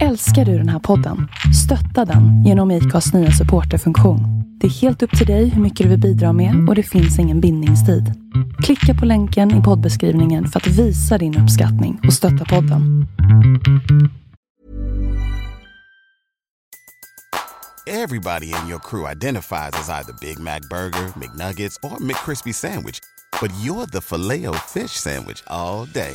Älskar du den här podden? Stötta den genom Acasts nya supporterfunktion. Det är helt upp till dig hur mycket du vill bidra med och det finns ingen bindningstid. Klicka på länken i poddbeskrivningen för att visa din uppskattning och stötta podden. Everybody in your crew identifies as either Big Mac Burger, McNuggets, or McCrispy Sandwich. But you're the Filet-O-Fish Sandwich all day.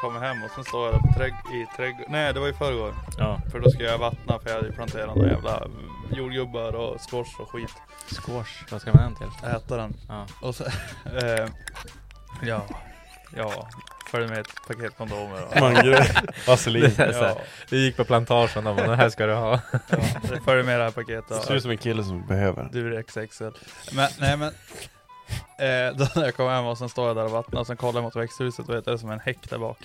Kommer hem och sen står jag där på trädgården. Nej, det var i förrgår. Ja. För då ska jag vattna för jag hade planterat några jävla jordgubbar och squash och skit. Squash? Vad ska man ha den till? Äta den. Ja. Och så, ja, följde med ett paket kondomer. Vaselin. Ja. Vi gick på plantagen och bara, det här ska du ha. Ja, det följde med det här paketet. Det ser ut som en kille som behöver. Du är XXL. Men, nej men... Då när jag kom hem och sen står jag där och vattnar och sen kollar jag mot växthuset och vet, det är som en häck där bak.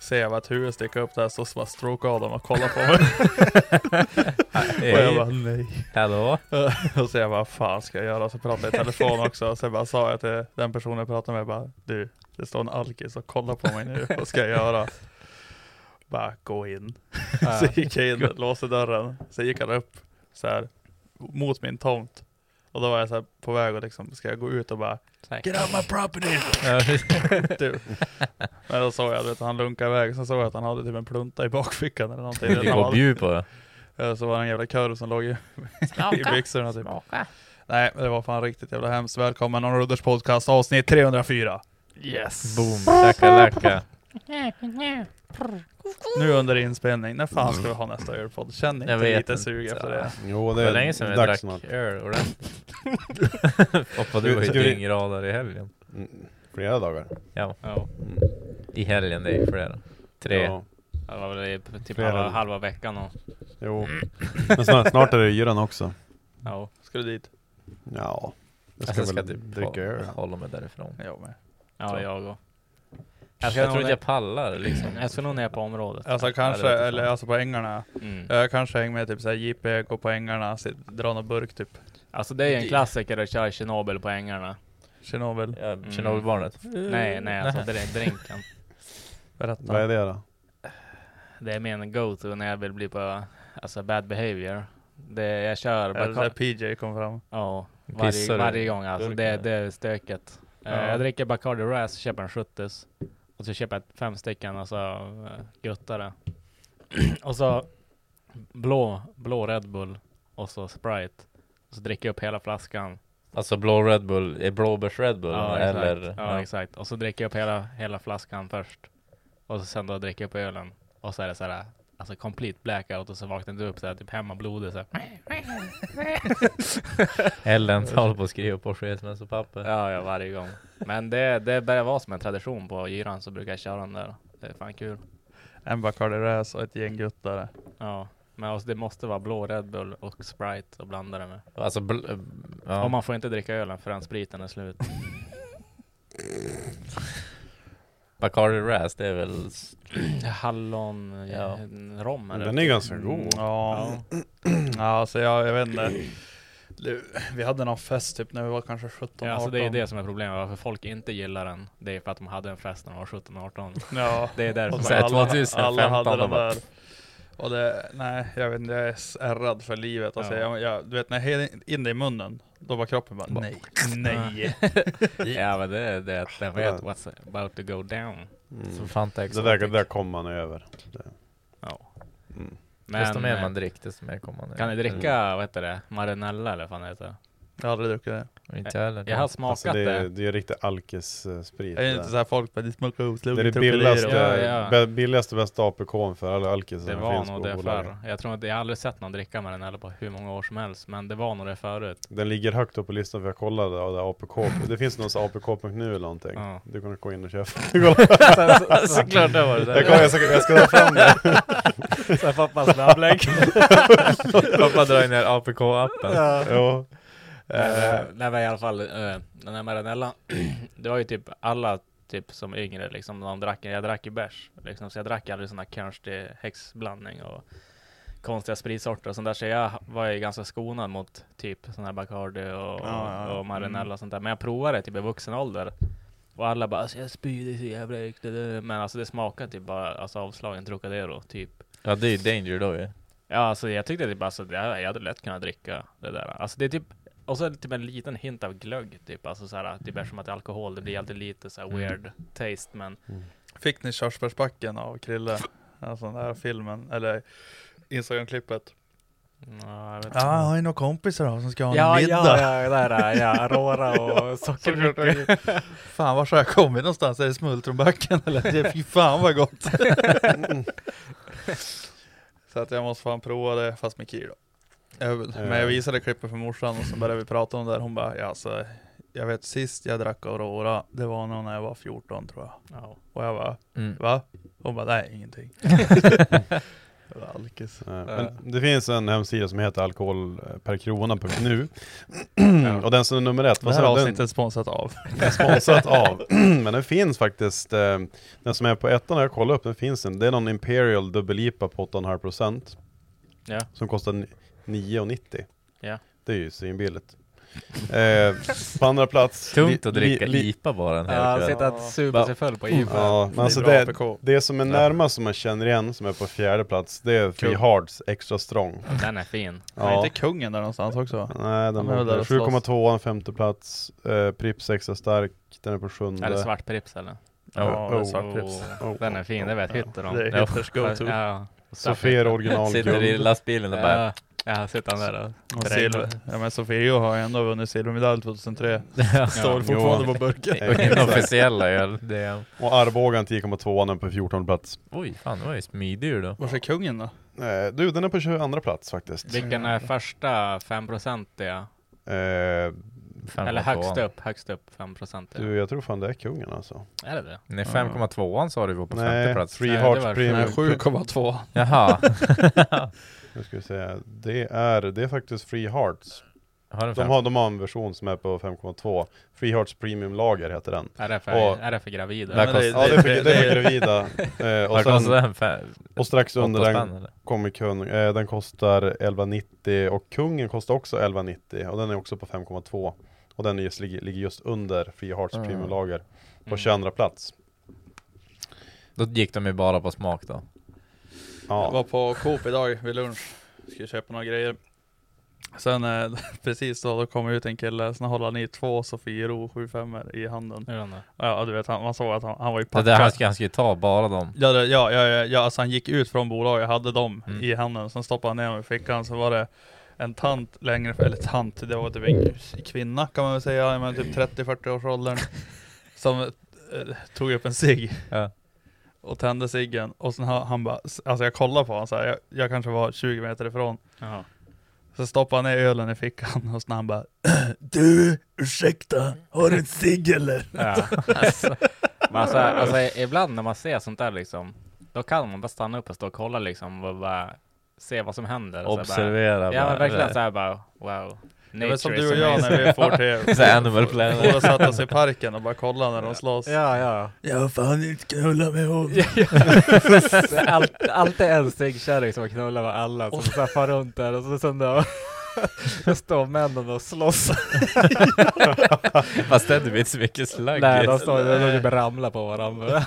Ser jag bara ett huvud sticka upp där så bara stroke av dem och kollar på mig. Hey. Och jag bara nej. Hallå? Och så jag bara fan ska jag göra? Och så pratade jag i telefon också och så bara sa jag till den personen jag pratade med bara du, det står en alkis och kollar på mig nu. Vad ska jag göra? Bara gå in. Så gick jag in, låste dörren. Så gick han upp så här mot min tomt. Och då var jag så här på väg och liksom, ska jag gå ut och bara get out my property! Men då såg jag att han lunkade iväg. Sen såg jag att han hade typ en plunta i bakfickan eller någonting. Det går bjud på det. Så var det en jävla kurv som låg i byxorna typ. Nej, det var fan riktigt jävla hemskt. Välkommen Onroaders podcast avsnitt 304. Yes! Boom! Läcka. Nu under inspelning. När fan ska vi ha nästa Örpodd? Känner jag inte lite sug efter det? Jo, det är länge sedan vi drack öl ordentligt. Hoppa du var ju dyngradare i helgen. Flera dagar. Ja. I helgen, det är ju flera. 3. Ja. Det var väl typ halva veckan. Och... Jo. Men snart är det yran också. Ja, ska du dit? Ja. Jag ska typ dricka öl. Hålla mig därifrån. Jag med. Ja, jag går. Jag tror inte jag pallar liksom. Jag ska nog ner på området. Alltså kanske, eller alltså på ängarna. Jag kanske hänger med typ såhär JP, går på ängarna, drar någon burk typ. Alltså det är en klassiker att köra Tjernobyl på ängarna. Tjernobyl? Ja, Tjernobylbarnet. Nej, alltså det är drinken. Berätta. Vad är det då? Det är min go-to när jag vill bli på alltså bad behavior. Det jag kör. Eller PJ kom fram. Ja, varje gång alltså. Det är stöket. Jag dricker Bacardi Razz och köper en 70s. Och så köper jag 5 stycken alltså guttare. Och så blå Red Bull och så Sprite. Och så dricker jag upp hela flaskan. Alltså blå Red Bull är blåbärs Red Bull eller exakt. Ja, exakt. Och så dricker jag upp hela flaskan först. Och så sen då dricker jag upp ölen. Och så är det så här alltså complete blackout och så vaknar du upp så här typ hemma blodet så här. Ellen håller på att skriva på sketsen så papper. Ja, varje gång. Men det börjar vara som en tradition på gyran så brukar jag köra den där. Det är fan kul. En Bacardi Razz och ett gäng guttare. Ja, men alltså, det måste vara blå Red Bull och Sprite och blanda det med. Alltså och man får inte dricka ölen förrän spriten är slut. Bacardi Razz, det är väl hallon rom eller? Den är ganska god. Ja, alltså jag vet inte. Vi hade någon fest typ när vi var kanske 17-18. Ja, alltså det är det som är problemet. Varför folk inte gillar den. Det är för att de hade en fest när de var 17-18. Ja. Det är därför. Alla hade den där. Och det, nej, jag vet inte, jag är ärrad för livet. Alltså, jag, du vet, när jag häller in det i munnen, då var kroppen bara, nej. Ja, men det jag vet what's about to go down. Mm. Så fantastiskt. Det där kommer man över. Det. Ja. Mm. Men desto mer man dricker, desto mer kommer man över. Kan ni dricka, vad heter det, Marinella eller vad fan heter det? Jag har aldrig druckit det. Jag har smakat alltså det. Det är ju riktigt alkes-sprit. Det är inte så här folk med smuckar. Det är det billigaste bästa APK för alla alkes. Det var nog det förr. Jag tror att jag aldrig sett någon dricka med den eller på hur många år som helst. Men det var nog det förut. Den ligger högt upp på listan för jag kollade av det APK. Det finns någon sån APK.nu eller någonting. Ja. Du kan gå in och köpa. Såklart det var det. Jag ska ta fram det. Så här pappas labblägg. Pappa drar ner APK-appen. Ja. Nej, men i alla fall den här Marinella, det var ju typ alla typ som yngre liksom, de drack, jag drack ju bärs liksom, så jag drack aldrig sån här konstig häxblandning och konstiga spritsorter och sånt där, så jag var ju ganska skonad mot typ sån här Bacardi och Marinella och sånt där, men jag provade typ i vuxen ålder och alla bara, alltså jag spyr så jävla äckligt, men alltså det smakade typ bara alltså avslagen Trocadero typ. Ja, det är ju danger då ju. Ja, alltså jag tyckte typ alltså jag hade lätt kunnat dricka det där, alltså det är typ. Och så är det typ en liten hint av glögg typ, alltså så här, typ som att det är alkohol, det blir alltid lite så här weird taste, men fick ni körsbärsbacken av Krille, alltså den här filmen eller Instagram-klippet? Ja, jag har ju några kompisar då, som ska ha en middag. Ja, Aurora och sockerbröd. Fan, var ska jag komma någonstans? Är det smultronbacken eller? Fy fan vad gott. Så att jag måste fan prova det fast med Kir då. Men jag visade klippet för morsan och så började vi prata om det där. Hon bara, ja, så jag vet sist jag drack Aurora, det var nog när jag var 14 tror jag. Ja. Och jag bara, va? Hon bara, nej, ingenting. Men det finns en hemsida som heter alkohol per krona.nu. Och den som är nummer 1. Det här avsnittet är sponsrat av. Men det finns faktiskt, den som är på ettan när jag kollar upp, den finns en. Det är någon imperial double IPA på 8,5%. Ja. Som kostar 9,90. Ja. Det är ju synbilligt. På andra plats. Tungt att dricka IPA bara den här. Ja, sitta att supa sig full på IPA. Ja, men alltså det som är närmast som man känner igen som är på fjärde plats, det är Vi Hards extra strong. Den är fin. Ja. Men inte kungen där någonstans också? Nej, den är där 7,2, femte plats. Pripps sexa stark, den är på sjunde. Är det svart Pripps eller? Ja, det är svart Pripps. Den är fin, det vet hytter om. Det är hytters go-to. Ja. Sofira original guld. Sitter i lastbilen och bara... Ja, sitter han där då. Silver. Ja, men Sofia har ju ändå vunnit silvermedalj 2003. Står fortfarande på burken. Inofficiella öl. Och Arvågan 10,2 på 14 plats. Oj, fan, det var ju smidig då. Var är kungen då? Du, den är på 22 plats faktiskt. Vilken är första 5%-iga? Eller högst upp 5%. Du, jag tror fan det är kungen alltså. Är det det? Nej, 5,2 sa du var på 50 plats. Nej, 3 Hearts Premium 7,2. Jaha. Jag skulle säga, det är faktiskt Free Hearts. De har en version som är på 5,2. Free Hearts Premium Lager heter den. Är det för gravida? Ja, det är för gravida. Och strax under den kommer kungen. Den kostar 11,90 och kungen kostar också 11,90 och den är också på 5,2. Och den ligger just under Free Hearts Premium Lager på 22 plats. Då gick de ju bara på smak då. Ja. Jag var på Coop idag vid lunch. Skulle köpa några grejer. Sen precis då kom ut en kille, sen håller han i 2 Sofiro 75 i handen. Ja, du vet, man såg att han var ju packad. Det där ska han ju ta, bara dem. Ja, alltså han gick ut från bolaget, hade dem i handen. Sen stoppade han ner dem i fickan, så var det en tant längre, eller tant, det var typ en kvinna kan man väl säga, men typ 30-40 års åldern, som tog upp en cigg. Ja. Och tände ciggen. Och sen han bara, alltså jag kollade på honom så här, jag kanske var 20 meter ifrån. Jaha. Så stoppade han ner ölen i fickan och han bara, du, ursäkta, har du en cigg eller? Ja, alltså, ibland när man ser sånt där liksom, då kan man bara stanna upp och stå och kolla liksom och bara se vad som händer. Observera. Bara, ja, men verkligen så här bara, wow. Det var som du och jag när vi får till så Animal Planet. Båda satt oss i parken och bara kollade när de slåss. Ja. Jag fan inte knulla med hon. Allt är en stegkärring som knullar med alla. Som så här far runt där och så sen då. Då står männen och slåss. Fast det är inte så mycket slagg. Nej, de står ju och ramlar på varandra.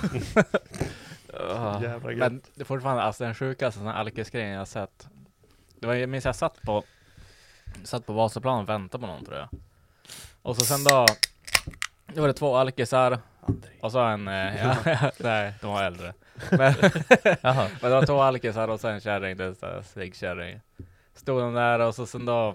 Jävla gött. Men det är fortfarande alltså, den sjukaste sån här alkisgrejen jag har sett. Det var, jag minns jag satt på Vasaplan och väntade på någon, tror jag. Och så sen då, det var det två alkisar. Och så en, nej, de var äldre. Men det var två alkisar och sen en kärring, det var en stegkärring. Stod de där och så sen då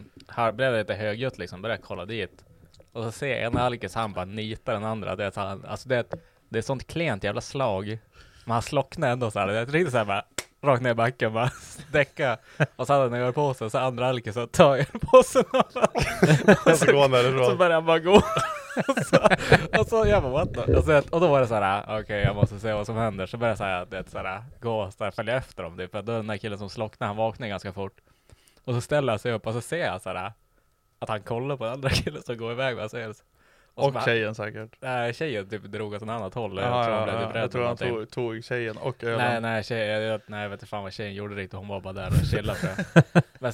blev det lite högljutt liksom, började kolla dit. Och så ser jag en alkis, han bara nitar den andra. Det är, alltså det är sånt klent jävla slag. Men han slocknade ändå såhär. Jag tänkte såhär bara, rakt ner i backen bara, däcka. Och så hade han en ölpåse, så andra alkis så tar ölpåsen och så går han därifrån. Så började han bara gå. och så jag bara, what the? Och då var det såhär, okej, jag måste se vad som händer. Så började jag såhär, gå och följa efter dem. För då den där killen som slocknade, han vaknade ganska fort. Och så ställer han sig upp och så ser jag såhär att han kollar på den andra killen som går iväg. Och bara, tjejen säkert. Nej, tjejen typ drog åt en annat håll. Jag tror han tog tjejen och ölen. Nej, jag vet inte fan vad tjejen gjorde riktigt. Hon var bara där och chillade. men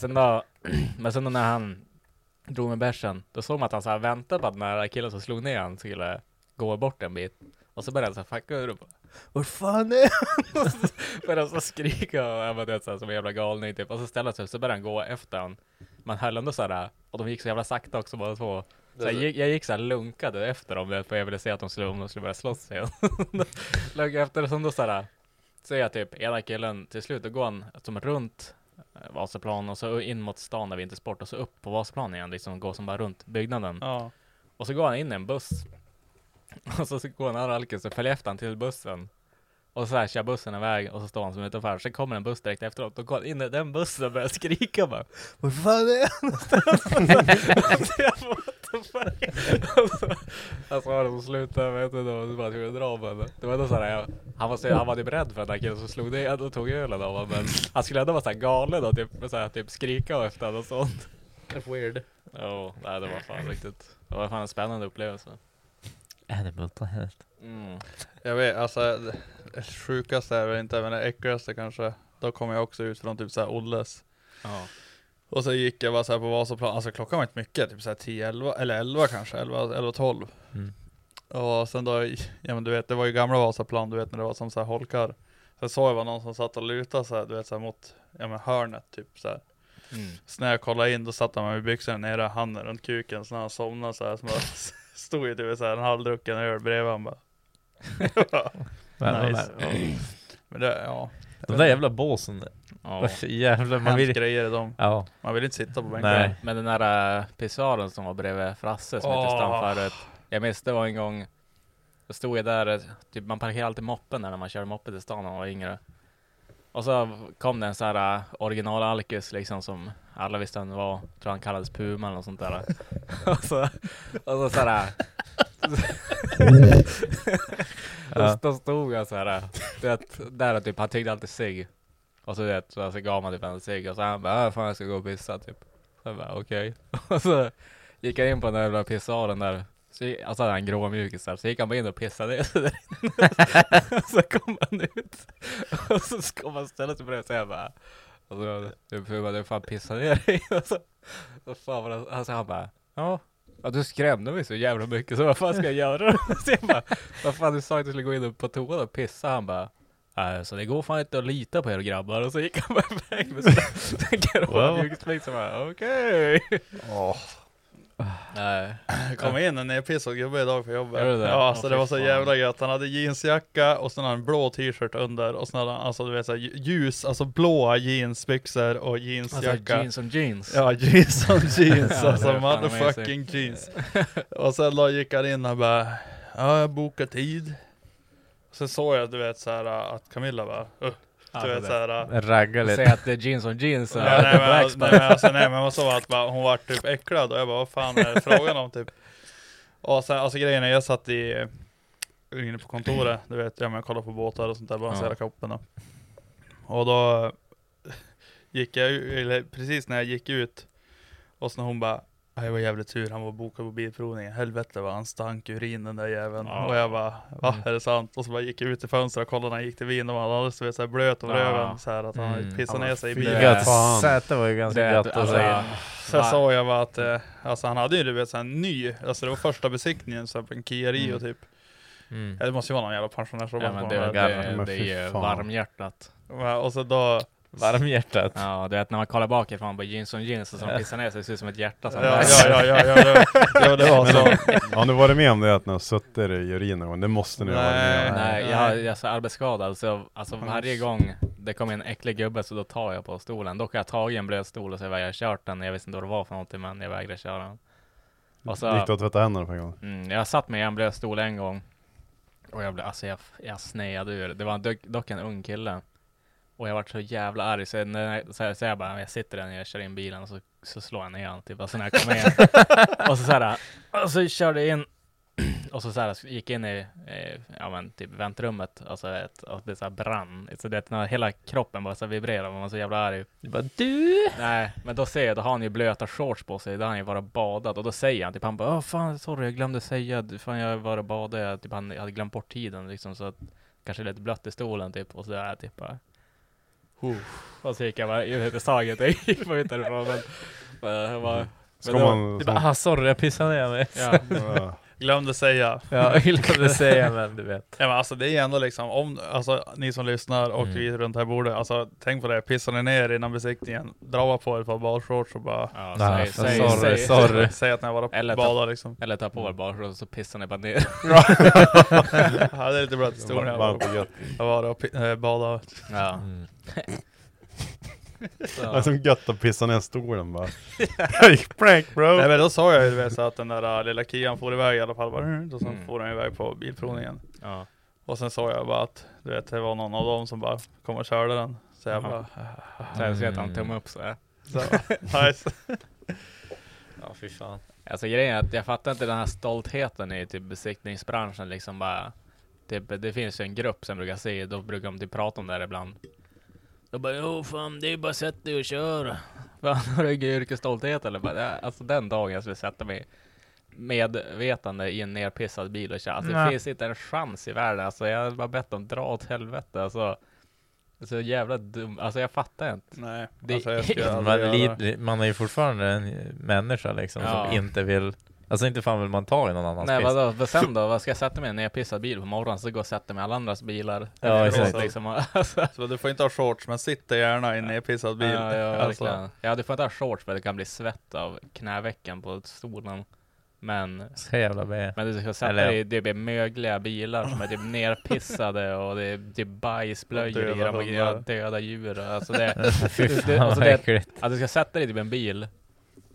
sen då när han drog med bärsen, då såg man att han så här väntade på att den där killen som slog ner han skulle gå bort en bit. Och så började han så här, fucka ur och bara, vad fan är han? Och så började han så skrika och det, så här, som en jävla galning typ. Och så ställde han sig upp, så började han gå efter han. Man höll ändå såhär, och de gick så jävla sakta också båda två. Jag gick så här lunkade efter dem, för jag ville se att de skulle börja slåss igen. Lunkade efter det, som då såhär, ser jag typ ena killen till slut, och går han som runt Vasaplan och så in mot stan där vi inte sport, och så upp på Vasaplan igen, liksom går som bara runt byggnaden. Ja. Och så går han in i en buss. Och så går han alkis och följer efter han till bussen. Och så här kör bussen iväg och så står han som utanför. Sen kommer en buss direkt efteråt och går in i den bussen och börjar skrika bara, vad fan är han? Alltså var det som slutade, vet du, och så bara tog jag dra på henne. Det var då såhär, han var typ rädd för den där killen som slog det och tog ölen av honom. Men han skulle ändå vara såhär galen och typ skrika och efter honom och sånt. That's weird. Ja, nej, det var fan riktigt. Det var fan en spännande upplevelse. Animal Planet. Mm. Jag vet, alltså det sjukaste är väl inte, men det äckligaste kanske. Då kom jag också ut från typ såhär Olles. Ja. Och så gick jag bara såhär på Vasaplan. Alltså klockan var inte mycket, typ såhär 10, 11 eller 11 kanske, 11 12. Mm. Och sen då, ja men du vet, det var ju gamla Vasaplan, du vet när det var som såhär holkar. Så såg jag var någon som satt och lutade såhär, du vet såhär mot, ja men hörnet typ såhär. Mm. Så när jag kollade in, då satt han med byxorna nere, handen runt kuken, så när han somnade såhär som stod ju typ såhär en halvdrucken öl bredvid han bara. Nice. Men det, ja. De där jävla båsen. Ja. Jävla man vill grejer dem. Ja. Man vill inte sitta på bänken. Nej. Men den där pissaren som var bredvid Frasse som inte stann förut. Jag minns det var en gång. Då stod jag där typ, man parkerar alltid moppen där när man kör moppet i stan när man var yngre. Och så kom den så här original alkis liksom, som alla visste han var, tror han kallades Puma eller sånt där. och så såhär då stod jag såhär där typ, han tyckte alltid sig. Och så vet, så gav man typ en sig. Och så han bara, fan jag ska gå och pissa typ. Så jag bara, okej. Och så gick jag in på den där jävla pissaren där. Alltså han grå mjukis där. Så gick han bara in och pissade. Så kom han ut. Och så kom han ställa sig på det. Så jag bara, och så du fan pissade ner dig. Så fan var det. Alltså han bara, ja du skrämde mig så jävla mycket. Så vad fan ska jag göra? Så jag bara, vad fan du sa att du skulle gå in på toan och pissa. Han bara, så det går fan inte att lita på er grabbar. Och så gick han bara iväg med den grå mjukisblick. Så bara, okej. Nej. Jag kom in en nerpissad gubbe idag på jobbet. Ja, så det var så jävla gött. Han hade jeansjacka och sen hade han en blå t-shirt under. Och sen hade han, alltså du vet såhär, ljus, alltså blåa jeansbyxor och jeansjacka. Alltså jeans som jeans. Ja, jeans som jeans. Alltså motherfucking jeans. Och sen då gick han in och bara, ja, jag bokar tid. Och sen såg jag, du vet såhär, att Camilla bara, ragga lite. Säg att det är jeans och jeans. Nej men man såg att bara, hon var typ äcklad. Och jag bara, vad fan är frågan om typ. Och sen, alltså grejen är, jag satt inne på kontoret. Du vet, jag kollade på båtar och sånt där. Bara så här koppen. Och då gick jag, eller precis när jag gick ut. Och sen hon bara, jag var jävligt tur, han var bokad på bilprovningen. Helvete vad han stank urin den där jäveln. Och jag bara, va, är det sant? Och så bara gick jag ut i fönstret och kollade när han gick till vin. Och han hade så här blöt om röven så här, att han pissade ner sig i bilen. Sätet var ju ganska gött att säga. Sen såg jag bara att alltså, han hade ju, du vet, så här ny. Alltså det var första besiktningen så här, på en Kia Rio typ. Mm. Det måste ju vara någon jävla pensionär som bara det är varmhjärtat. Och så då varmhjärtat. Ja, det är att när man kollar bakifrån på jeans och jeans och så pissar ner sig, det ser ut som ett hjärta. Ja, det var så. Har ni varit med om det att ni har suttit i urinen och det måste ni vara med om? Nej, jag är så arbetsskadad. Alltså varje gång det kommer en äcklig gubbe så då tar jag på stolen. Då kan jag ta i en blöd stol och så vägrar kört den. Jag visste inte vad det var för någonting, men jag vägrar köra den. Och så, gick du att tvätta händerna på en gång? Jag satt med i en blöd stol en gång. Och jag blev, alltså jag snejade ur. Det var dock en ung kille. Och jag var så jävla arg. Så jag bara, jag sitter där när jag kör in bilen. Och så slår jag ner han typ. Och så när jag kom in. Och så körde jag in. Och så gick jag in i typ väntrummet. Och det så brann. Så det när hela kroppen bara så vibrerar. Man var så jävla arg. Du bara, du? Nej, men då ser jag. Då har han ju blöta shorts på sig. Där han ju bara badat. Och då säger han typ. Han bara, fan sorry jag glömde säga. Fan jag bara badade. Typ han hade glömt bort tiden liksom. Så att kanske lite blött i stolen typ. Och så där typ bara. Och så gick jag bara, jag heter Saget. Jag gick på mitt därifrån. Men bara, sorry jag pissade ner mig. Ja. Glömde säga. Ja, glömde säga, men du vet. Ja, men alltså det är ändå liksom, om, alltså ni som lyssnar och vi runt här bordet, alltså tänk på det, pissar ni ner innan besiktningen, dra på er på badshorts och bara... Ja, sorry. Säg att ni bara badar liksom. Eller ta på er badshorts och så pissar ni bara ner. Ja, det är lite bra historia. Bara bada. Ja. Jag som gött att pissa ner stolen bara. Prank bro. Nej men då sa jag ju vet, så att den där lilla Kian får iväg i alla fall bara, och sen får den iväg på bilprovningen. Ja. Och sen sa jag bara att du vet det var någon av dem som bara kom och körde den. Så jag bara så jag han tummar upp så här. Så nice. Ja fy fan. Alltså grejen är att jag fattar inte den här stoltheten i typ besiktningsbranschen liksom bara typ, det finns ju en grupp som brukar se då brukar de typ prata om det här ibland. Då bara, fan, det är ju bara sätt dig och kör. Fan, har du yrkesstolthet eller vad? Alltså den dagen jag skulle sätta mig medvetande i en nerpissad bil och köra. Alltså, det finns inte en chans i världen. Alltså jag bara bett dem dra åt helvete. Alltså så jävla dum. Alltså jag fattar inte. Nej, alltså, man är ju fortfarande en människa liksom som inte vill... Alltså inte fan vill man ta i någon annans piss. Nej, vad sen då? Vad ska jag sätta mig när jag pissar bil på morgonen så går jag och sätter mig alla andras bilar. Ja, exakt. Liksom. Så du får inte ha shorts, men sitta gärna i en nerpissad bil. Ja, alltså. Ja, du får inte ha shorts för det kan bli svett av knävecken på stolen. Men så jävla bä. Men du ska sätta dig, det blir mögliga bilar som är typ nerpissade och det är typ bajsblöjor i dem och döda djur. Alltså det... Fy fan, alltså det att du ska sätta dig i typ en bil...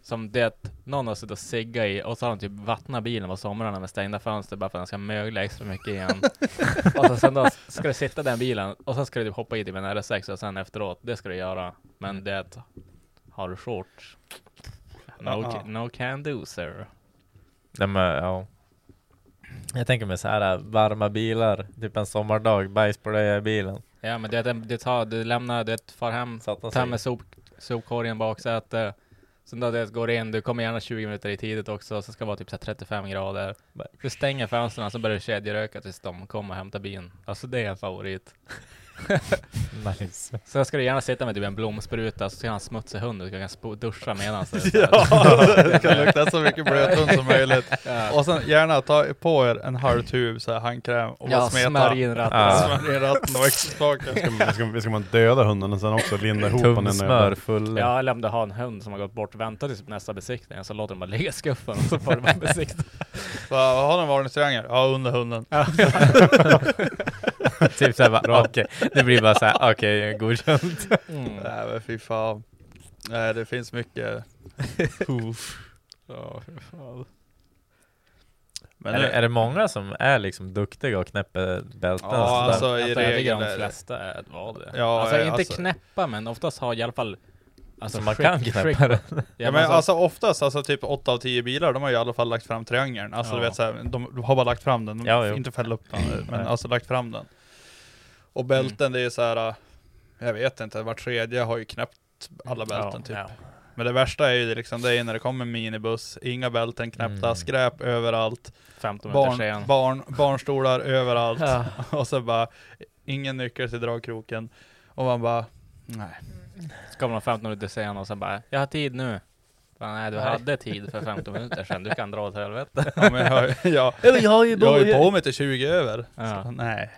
Som det att någon har suttit och sigga i. Och så har de typ vattnat bilen på somrarna med stängda fönster. Bara för att den ska mögla extra mycket igen. Och så sen då ska du sitta i den bilen. Och sen ska du typ hoppa i typ en R6. Och sen efteråt, det ska du göra. Men det att, har du shorts? No can do, sir. Jag tänker mig så här varma bilar. Typ en sommardag, bajs på dig i bilen. Ja, men du lämnar, du far hem. Tämmer sopkorgen baksätet. Sen då det går in, du kommer gärna 20 minuter i tidigt också. Sen ska det vara typ så 35 grader. Du stänger fönsterna så börjar du kedjeröka tills de kommer och hämtar bin. Alltså det är en favorit. Nice. Så ska du gärna sitta med typ en blomspruta. Så ska han smutsa hund och du kan duscha medan. Ja, det kan lukta så mycket blöt hund som möjligt. Ja. Och sen gärna ta på er en halv tub så här handkräm och smeta. Smörj in ratten. Smörj in ratten och extra. Ska man döda hunden och sen också linda ihop den? Tumsmörfull. Ja, eller om du har en hund som har gått bort och väntat tills nästa besiktning. Så låter de bara ligga i skuffen och så får de en besiktning. Vad har de varningstriangel? Ja, under hunden. Ja. Typ så här bara, det blir bara så här, okej, godkänt. Nej, men fy fan. Nej, det finns mycket. Ja, fy fan. Men är det många som är liksom duktiga och knäpper bälten? Ja, alltså i regel de flesta är det. Ja, alltså inte knäppa, men oftast har i alla fall... Alltså man kan knäppa den. Ja, men alltså oftast, alltså typ 8 av 10 bilar, de har ju i alla fall lagt fram triangeln. Alltså du vet så här, de har bara lagt fram den. Inte fälla upp den, men alltså lagt fram den. Och bälten, det är ju så här, jag vet inte, var tredje har ju knäppt alla bälten typ. Ja. Men det värsta är ju liksom det är när det kommer en minibuss, inga bälten knäppta, skräp överallt, 15 barnstolar överallt. Ja. Och så bara, ingen nyckel till dragkroken. Och man bara, nej. Så kommer de 15 minuter sen och så bara, jag har tid nu. Fan, nej, du hade tid för 15 minuter sedan. Du kan dra åt helvete. Ja, men jag har ju på mig till 20 över. Ja. Så, nej.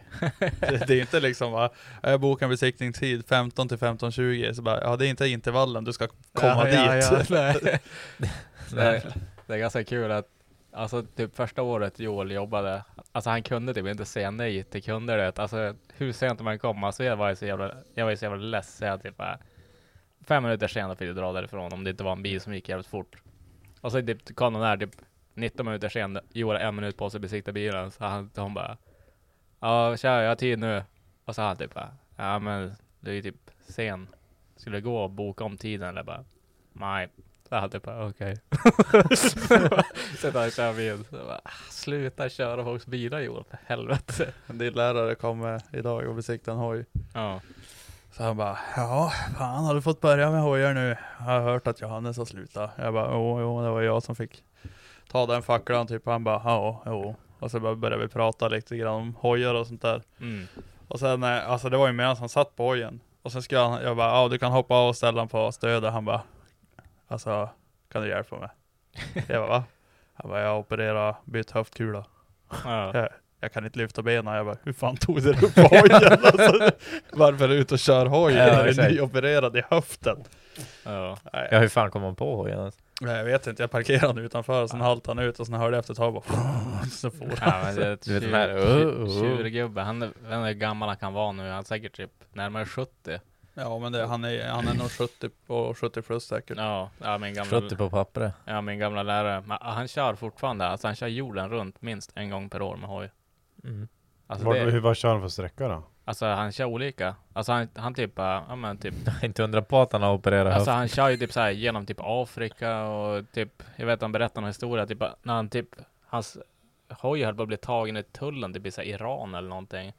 Det är inte liksom va. Jag bokar en besiktningstid 15 till 15:20. Så bara, ja, det är inte intervallen. Du ska komma dit. Ja, nej. Det är ganska kul att alltså typ första året Joel jobbade. Alltså han kunde typ inte säga nej till kunder. Det. Alltså hur sent man kom. Alltså jag var ju så jävla less. Jag typ bara 5 minuter senare fick du dra därifrån om det inte var en bil som gick jävligt fort. Och så typ, kom de där typ 19 minuter senare. Joel 1 minut på sig besikta bilen. Så hon bara, ja tja, jag har tid nu. Och så han typ bara, ja men du är ju typ sen. Skulle gå och boka om tiden eller bara, nej. Så han typ bara, okej. Sätta i körbil. Sluta köra folks bilar Joel, för helvete. Din lärare kommer idag och besikta en hoj. Ja. Så han bara, ja, fan har du fått börja med hojar nu? Jag har hört att Johannes har slutat. Jag bara, jo, det var jag som fick ta den facklan typ. Han bara, ja. Och så började vi prata lite grann om hojar och sånt där. Mm. Och sen, alltså det var ju medan han satt på hojen. Och sen skulle han, jag bara, ja du kan hoppa av och ställa den på stödet. Han bara, alltså kan du hjälpa mig? Jag bara, va? Han bara, jag opererar, bytt höftkula. Ja. Jag kan inte lyfta benen. Jag bara, hur fan tog det upp hojen? Alltså, varför är du ute och kör hojen? Ja, är nyopererad i höften. Ja. Ja, hur fan kom man på hojen? Alltså? Nej, jag vet inte. Jag parkerade han utanför och sen haltade han ut och sen hörde jag efter ett tag bara... Så får han. Ja, men det är tjurgubbe. Han är hur gammal han kan vara nu. Han är säkert typ närmare 70. Ja, men det, han är nog 70 och 70 plus säkert. Ja, min gamla, 70 på pappret. Ja, min gamla lärare. Men han kör fortfarande. Alltså, han kör jorden runt minst 1 gång per år med hoj. Mm. Alltså vad kör han för sträcka då? Alltså han kör olika. Alltså han typ, ja men typ inte undra på att han har opererat. Alltså han kör ju typ så här genom typ Afrika och typ, jag vet han berättar en historia typ när han typ, hans hoj höll på att bli tagen i tullen typ i Iran eller någonting.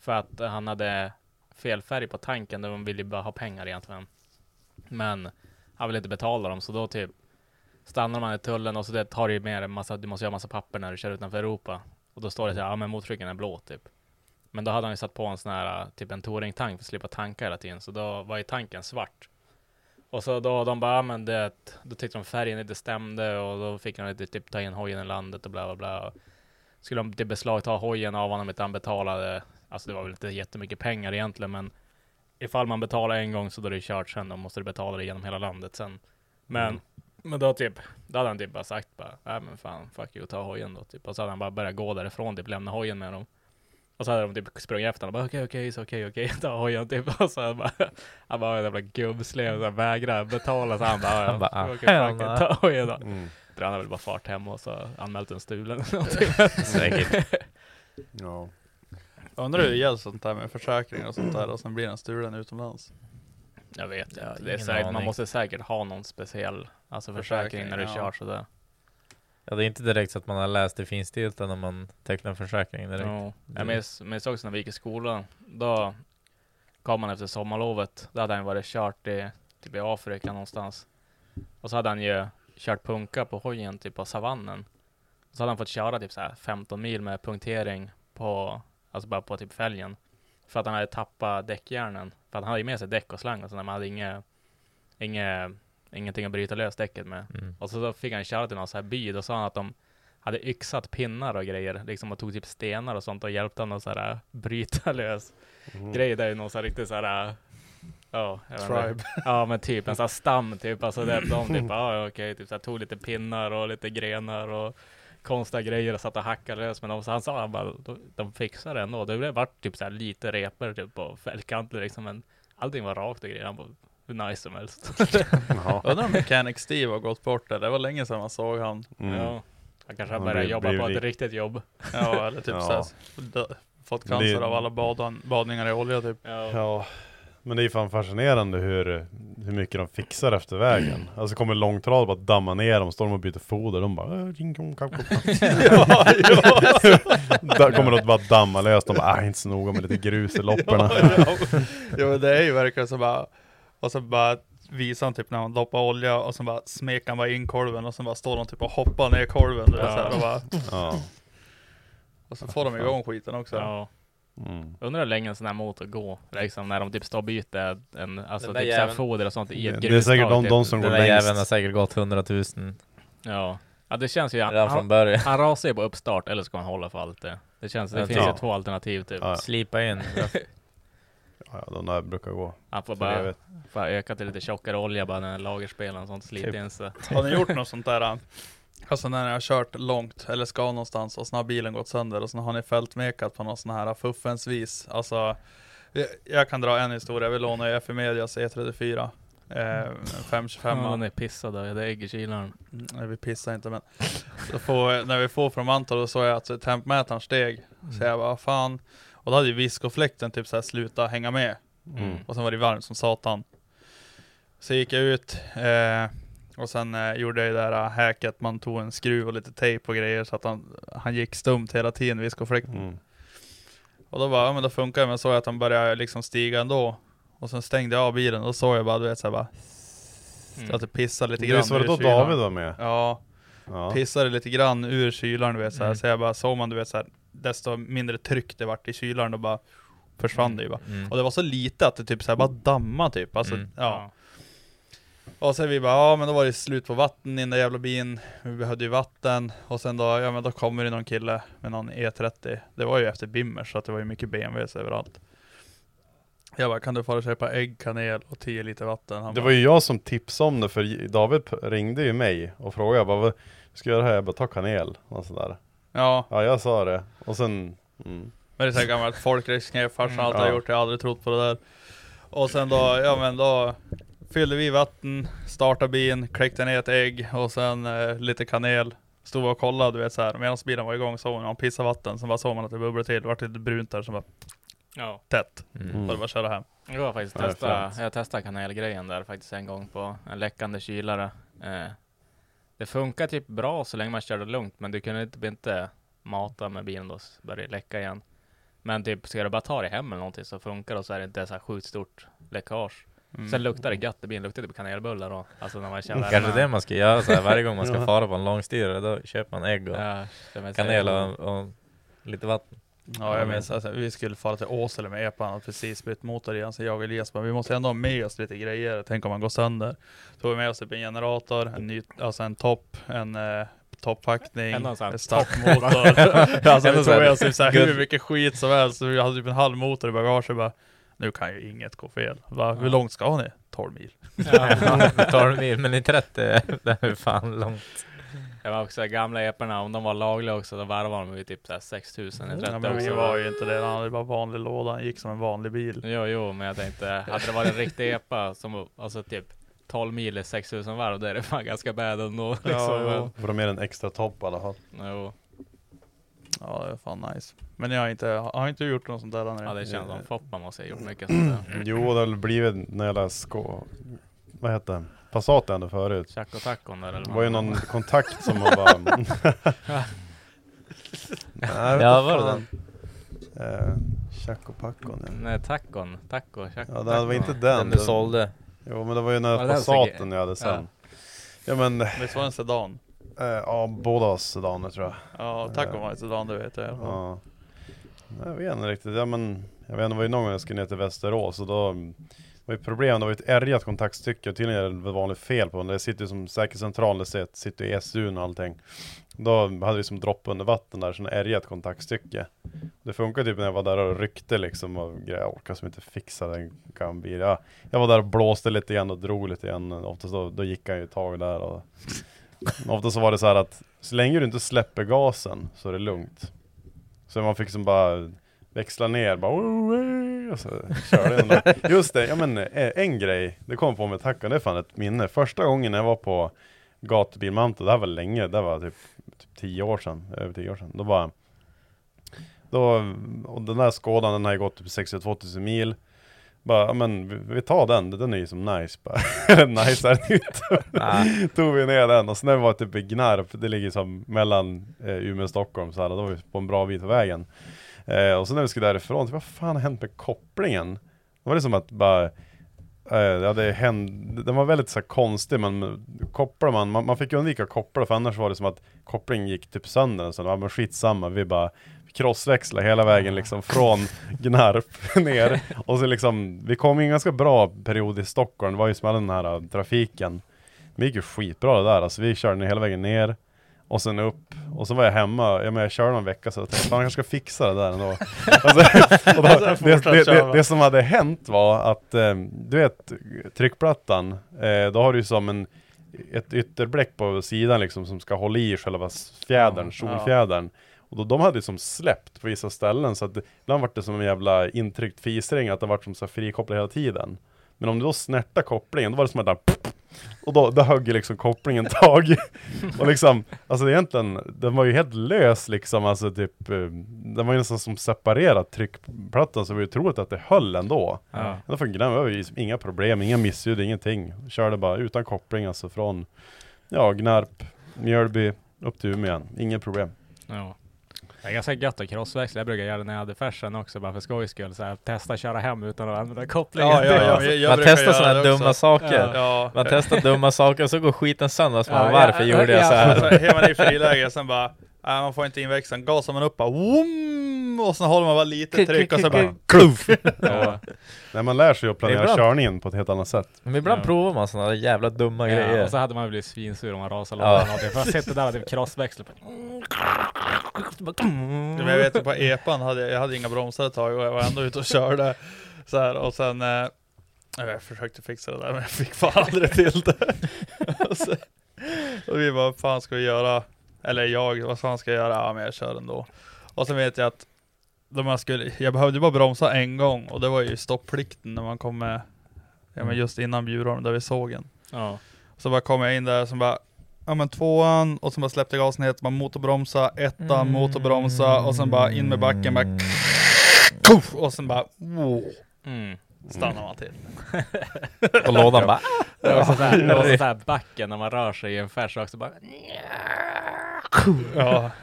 För att han hade fel färg på tanken, där de ville bara ha pengar egentligen. Men han ville inte betala dem så då typ stannar man i tullen och så det tar ju med en massa, du måste göra massa papper när du kör utanför Europa. Och då står det så här, ja men mottrycken är blå typ. Men då hade han ju satt på en sån här, typ en touringtank för att slippa tanka hela tiden. Så då var ju tanken svart. Och så då de bara, ja men det, då tyckte de färgen inte stämde. Och då fick han lite typ ta in hojen i landet och bla bla bla. Skulle de typ beslagta hojen av honom, inte han betalade. Alltså det var väl inte jättemycket pengar egentligen. Men ifall man betalar 1 gång så då är det kört sen. Då måste du betala det genom hela landet sen. Men då hade han typ bara sagt bara, nej men fan, fuck you, ta hojen då typ. Och så hade han bara börjat gå därifrån, typ lämna hojen med dem. Och så hade de typ sprungit efter honom, bara okej, ta hojen typ. Och så han bara, jävla gubbslev, så vägrar betala. Så han bara, okej, ta hojen då. Mm. Han hade väl bara fart hem och så anmält en stulen eller någonting. Säkert. Ja. Undrar hur det gäller sånt där med försäkringar och sånt där och sen blir den stulen utomlands. Jag vet inte. Ja, det är säkert, man måste säkert ha någon speciell alltså försäkring när du kör sådär. Ja, det är inte direkt så att man har läst det finstilta när man tecknar försäkringen direkt. No. Ja, men så också när vi gick i skolan, då kom man efter sommarlovet. Då hade han varit kört i, typ i Afrika någonstans. Och så hade han ju kört punka på hojen typ på savannen. Och så hade han fått köra typ så här 15 mil med punktering på, alltså bara på typ fälgen. För att han hade tappat däckjärnen. För att han hade med sig däck och slang. Och så man hade ingenting att bryta lös däcket med. Mm. Och så fick han köra till någon så här by. Då sa han att de hade yxat pinnar och grejer. Liksom och tog typ stenar och sånt. Och hjälpte han att så här, bryta lös grejer. Där är ju någon så här riktigt så här... Tribe. Ja, men typ en sån här stam typ. Alltså där de typ, okej. Typ så här, tog lite pinnar och lite grenar och... konstiga grejer och satt och hackade lös med dem. Så han sa han bara, de fixar det ändå. Det blev vart typ så här lite repor typ på fällkanter liksom. Men allting var rakt och grejer. Han bara, hur nice som helst. Undrar om Mechanic Steve har gått bort där. Det var länge sedan man såg han. Mm. Ja. Han kanske har börjat jobba på ett riktigt jobb. Ja, eller typ såhär. Fått cancer av alla badningar i olja typ. Ja. Men det är ju fan fascinerande hur mycket de fixar efter vägen. Alltså kommer långtrad bara damma ner dem, står de och byter foder. De bara... Där kommer de bara damma löst. De bara, inte så noga med lite grus i lopporna. Ja, men det är ju verkligen så bara... Och så bara visar han typ när han doppar olja och så bara smekar han bara in kolven och så bara står de typ och hoppar ner kolven. Och så får de igång skiten också. Ja. Mm. Undrar hur länge en sån här motor går liksom, när de typ står och byter en, alltså typ jäven... såhär foder och sånt i ett grustag. Det är säkert de som går längst. Den där jäveln har säkert gått 100 000. Ja. Ja, det känns ju han rasar ju på uppstart, eller ska han hålla för allt det. Det känns det finns ju två alternativ typ. Ja. Slipa in. Ja, de där brukar gå. Han får bara öka till lite tjockare olja bara när lagerspelaren och sånt sliter typ in sig. Har ni gjort något sånt där? Alltså när jag har kört långt eller ska någonstans och så har bilen gått sönder och så har ni fältmekat på någon sån här fuffens vis. Alltså jag kan dra en historia. Vi lånar ju F-Medias E34. 525. Ja, ni pissade, det är äggkylaren. Nej, vi pissar inte, men när vi får från Anton då såg jag att tempmätaren steg. Så jag bara, fan. Och då hade ju viskofläkten typ så här sluta hänga med. Mm. Och sen var det varmt som satan. Så gick jag ut och sen gjorde jag det där häcket. Man tog en skruv och lite tejp och grejer så att han gick stumt hela tiden, viskofläkten. Mm. Och då bara, ja men då funkar det. Men såg jag att han började liksom stiga ändå. Och sen stängde jag av bilen och såg jag bara, du vet såhär bara. Så att det pissade lite grann. Det var då David var med. Ja. Pissade lite grann ur kylaren, du vet såhär. Så jag bara såg man, du vet såhär. Desto mindre tryck det vart i kylaren och bara försvann det ju bara. Mm. Och det var så lite att det typ såhär bara damma typ. Alltså, ja. Och sen vi bara, ja men då var det slut på vatten i den där jävla bilen. Vi behövde ju vatten. Och sen då, ja men då kommer det någon kille med någon E30. Det var ju efter Bimmer så att det var ju mycket BMWs överallt. Jag bara, kan du få köpa ägg, kanel och 10 liter vatten? Han det bara, var ju jag som tipsade om det, för David ringde ju mig och frågade bara, vad ska jag göra här? Jag bara, ta kanel och sådär. Ja. Ja, jag sa det. Och sen... Mm. Men det är så här gammalt folkrättsknep, farsan allt har gjort, jag har aldrig trott på det där. Och sen då, ja men då fyllde vi vatten, startade bilen, kläckte ner ett ägg och sen lite kanel. Stod och kollade, du vet såhär, medan bilen var igång såg man pissade vatten, så bara såg man att det bubblade till, det var lite brunt där som bara... Ja. Tätt. Mm. Bara köra hem. Jag har faktiskt testat kanelgrejen där faktiskt en gång på en läckande kylare. Det funkar typ bra så länge man körde lugnt, men du kunde typ inte mata med bilen då började läcka igen. Men typ ska du bara ta dig hem eller någonting så funkar det, och så är det inte så här sjukt stort läckage. Sen luktar det gött i bilen, luktar det på kanelbullar då. Alltså när man känner kanske det man ska göra så här, varje gång man ska fara på en långstyrare då köper man ägg och kanel och lite vatten. Ja, jag minns alltså, vi skulle fara till Åsele med epan och precis bytt motor igen, så jag och Elias men vi måste ändå ha med oss lite grejer, tänk om man går sönder. Tog vi med oss typ en generator, en topp, en topppackning, en startmotor. Alltså vi tog med oss typ så här, hur mycket skit som helst, så vi hade typ en halv motor i bagaget bara, nu kan ju inget gå fel. Va, hur långt ska ni? 12 mil. 12 mil, men inte 30, det är fan långt. Jag var också gamla eporna, om de var lagliga också, då varvade de ju typ 6 000 i 30 år. Det var ju inte det, han hade bara vanlig låda, han gick som en vanlig bil. Jo, men jag tänkte, hade det varit en riktig epa som, alltså typ 12 mil i 6 000 varv, då är det fan ganska bad ändå. Liksom. Ja. Var de med en extra topp i alla fall? Jo. Ja, det är fan nice. Men jag har inte gjort något sånt där. Ja, det känns som Foppa måste ha gjort mycket sånt där. Jo, det har blivit när jag vad heter det? Passat ändå förut. Chack och tackon där. Eller det var ju någon kontakt som man bara... Nej, ja, var det den? Chack och packon. Ja. Nej, tackon. Taco, chack och tackon. Ja, det var inte den du sålde. Jo, men det var ju den här Passaten jag hade sen. Ja, men... Det var en sedan. Ja, båda har sedaner tror jag. Ja, tackon var en sedan, du vet. Ja. Jag vet inte riktigt. Ja, men... Jag vet inte, det var ju någon gång jag skulle ner till Västerås och då... Det var ju problem, det var ju ett ärgat kontaktstycke och tydligen är det vanligt fel på den. Det sitter ju som säkerhetscentral, det sitter ju SU:n och allting. Då hade vi som dropp under vatten där, sån ärgat kontaktstycke. Det funkar typ när jag var där och ryckte liksom och grejer, orkar som inte fixa den gambil. Ja, jag var där och blåste lite igen och drog lite igen. Oftast då gick han ju ett tag där. Och oftast så var det så här att så länge du inte släpper gasen så är det lugnt. Så man fick som bara... växla ner, bara och så körde jag ändå. Just det, ja men en grej, det kom på mig tackan, det är fan ett minne. Första gången jag var på Gatubilmantel, det här var länge, det var typ 10 år sedan, över 10 år sedan. Och den där Skodan, den har ju gått typ 62 000 mil. Bara, men vi tar den är ju som nice. Nice är det inte. Tog vi ner den och sen var det typ i Gnarp, det ligger som mellan Umeå och Stockholm, så här, då var vi på en bra bit på vägen. Och sen när vi skulle därifrån, typ, vad fan har hänt med kopplingen? Det var det som att bara... den var väldigt så här konstig, men kopplar man fick ju undvika att koppla, för annars var det som att kopplingen gick typ sönder. Och sen var man skitsamma, vi bara... crossväxla hela vägen liksom från Gnarp ner. Och så liksom, vi kom i en ganska bra period i Stockholm. Det var ju som all den här trafiken. Det gick ju skitbra det där. Alltså vi körde hela vägen ner. Och sen upp. Och så var jag hemma. Ja, men jag körde någon vecka så jag tänkte, fan, jag kanske ska fixa det där ändå. Alltså, och då, det som hade hänt var att, du vet, tryckplattan. Då har du ju som ett ytterbläck på sidan liksom, som ska hålla i själva fjädern, solfjädern. Och då, de hade ju som släppt på vissa ställen. Så att ibland var det som en jävla intryckt fisring. Att den var som så frikopplad hela tiden. Men om du då snärtar kopplingen, då var det som att där, och då högg liksom kopplingen tag. Och liksom, alltså egentligen, den var ju helt lös liksom, alltså typ, den var ju nästan som separerat tryckplattan, så var ju troligt att det höll ändå. Ja. Då fick den över liksom, inga problem, inga missljud, ingenting. Körde bara utan koppling alltså från, ja, Gnarp, Mjölby, upp till Umeå igen. Inga problem. Ja. Det är ganska gött att crossväxla. Jag brukar göra det när jag hade färsen också, bara för skojs skull. Så här, testa köra hem utan att använda kopplingen. Man testar sådana dumma saker. Ja. Man testar dumma saker och så går skiten sönder. Så man, varför gjorde jag så här? Så här man i friläge och sen bara, man får inte in växeln. Gasar man upp bara, wum, och så håller man bara lite tryck och så bara, kluff. När man lär sig att planera körningen på ett helt annat sätt. Men ibland provar man sådana jävla dumma grejer. Och så hade man blivit svinsur om man rasade lådan av det. För jag sitter där och typ crossväxlar. Men jag vet ju, på epan hade jag inga bromsar ett tag och jag var ändå ute och körde så här, och sen jag försökte fixa det där, men jag fick fan aldrig till det. och vi bara, fan ska vi göra, eller jag, vad fan ska jag göra? Ja, men jag kör ändå. Och sen vet jag att jag behövde bara bromsa en gång, och det var ju stoppplikten när man kom med, ja, men just innan Bjurholm där vi såg en. Ja. Så bara kom jag in där som bara, ja, men tvåan, och sen bara släppte gasen helt, man motorbromsa, ettan, motorbromsa, och sen bara in med backen, bara kuff, och sen bara stannar man till. Och lådan bara och så där backen när man rör sig i en färs också bara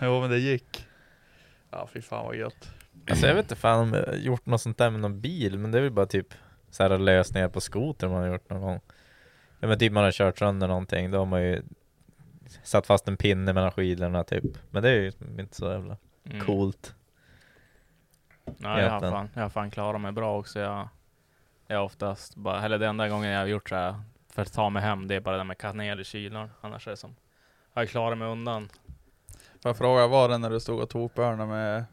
men det gick. Ja, fy fan vad gött. Alltså jag vet inte fan om jag gjort något sånt där med någon bil, men det är väl bara typ så här lösningar på skoter man har gjort någon gång. Ja, men typ man har kört sönder någonting, då har man ju satt fast en pinne mellan skidorna typ. Men det är ju inte så jävla coolt. Nej, jag har fan klarat mig bra också. Jag oftast bara, eller den enda gången jag har gjort så här för att ta mig hem, det är bara det med kanel i kylan. Annars är det som, jag klarar mig undan. Jag frågar, var det när du stod och tog på hörna med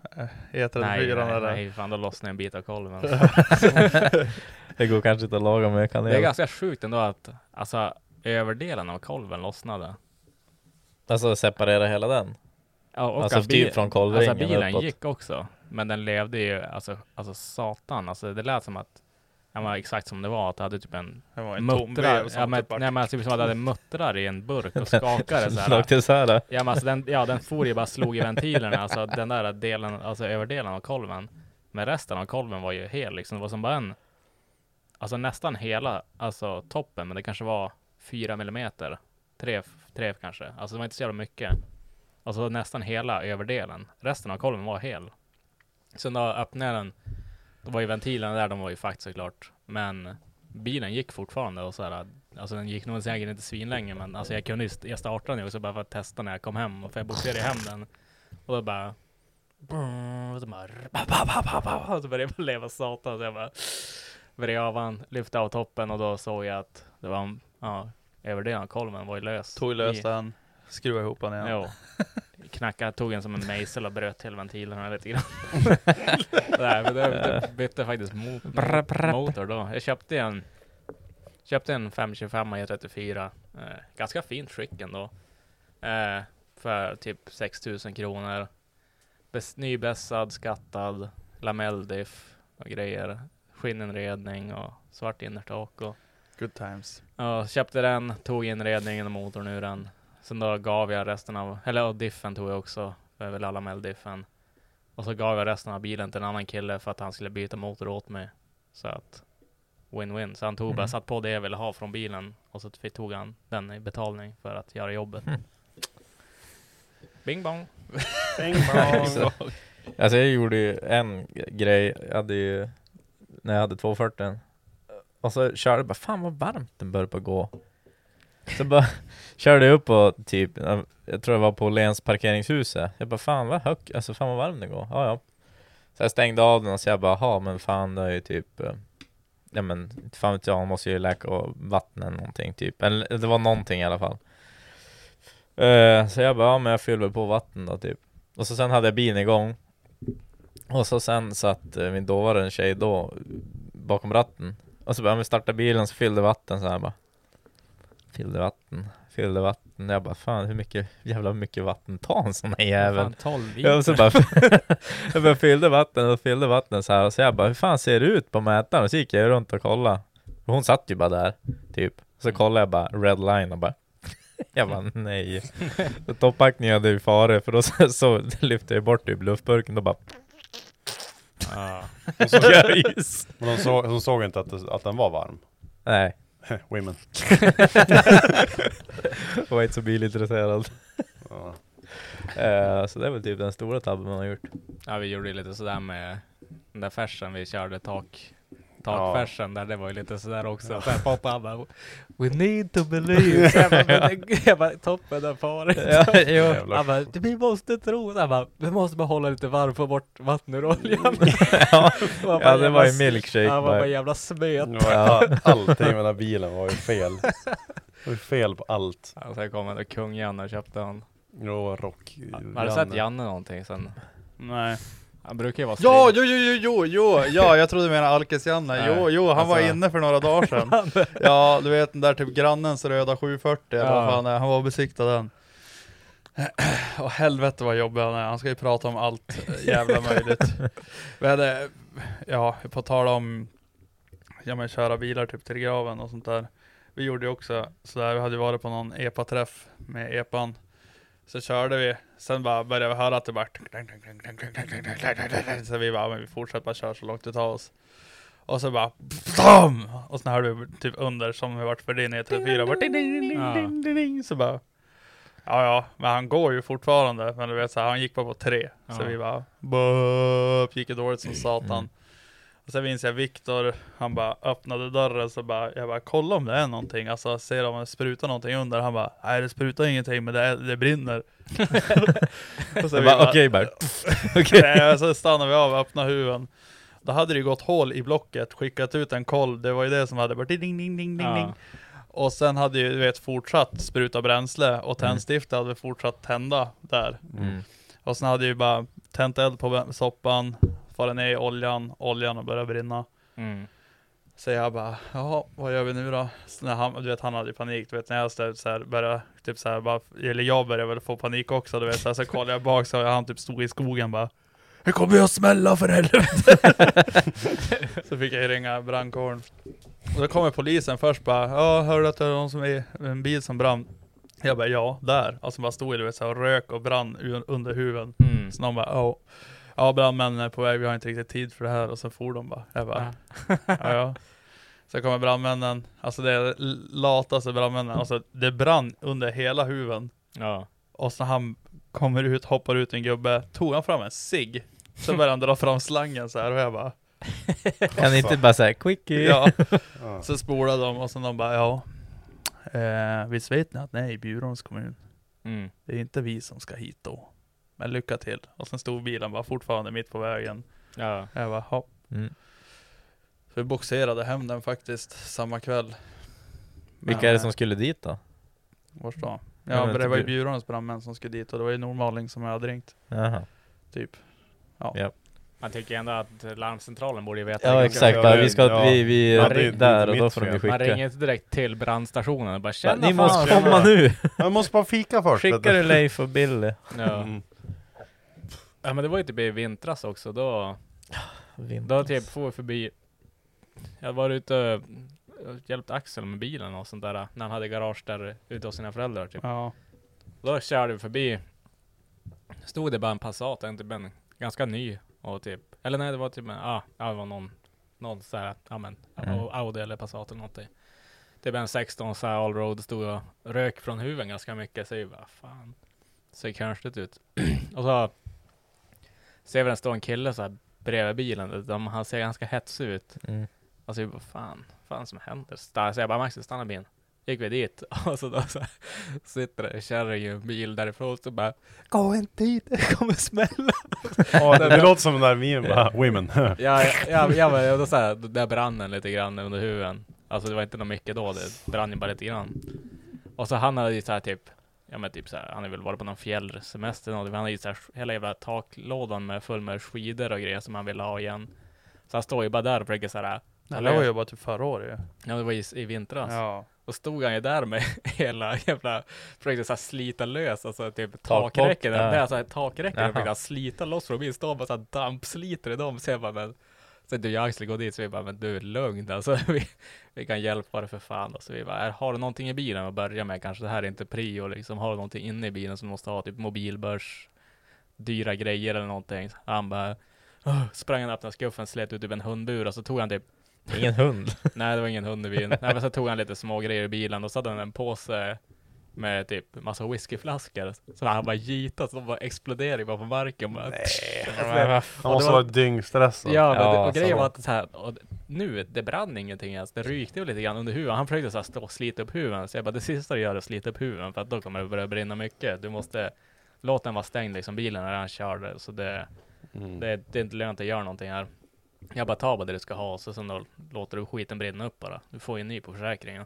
E34? Nej, fan, då lossnade en bit av kolven. Det går kanske inte att laga med kanel. Det är ganska sjukt ändå att, alltså, överdelen av kolven lossnade. Alltså separera hela den? Ja, och alltså typ från kolvringen. Alltså bilen uppåt gick också. Men den levde ju, alltså satan. Alltså det lät som att, jag menar, exakt som det var, att det hade typ en muttrar. Typ som att det hade muttrar i en burk och skakade såhär. Den for ju bara, slog i ventilerna. Alltså den där delen, alltså överdelen av kolven. Men resten av kolven var ju hel liksom. Det var som bara en, alltså nästan hela, alltså toppen. Men det kanske var 4 millimeter. 3 kanske. Alltså det var inte så jävla mycket. Alltså nästan hela överdelen. Resten av kolven var hel. Sen då öppnade den. Då var ju ventilen där. De var ju faktiskt såklart. Men bilen gick fortfarande. Och så här, alltså den gick nog säkert inte svinlänge. Men alltså jag kunde just, jag startade den ju också bara för att testa när jag kom hem. Och för jag bokserade hem den. Och då bara, och så bara, och så började jag leva satan. Så jag bara vred av han, lyfte av toppen. Och då såg jag att det var en, ja, överdelen av kolven var ju lös. Tog lös den, skruvade ihop den igen. Knackade, tog en som en mejsel och bröt till ventilerna lite grann. Nej, men det bytte faktiskt motor då. Jag köpte en 525 E34. Ganska fint skick ändå. För typ 6 000 kronor. Nyvässad, skattad, lamelldiff och grejer. Skinninredning och svart innertak och good times. Ja, köpte den, tog inredningen och motorn ur den. Sen då gav jag resten av, eller diffen tog jag också, för väl alla med diffen. Och så gav jag resten av bilen till en annan kille för att han skulle byta motor åt mig. Så att, win-win. Så han tog bara, satt på det jag ville ha från bilen. Och så tog han den i betalning för att göra jobbet. Bing bong. Bing bong. Alltså jag gjorde ju en grej, jag hade ju, när jag hade 240. Och så körde jag bara, fan vad varmt den började på gå. Så bara körde jag upp på typ, jag tror jag var på Lens parkeringshuset. Jag bara, fan vad högt, alltså fan vad varm det går. Ja, ja. Så jag stängde av den och så jag bara, ja men fan det är ju typ, ja men fan vet jag, man måste ju läka och vatten eller någonting typ. Eller det var någonting i alla fall. Så jag bara, ja men jag fyller på vatten då typ. Och så sen hade jag bilen igång. Och så sen satt min dåvarande tjej då bakom ratten. Och så bara, om vi startade bilen så fyllde vatten så här bara. Fyllde vatten. Jag bara, fan hur mycket, jävla mycket vatten tar en sån här jävel? Fan, 12 liter. Och så bara, jag bara fyllde vatten så här. Och så jag bara, hur fan ser det ut på mätaren? Och så gick jag runt och kollade. Och hon satt ju bara där, typ. Så kollade jag bara, red line och bara. Jag bara, nej. Toppackningen hade ju fare. För då så lyfte jag bort typ luftburken och bara. Ah. Hon såg inte att den var varm. Nej. Women. Hon var inte så bilintresserad. Ah. Så det är väl typ den stora tabben man har gjort. Ja, vi gjorde lite sådär med den där färsen vi körde takfärsen där. Det var ju lite sådär också. Ja. Så här pappa bara, we need to believe. Så jag bara, toppen är farligt. Ja, han bara, vi måste tro. Han bara, vi måste bara hålla lite varm, få bort vatten ur oljan. Ja, det var ju milkshake. Han var bara jävla smet. Ja, allting med den här bilen var ju fel. Det var fel på allt. Ja, sen kom en kung Janne och köpte han. Jo, rock. Har du sett Janne någonting sen? Nej. Han brukar ju vara strid. Ja, jag trodde du menade Alkes Janne. Han alltså, var inne för några dagar sedan. Ja, du vet den där typ grannens röda 740. Han var besiktad den. Och helvete vad jobbig han är. Han ska ju prata om allt jävla möjligt. Men, ja, på tal om köra bilar typ till graven och sånt där. Vi gjorde ju också sådär, vi hade ju varit på någon EPA-träff med EPAn. Så körde vi, sen bara började vi höra att det bara så vi bara, men vi fortsatte bara köra så långt det tar oss. Och så bara BAM! Och sen hörde vi typ under som vi varit för det ner till 4. Så bara, ja, men han går ju fortfarande. Men du vet så här, han gick bara på 3. Så vi bara, bop, gick det dåligt som satan. Och sen minns jag Viktor, han bara öppnade dörren så bara, jag bara kolla om det är någonting. Alltså ser om det sprutar någonting under. Han bara, nej det sprutar ingenting men det brinner. Och så bara, okej. Nej, så stannade vi av och öppnade huven. Då hade det ju gått hål i blocket, skickat ut en koll. Det var ju det som hade bara ding. Och sen hade ju, du vet, fortsatt spruta bränsle och tändstiftet hade fortsatt tända där. Mm. Och sen hade ju bara tänt eld på soppan. Fara ner i oljan och börja brinna. Mm. Så jag bara, ja, vad gör vi nu då? Så när han, du vet, han hade ju panik. Du vet, när jag stod så här, började, typ så här, bara, eller jag började väl få panik också. Du vet, så här, så kollade jag bak, så han typ stod i skogen bara, hur kommer jag smälla för helvete? Så fick jag ju ringa brandkåren. Och då kommer polisen först bara, ja, hörde att det är någon som är en bil som brann. Jag bara, ja, där. Alltså bara stod i, du vet, så här, och rök och brann under huven. Mm. Så någon bara, ja, brandmännen är på väg, vi har inte riktigt tid för det här. Och sen får de bara. Jag bara, ja. Så kommer brandmännen. Alltså det är lataste brandmännen. Alltså det brann under hela huven. Ja. Och så han kommer ut, hoppar ut en gubbe. Tog han fram en cigg. Så började han dra fram slangen så här. Och jag bara. Kan inte bara säga quickie? Ja. Så spolade de och sen de bara, ja. Visst vet ni att nej, i Bjurholms kommun. Mm. Det är inte vi som ska hit då. Men lycka till. Och sen stod bilen bara fortfarande mitt på vägen. Ja. Jag bara, hopp. Mm. Så vi boxerade hem den faktiskt samma kväll. Vilka är det som skulle dit då? Vars då? Ja, men det var ju Bjurholms brandmän som skulle dit. Och det var ju Normaling som jag hade ringt. Jaha. Typ. Ja. Yep. Man tycker ändå att larmcentralen borde ju veta. Ja, exakt. Vi är där och då får de skicka. Man ringer inte direkt till brandstationen och bara känna. Ni måste komma nu. Man måste bara fika först. Skickar du Leif och Billy? Ja. Mm. Ja, men det var ju typ i vintras också. Då typ får vi förbi. Jag var ute och hjälpte Axel med bilen och sånt där. När han hade garage där ute hos sina föräldrar typ. Ja. Då körde vi förbi. Stod det bara en Passat. En ganska ny. Och typ, eller nej, det var typ det var någon så här, Audi eller Passat eller någonting. Typ en 16 så här Allroad stod och rök från huven ganska mycket. Så jag bara, fan, ser konstigt ut. Och så ser vi den stå en kille så här bredvid bilen. Han ser ganska hetsig ut. Mm. Och så jag bara, fan som händer? Så jag bara, Max, stanna bilen. gick vi dit och så då så sitter det en kärring i en bil därifrån och så bara gå inte hit, det kommer smälla. Ja, det låter som den där mimen bara, women. Ja, då så här, där brann den lite grann under huven. Alltså det var inte något mycket då, det brann ju bara lite grann. Och så han hade ju så här typ, ja men typ så här, han hade väl varit på någon fjällsemester eller något, han hade ju så här hela jävla taklådan med full med skidor och grejer som han ville ha igen. Så han står ju bara där och försöker så här. Nej, det var ju bara typ förra året. Ja, det var i vintras. Ja. Och stod han ju där med hela jävla, försökte så här slita lös, alltså typ takräcken. Ja. Det är så här takräcken, jag försökte slita loss från min stad, bara så här dampsliter i dem. Så jag bara, men, så du jag skulle gå dit, så vi bara, men du är lugn, alltså vi kan hjälpa dig för fan. Så vi bara, har du någonting i bilen att börja med kanske? Det här är inte prio, liksom, har du någonting inne i bilen som måste ha, typ mobilbörs, dyra grejer eller någonting? Han bara, sprang han upp den skuffen, slet ut typ en hundbur och så tog han typ ingen hund. Nej, det var ingen hund i bilen. Nej, men så tog han lite små grejer i bilen och så hade han en påse med typ massa whiskyflaskor. Så han bara gitat, så de bara exploderade bara på marken. Bara, nej, han måste vara dyngstressad. Ja, men det, och grejen var att så här, nu, det brann ingenting ens. Det rykte lite grann under huvan. Han försökte så här stå och slita upp huvan. Så jag bara, det sista du gör är att slita upp huvan, för att då kommer det börja brinna mycket. Du måste låta den vara stängd liksom, bilen när han körde. Så det är inte lönt att göra någonting här. Jag bara tar bara det du ska ha, så sen då låter du skiten brinna upp bara. Du får ju en ny på försäkringen.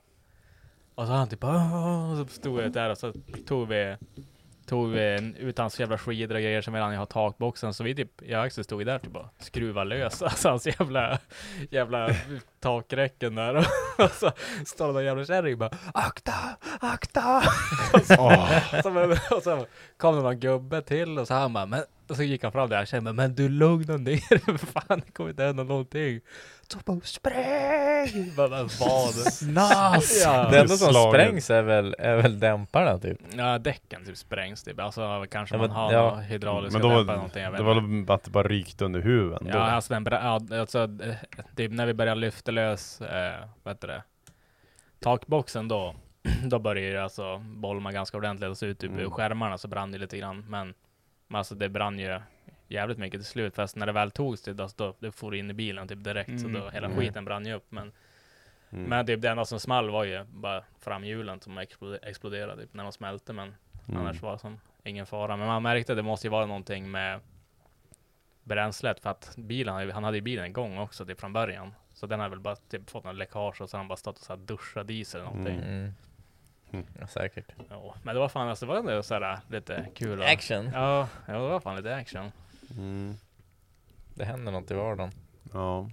Och så han typ, och så stod jag där och så tog vi ut hans jävla skidor och grejer som redan jag har takboxen. Så vi typ, jag och Axel stod ju där typ bara skruva lös. Alltså hans jävla takräcken där. Och så står den jävla kärring bara, akta! Och så kom det någon gubbe till och så han bara, men... Och så gick han fram där och kände, men du lugnar ner. Fan, det kommer inte hända någonting. Så bara, spräng! Vad? Snass! Ja. Det enda som sprängs är väl dämparna typ. Ja, däcken typ sprängs typ. Alltså kanske man har hydrauliska dämpar eller någonting. Det var bara att det bara rykt under huven. Ja, då. Alltså, typ när vi började lyfta lös takboxen då började det alltså bolma ganska ordentligt och så ut typ ur skärmarna, så brann det lite grann, men alltså det brann ju jävligt mycket till slut. Fast när det väl togs till, alltså då det for in i bilen typ direkt. Så då hela skiten brann ju upp. Men typ det enda som small var ju bara framhjulen som exploderade typ, när de smälte. Men annars var det som ingen fara. Men man märkte att det måste ju vara någonting med bränslet. För att bilen, han hade ju bilen igång också typ från början. Så den hade väl bara typ fått någon läckage och så han bara stått och så här duscha diesel eller någonting. Ja, säkert. Ja, men det var fan, alltså det var ändå så här lite kul. Och, action. Ja, det var fan lite action. Det händer något i vardagen. Ja.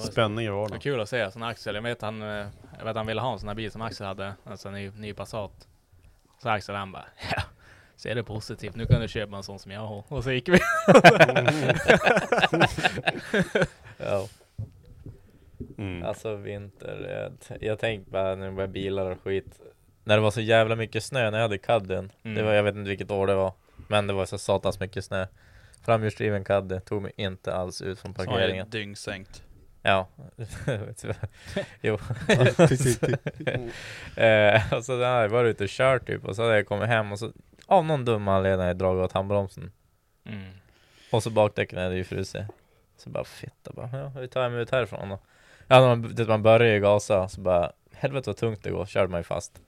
Spänning i vardagen. Det var kul att se sån Axel. Jag vet han ville ha en sån här bil som Axel hade, alltså en ny Passat. Så Axel han bara, ja. Så är det positivt. Nu kan du köpa en sån som jag har. Och så gick vi. Ja. Alltså vinter. Jag tänkte bara när det var bilar och skit. När det var så jävla mycket snö när jag hade kadden. Det var, jag vet inte vilket år det var, men det var så satans mycket snö. Framhjulsdriven kadde tog mig inte alls ut från parkeringen. Så är det dyngsänkt. Ja. Jo. Och så hade jag varit ute och kört typ. Och så hade jag kommit hem och så av någon dum anledning hade jag dragit åt handbromsen. Och så bakdäcken hade ju frusit. Så bara fitta bara, vi tar mig ut härifrån då. Ja, när man börjar gasa så bara, helvete vad tungt det går, körde man ju fast.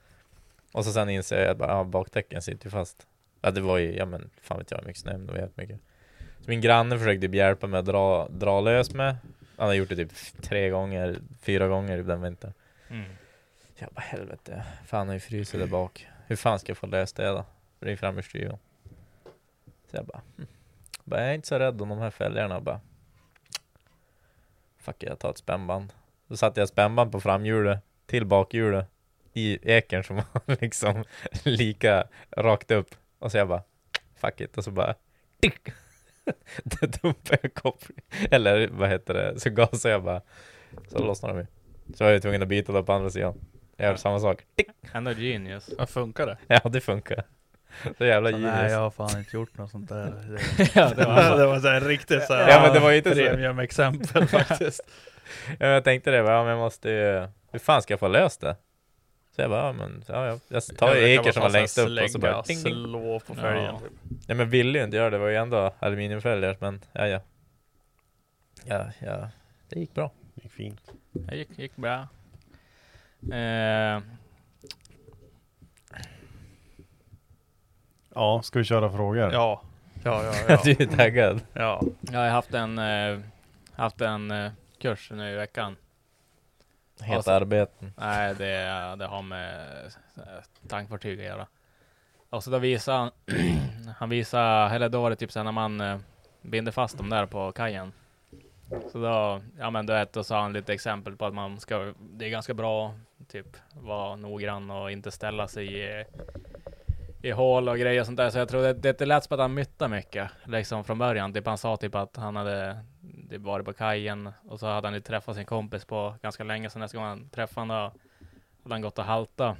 Och så sen inser jag att bara, bakdäcken sitter ju fast. Ja, det var ju, ja men fan vet jag, mycket snö, det var jättemycket. Så min granne försökte hjälpa mig att dra lös med. Han har gjort det typ 3 gånger, 4 gånger i den vintern. Jag bara, helvete, fan har ju fryset där bak. Hur fan ska jag få löst det då? Ring fram i styr. Så jag bara, jag är inte så rädd om de här fälgarna bara. Fuck, jag tar ett spännband. Då satte jag spännband på framhjulet till bakhjulet i eken som var liksom lika rakt upp. Och så jag bara, fuck it. Och så bara, tick! Det dumpade jag kopplingen. Eller vad heter det? Så gasade jag bara. Så lossnade de ju. Så var jag tvungen att byta då på andra sidan. Jag gör samma sak. Tick! Han är genius. Ja, funkar det? Ja, det funkar. Så jävla genius. Nej, jag har fan inte gjort något sånt där. Ja, det var så här riktigt så här. Ja, men det var inte premium exempel faktiskt. Ja, jag tänkte det, men jag måste ju, hur fan ska jag få löst det? Så jag bara, jag tar ju eker som var längst upp och så bara ding, ding. Slå på fälgen. Ja. Ja, men ville ju inte göra det, var ju ändå aluminiumfälgar, men ja. Ja, det gick bra. Det gick fint. Det gick bra. Ja, ska vi köra frågor? Ja. Du är taggad. Ja. Jag har haft en kurs nu i veckan. Helt arbeten. Nej, det har med tankfartyg att göra. Och så då visade, eller då var det typ så här när man binder fast dem där på kajen. Så då, ja men du vet, då sa han lite exempel på att man ska, det är ganska bra typ vara noggrann och inte ställa sig i hål och grejer och sånt där. Så jag tror det lät som att han myttade mycket liksom från början. Typ han sa typ att han hade det varit på kajen och så hade han ju träffat sin kompis på ganska länge sedan. Nästa gång han träffade honom hade han gått och halta.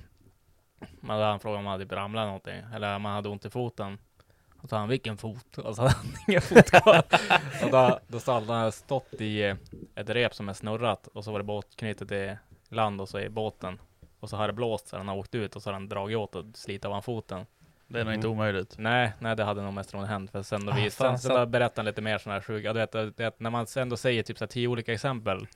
Man hade han frågat om han hade ramlat någonting eller om han hade ont i foten. Och så han, vilken fot? Och så hade han ingen fot kvar. Och då hade han stått i ett rep som är snurrat. Och så var det båtknytet i land och så i båten. Och så hade det blåst så han har åkt ut och så har han dragit åt och slitit av han foten. Det är nog inte omöjligt. Nej, det hade nog mest roligt hänt. För sen då så berättade han lite mer sådana här sjuka. Du vet, när man sen då säger typ så här 10 olika exempel.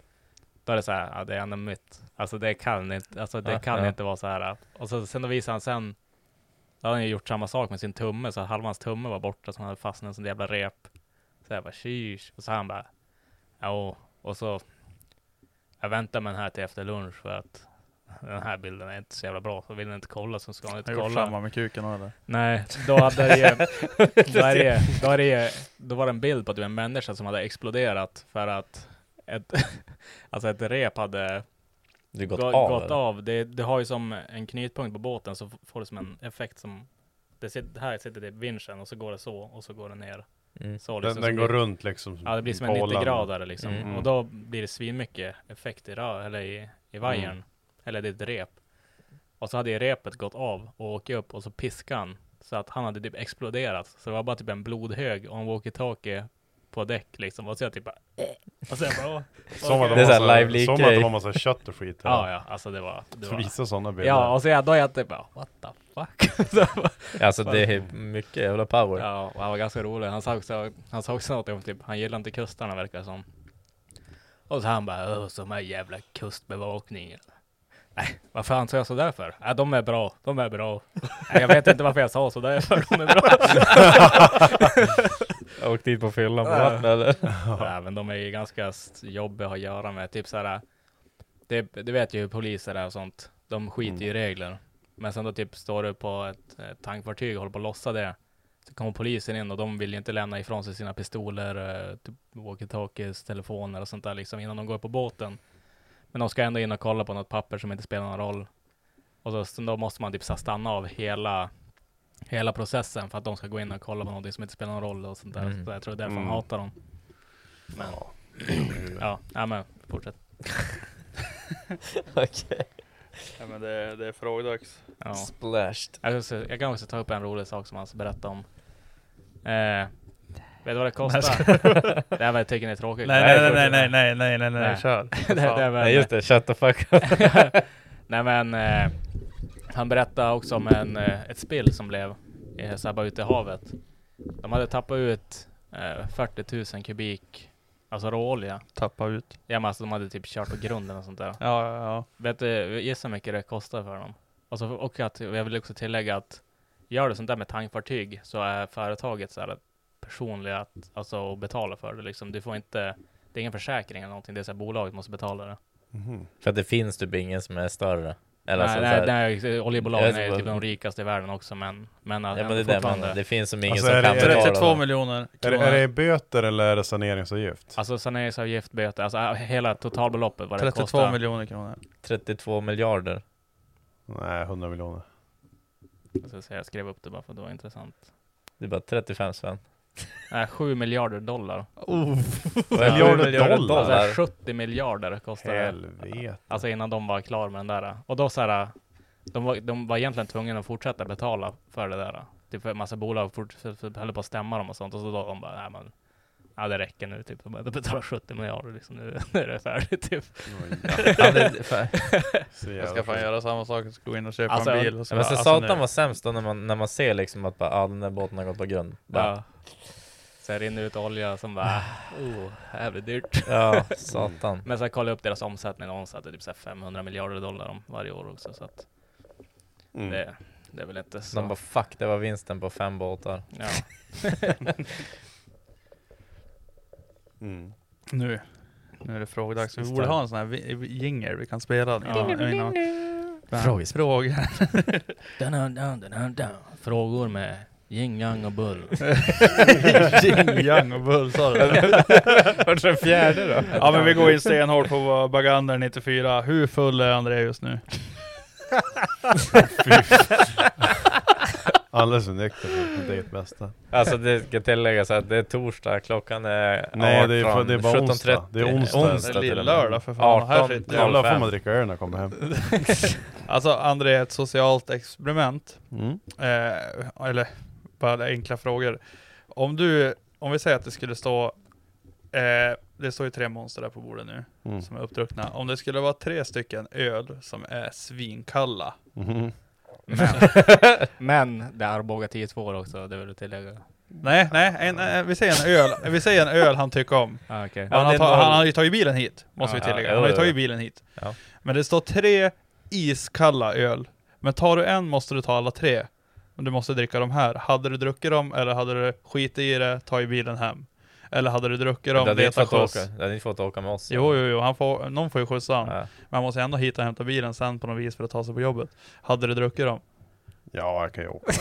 Då är det så här, ja, det är ändå mitt. Alltså det kan inte, inte vara så här. Och så, sen då visade han sen. Då hade han ju gjort samma sak med sin tumme. Så halva hans tumme var borta. Så han hade fastnat en sån jävla rep. Så jag bara, kysch. Och så han bara, ja. Och så, jag väntar med den här till efter lunch. För att den här bilden är inte så jävla bra. Så vill den inte kolla så ska han inte kolla. Har samma med kuken eller? Nej, då hade det ju. Då var det en bild på att det var en människa som hade exploderat. För att ett rep hade gått av. Det har ju som en knutpunkt på båten så får det som en effekt som här sitter det i vinschen och så går det så och så går det ner. Mm. Så liksom, den går runt liksom. Ja, det blir som en 90-gradare liksom. Mm. Och då blir det svinmycket effekt i vajern. Mm. Eller det är ett rep. Och så hade ju repet gått av och åkt upp och så piskan så att han hade typ exploderat. Så det var bara typ en blodhög och en walkie-talkie på däck liksom. Och så jag typ bara... Och sen bara... Som att det var massa kött och skit. Ja, alltså det var... Så vissa sådana bilder. Ja, och så då jag typ bara... What the fuck? Alltså det är mycket jävla power. Ja, han var ganska rolig. Han sa också något om typ... Han gillar inte kustarna verkar som. Och så han bara... Som här jävla kustbevakningen. Nej, vad fan sa jag så där för? Ja, de är bra. De är bra. Nej, jag vet inte varför jag sa så där för. De är bra. Jag åkte dit på fyllan på vattnet eller? Nej, men de är ju ganska jobbiga att göra med. Typ såhär, du vet ju hur poliser är och sånt. De skiter i regler. Men sen då typ står du på ett tankfartyg och håller på att lossa det. Så kommer polisen in och de vill ju inte lämna ifrån sig sina pistoler, typ walkie-talkies, telefoner och sånt där liksom innan de går på båten. Men de ska ändå in och kolla på något papper som inte spelar någon roll. Och så då måste man typ stanna av hela processen för att de ska gå in och kolla på någonting som inte spelar någon roll och sånt där. Så jag tror det är därför man hatar dem. Men, ja, men fortsätt. Okej. Ja, men det är frågdags. Ja. Splashed. Jag kan också ta upp en rolig sak som han ska berätta om. Vet du vad det kostar? Det här var jag tycker är tråkigt. Nej, kör. Nej, just det, shut the fuck up. Nej, men han berättade också om ett spill som blev så här bara ute i havet. De hade tappat ut 40 000 kubik, alltså råolja. Tappa ut? Ja, men alltså de hade typ kört på grunden och sånt där. Ja. Vet du, gissa hur mycket det kostar för dem? Alltså, och att, jag vill också tillägga att gör du sånt där med tankfartyg så är företaget så här personliga att alltså, betala för det liksom. Du får inte, det är ingen försäkring eller någonting, det är så här, bolaget måste betala det. För att det finns typ ingen som är större eller nej, oljebolagen är typ de rikaste i världen också men det finns som ingen alltså, som kan betala. 32 miljoner. Är det böter eller är det saneringsavgift? Alltså saneringsavgift, böter, alltså hela totalbeloppet vad det kostar. 32 miljoner kronor. 32 miljarder. Nej, 100 miljoner. Alltså, jag skrev upp det bara för att det var intressant. Det är bara 35 spänn. 7 miljarder dollar. Dollar. Alltså, 70 miljarder kostar det. Alltså innan de var klara med den där. Och då så här, de var egentligen tvungna att fortsätta betala för det där. Typ en massa bolag höll på att stämma dem och sånt. Och så då de bara, det räcker nu. Typ. De betalar 70 miljarder liksom, nu är det färdigt. Typ. Jag ska fan göra samma sak och gå in och köpa en bil. Och så men så satan var sämst då när man ser liksom att den där båten har gått på grund. Så här rinner ut olja som bara, här blir dyrt. Ja, satan. Men så kollar jag upp deras omsättning. De omsatte typ så här 500 miljarder dollar om varje år också. Så att det, det är väl inte så. De bara, fuck, det var vinsten på 5 båtar. Ja. Mm. Nu är det frågedags. Vi borde ha en sån här jinger vi kan spela. Frågor. Frågor med yin-yang och bull. Yin-yang och bull, sa du. Var det fjärde då? Ja, men vi går in stenhårt på Bagander 94. Hur full är André just nu? Alla som nykter det är det bästa. Alltså det ska tilläggas att det är torsdag, klockan är 18. Nej, det är bara onsdag. Det är onsdag till lördag för fan. 18, här sitter alla får man dricka öl när jag kommer hem. Alltså André är ett socialt experiment. Mm. Eller bara enkla frågor. Om vi säger att det skulle stå det står ju 3 monster där på bordet nu som är uppdruckna. Om det skulle vara 3 stycken öl som är svinkalla. Mm. Men det är Arvåga 10-2 också, det vill du tillägga. Nej, vi säger en öl han tycker om. Ah, okay. Han har ju tagit bilen hit, måste vi tillägga. Han har ju tagit bilen hit. Ja. Men det står 3 iskalla öl. Men tar du en måste du ta alla 3. Men du måste dricka de här. Hade du druckit dem eller hade du skitit i det, ta i bilen hem. Eller hade du druckit dem, det hade inte fått åka med oss. Jo, någon får ju skjutsa honom. Ja. Man måste ändå hit och hämta bilen sen på något vis för att ta sig på jobbet. Hade du druckit dem? Ja, jag kan ju åka.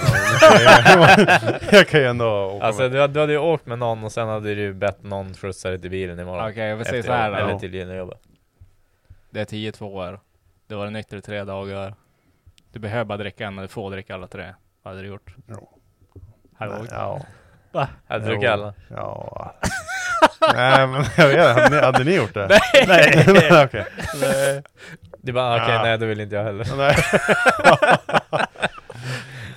Jag kan ju ändå åka. Alltså, du hade ju åkt med någon och sen hade du bett någon skjutsa dig till bilen imorgon. Okej, jag vill säga så här då. Eller till jobbet. Det är 10-2 år. Det var nykter i 3 dagar. Du behöver bara dricka en, men du får dricka alla 3. Vad hade du gjort? Ja. Va? Hade du alla? Ja. Nej, men jag vet, hade ni gjort det? Nej. Okej. Nej. Det är bara, nej, det vill inte jag heller. Nej.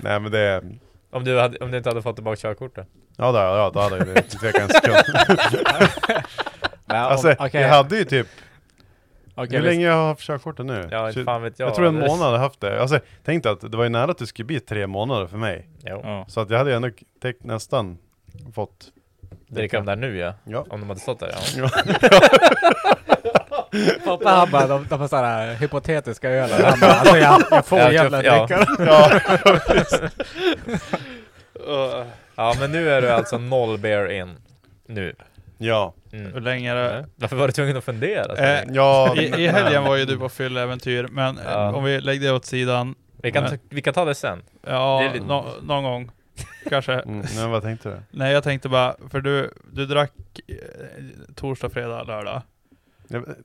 Nej, men det... Om du inte hade fått tillbaka körkortet? Ja, då hade jag inte tvekat en sekund. Alltså, jag hade ju typ... Okej, hur länge jag har haft körkortet nu? Ja, fan vet jag tror en månad har haft det. Alltså, tänkte att det var ju nära att det skulle bli 3 månader för mig. Jo. Så att jag hade ju ändå nästan fått... Dricka om där nu, ja. Om de hade stått där, ja. Pappa, han bara, de var sådana hypotetiska ölar. Han bara, alltså jag får jävla dricka. Ja, men nu är du alltså 0 beer in. Nu. Ja. Mm. Hur länge är det? Varför var du tvungen att fundera? I helgen var ju du på fylleäventyr. Men om vi lägger det åt sidan. Vi kan ta det sen. Ja, det någon gång. Kanske. Nej, vad tänkte du? Nej, jag tänkte bara, för du drack torsdag, fredag, lördag.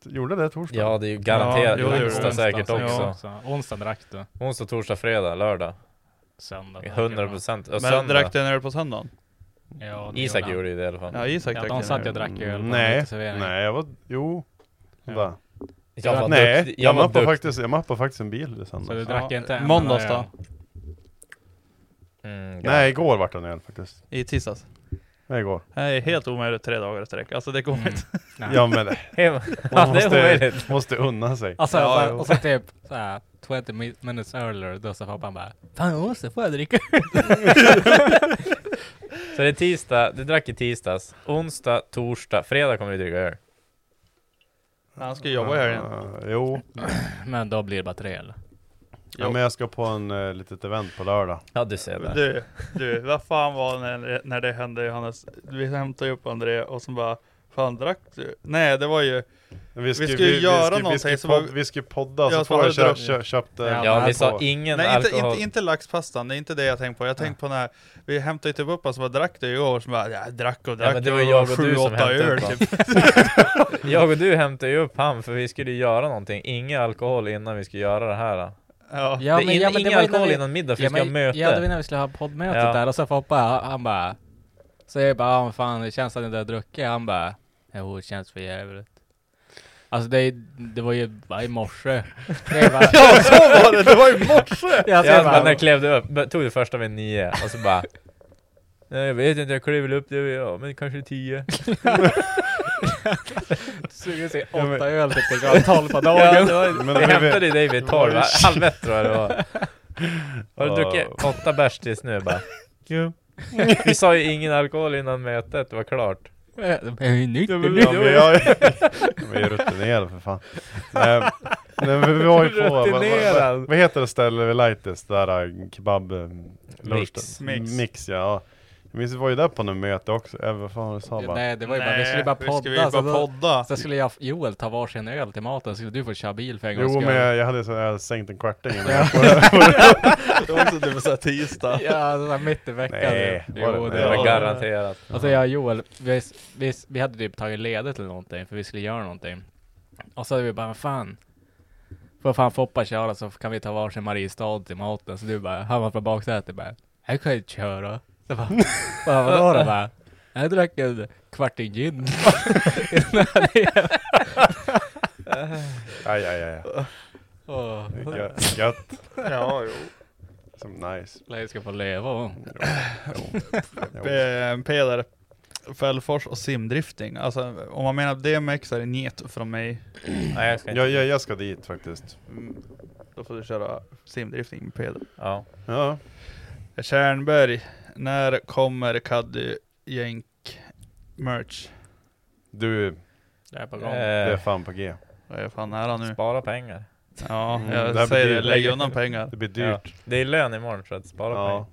Gjorde det torsdag? Ja, det är ju garanterat. Ja, onsdag säkert också. Ja. Onsdag drack du. Onsdag, torsdag, fredag, lördag. Söndag. 100%. Men söndag. Drack du en öl på söndagen? Ja, Isak gjorde ju det i alla fall. Ja, Isak drack. De satt jag drack öl. Nej, jag var... Jo. Ja. Va? Jag mappade faktiskt en bil det söndags. Så du drack inte en måndags då? Nej, igår var det en öl faktiskt. I tisdags? Nej, igår. Nej, helt omöjligt 3 dagar i sträck. Alltså det går inte. Ja, men man måste unna sig. Alltså, och så typ så här... 20 minutes earlier, då sa pappan bara fan också, får jag dricka? Så det är tisdag, du drack i tisdags. Onsdag, torsdag, fredag kommer du dricka öl. Han ska jobba här igen. Jo. Men då blir det bara 3 eller? Ja, men jag ska på en litet event på lördag. Ja, du ser det. Du vad fan var när det hände, Johannes? Vi hämtade ju upp André och som bara fan drack du? Nej, det var ju vi skulle podda så får jag köpte. Ja, vi sa ingen alkohol. Nej, inte laxpastan. Det är inte det jag tänkt på. Jag tänkt på när vi hämtade ju typ upp oss som bara drack det igår som bara drack. Ja, men det var jag och du som hämtade upp. Jag och du hämtade ju upp han för vi skulle göra någonting. Ingen alkohol innan vi skulle göra det här. Då. Ja, men ingen alkohol innan middag för vi ska möta. Ja, det var när vi skulle ha poddmötet där och så hoppa han bara så jag bara fan det känns att den där druckit. Han bara jo, det känns för jävligt. Alltså det var ju bara i morse. Ja, så var det. Det var i morse. När jag klävde upp, tog det första med 9. Och så bara, nej, jag vet inte, jag klävde upp det. Ja, men kanske 10. Så jag ser 8 öl typ, jag 12 på dagen. Jag hämtade David 12, halvett tror jag det var. Har du druckit 8 bärs tills nu? Ja. Vi sa ju ingen alkohol innan mötet, det var klart. Men jag är ju rutinerad för fan. Nej, men vi var ju på vad heter det ställe vid Lightest där kebab mix ja. Men vi var ju där på något möte också. Vad fan det sa bara. Nej, det var ju bara vi skulle bara podda. Så skulle jag Joel ta varsin öl till maten så skulle du få köra bil för en gång. Jo, men jag hade så här sänkt en kvarting innan. Det var också det var så här tisdag. Ja, det var mitt i veckan. Nej, det var garanterat. Alltså jag och Joel vi hade typ tagit ledigt eller någonting för vi skulle göra någonting. Och så hade vi bara vad fan Foppa köra så kan vi ta varsin Mariestad till maten. Så du bara han var på baksätet bara. Här kan jag inte köra. Vadå det bara? Jag drack en kvart i gin. Ja. Åh, gött. Ja, jo. Som nice. Jag ska få leva. Peder, Fällfors och simdrifting. Alltså, om man menar DMX är det njet från mig. Nej, jag ska dit faktiskt. Då får du köra simdrifting med Peder. Ja. Kärnberg, när kommer Kaddy Jänk merch? Du, det är på gång. Det är fan på G. Vad är fan nära nu? Spara pengar. Ja, jag säger lägg undan pengar. Det blir dyrt. Ja. Det är lön imorgon för att spara pengar.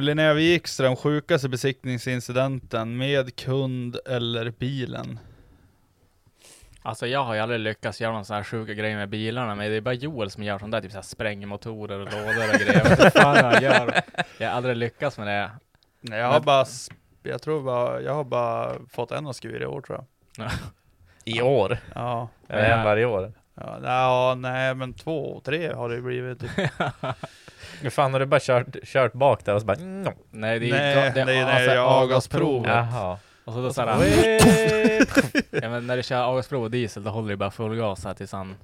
Linnea Wikström, sjukaste besiktningsincidenten med kund eller bilen? Alltså jag har ju aldrig lyckats göra någon sån här sjuka grej med bilarna. Men det är bara Joel som gör sånt där. Typ såhär sprängmotorer och lådor och grejer. Jag har aldrig lyckats med det. Nej, jag har bara fått en att skriva i år tror jag. I år? Ja. En varje år? Ja, nej men 2-3 har det blivit. Typ. Fan har du bara kört bak där och så bara... Mm. Nej, det är avgasprovet. Jaha. Och så då såhär... Ja, men när du kör avgasprov och diesel då håller du bara full gas här tills han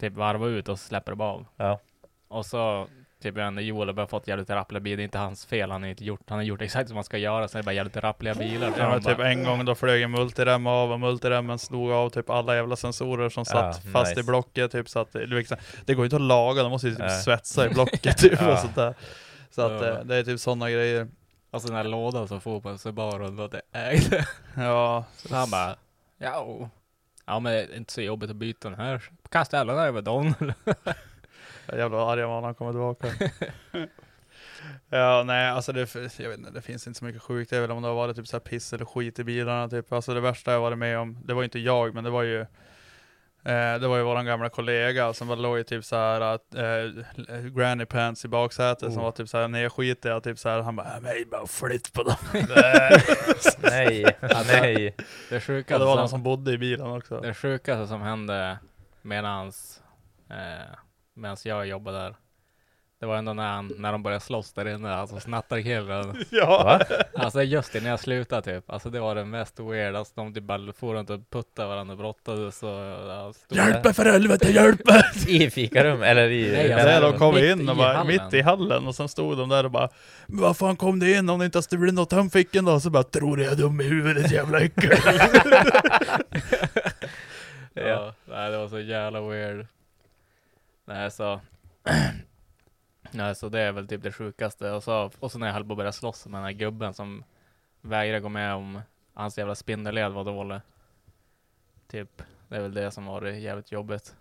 typ varvar ut och släpper det bara av. Ja. Och så typ jag ändå Joel har bara fått jävligt rappliga bilar. Det är inte hans fel. Han har gjort exakt som man ska göra. Så det är bara jävligt rappliga bilar. Ja, men typ en gång då flög en multirem av och multiremmen slog av typ alla jävla sensorer som satt fast i blocket. Typ, så att, det går ju inte att laga. De måste ju typ svetsa i blocket typ och sånt där. Så att, det är typ sådana grejer. Alltså den här lådan som får på sig bara och det ägde. Ja. Så han bara, ja men det är inte så jobbigt att byta den här. Kasta alla där över dem. Jävla arga man, han kommer tillbaka. Ja, nej, alltså jag vet inte, det finns inte så mycket sjukt. Det är väl om det har varit typ så här piss eller skit i bilarna typ. Alltså det värsta jag varit med om, det var inte jag, men det var ju våran gamla kollega som var låg i typ så här att granny pants i baksätet som var typ så här nedskitig och typ så här han bara nej bara flytt på dem. nej. Det sjuka det var någon som bodde i bilen också. Det sjukaste som hände medan jag jobbade där. Det var ändå när de började slåss där inne. Alltså snattarkillen. Ja. Alltså just det, när jag slutade typ. Alltså det var det mest weird. Alltså de typ bara får runt och putta varandra och brottades. Hjälp mig för helvete, hjälp mig! I fikarum, eller i... Nej, alltså, de kom in och bara mitt i hallen. Och sen stod de där och bara vad fan kom det in om det inte har stulit något handficken då? Och så bara, tror jag är dum i huvudet, jävla äckel. Ja, nej, det var så jävla weird. Nej, så... Nej, så det är väl typ det sjukaste. Och så när jag höll på att börja slåss med den här gubben som vägrade gå med om hans jävla spindelled var dålig. Typ, det är väl det som var det jävligt jobbigt.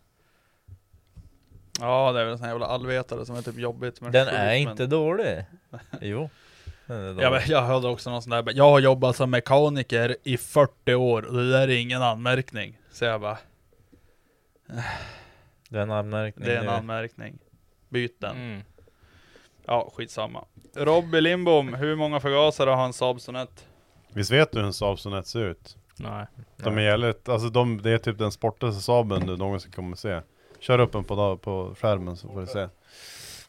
Ja, det är väl en sån jävla allvetare som är typ jobbigt. Men den är inte dålig. Jo. Ja, men jag hörde också någon sån där. Jag har jobbat som mekaniker i 40 år och det där är ingen anmärkning. Så jag bara... Det är en anmärkning. Byt den. Mm. Ja, skitsamma. Robby Lindbom, hur många förgasare har en Saab Sonett? Visst vet du hur en Saab Sonett ser ut? Nej. De är jävligt, alltså det är typ den sportaste Saaben du någonsin kommer se. Kör upp den på skärmen så får du se.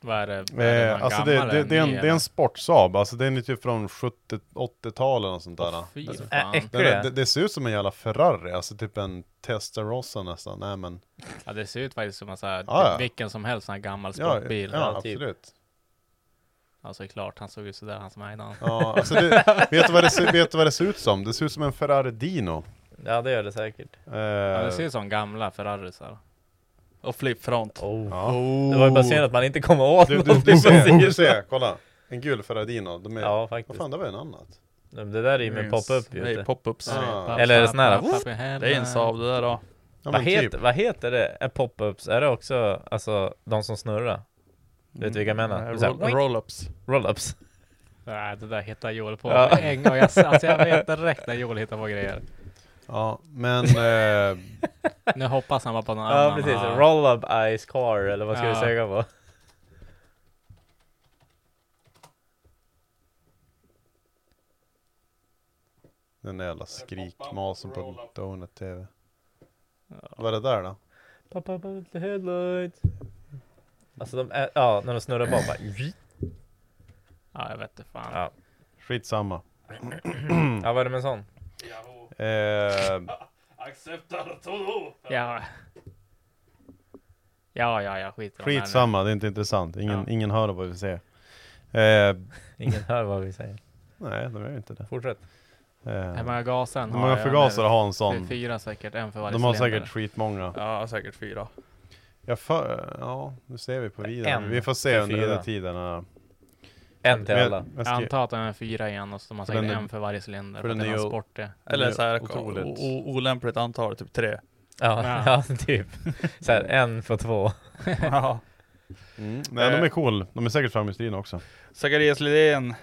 Vad är det? Alltså det är en sportsaab. Alltså den är typ från 70-80-talen och sånt där. Det ser ut som en jävla Ferrari. Alltså typ en Testarossa nästan. Nej, men... Ja, det ser ut faktiskt som en sån här, vilken som helst en gammal sportbil. Ja, ja typ. Absolut. Alltså klart, han såg ut sådär, han som är innan. Ja, alltså vet du vad det ser ut som? Det ser ut som en Ferrari Dino. Ja, det gör det säkert. Ja, det ser ut som gamla Ferrari så. Och flipfront. Det var ju bara sen att man inte kommer åt. Du ser, kolla. En gul Ferradino. De är, ja, faktiskt. Vad fan, det var en annat. Det där är ju med pop-up. Nej, pop-ups. Eller sån här. Det är en Saab det där då. Vad heter det? Pop-ups? Är det också alltså, de som snurrar? Vet du vilka jag menar? Roll-ups. Roll-ups. Nej, det där hittar Joel på en gång. Alltså, jag vet direkt när Joel hittar på grejer. Ja, men... Nu hoppas han på någon annan. Ja, precis. Roll-up ice car, eller vad ska vi säga på? Den jävla skrikmasen på Donut TV. Vad är det där då? Pappa, the headlights. Alltså de är, när de snurrar bara. Jag vet inte fan. Ja. Skitsamma. Vad är det med en sån? Acceptar todo. Ja, skitsamma, det är inte intressant. Ingen hör vad vi säger. Ingen hör vad vi säger. Nej, de är inte det. Fortsätt. Hur många förgasare har en sån? 4 säkert, en för varje. De har säkert skitmånga. Ja, säkert 4. Nu ser vi på videon. Vi får se under tiden. En till alla. Jag antar att den är 4 igen och så har man säkert en för varje cylinder. För den är sport. Eller så här olämpligt antal, typ 3. Ja, typ. Så här, 1 för 2. Ja. Nej, de är cool. De är säkert framgångsrika också. Zacharias Lidén.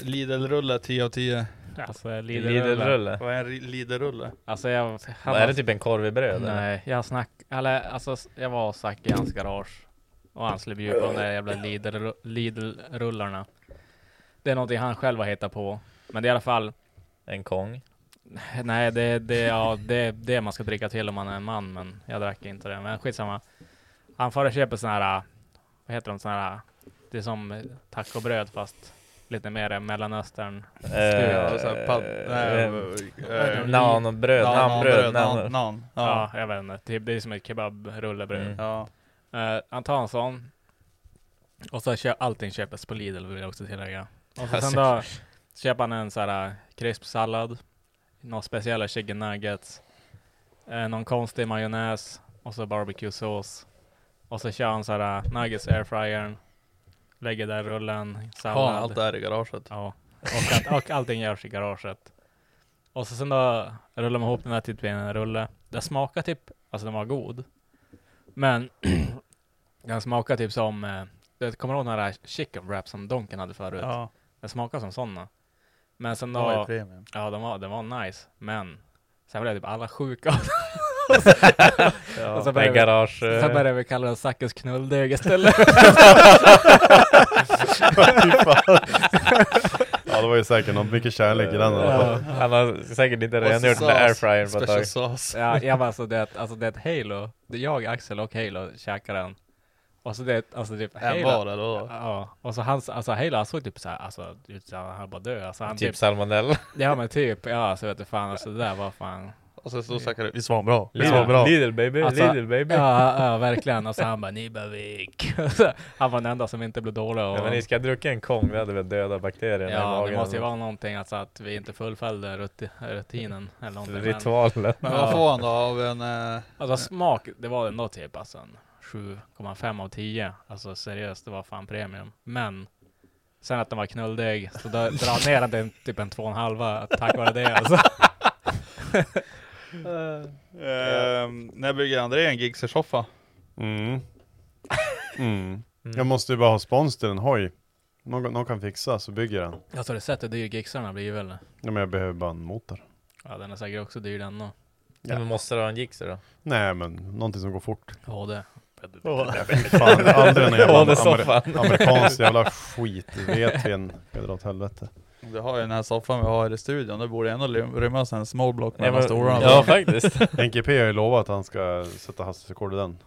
Lidl-rulle 10 av 10. Alltså Lidl-rulle. Vad är en Lidl-rulle? Alltså är det typ en korv i bröd? Nej, jag var Zack i hans garage och han skulle bjuda på de där jävla Lidl-rullarna. Det är någonting han själv har hittat på. Men det är i alla fall en kong. Nej, det man ska dricka till om man är en man, men jag drack inte det. Men skitsamma. Han får köpa såna här, vad heter de, såna här, det är som tacobröd fast lite mer Mellanöstern. Nanbröd. Ja, jag vet inte. Typ, det är som ett kebabrullebröd. Han tar en sån. Och så allting köpes på Lidl, vill jag också tillägga. Och så sen då köper han en sån här krispsallad. Några speciella chicken nuggets. Någon konstig majonnäs. Och så barbecuesås. Och så kör han så här nuggets airfryern. Lägger där rullen, sallad. Ja, allt det här i garaget. Ja, och allting görs i garaget. Och så sen då rullar man ihop den här typ i en rulle. Den smakar typ, alltså den var god. Men den smakar typ som, det kommer ihåg den här chicken wrap som Donken hade förut. Ja. Den smakar som sådana. Men sen då, ja, premium. Ja, den var nice. Men sen blev det typ alla sjuka. Och så började vi kalla den Sackes knulldög istället. Det var ju säkert något mycket kärlek i den. Han var säkert inte rengjort den där airfryern på ett tag. Det är ett Halo. Jag, Axel och Halo käkar den. Och så det, alltså typ Halo. Ja, och så hans, alltså Halo, han såg typ så här, alltså han var bara död, alltså han typ salmonella. Ja, men typ, ja, så vet du fan, alltså det där var fan. Och så stod Zachary, vi svar bra. Lidl baby. Ja, verkligen. Och så han bara, ni behövik. Han var den enda som inte blev dålig. Och... Ja, men ni ska drucka en kong, vi hade väl döda bakterier. Ja, det måste ju vara någonting, alltså, att vi inte fullföljde rutinen. Eller någonting. Ritualen. Men vad får han då av en... Alltså smak, det var ändå typ alltså, 7,5 av 10. Alltså seriöst, det var fan premium. Men... Sen att den var knulldeg, så då drar ner den typ en 2,5 tack vare det alltså. När bygger André en gigsersoffa? Jag måste ju bara ha spons till en hoj. Någon kan fixa, så bygger den. Jag tror det sättet det är ju gigsarna blir ju väl. Ja, men jag behöver bara en motor. Ja, den är säkert också dyr den då. Ja. Men måste du ha en gigser då? Nej, men någonting som går fort. Ja, det. Fan, aldrig den jävla amerikansk jävla skit. Vet vi en jävla åt helvete. Du har ju den här soffan vi har i studion. Det borde ändå rymmas en småblock med de stora. Ja, faktiskt. Henke P har ju lovat att han ska sätta hastighetsrekord i den.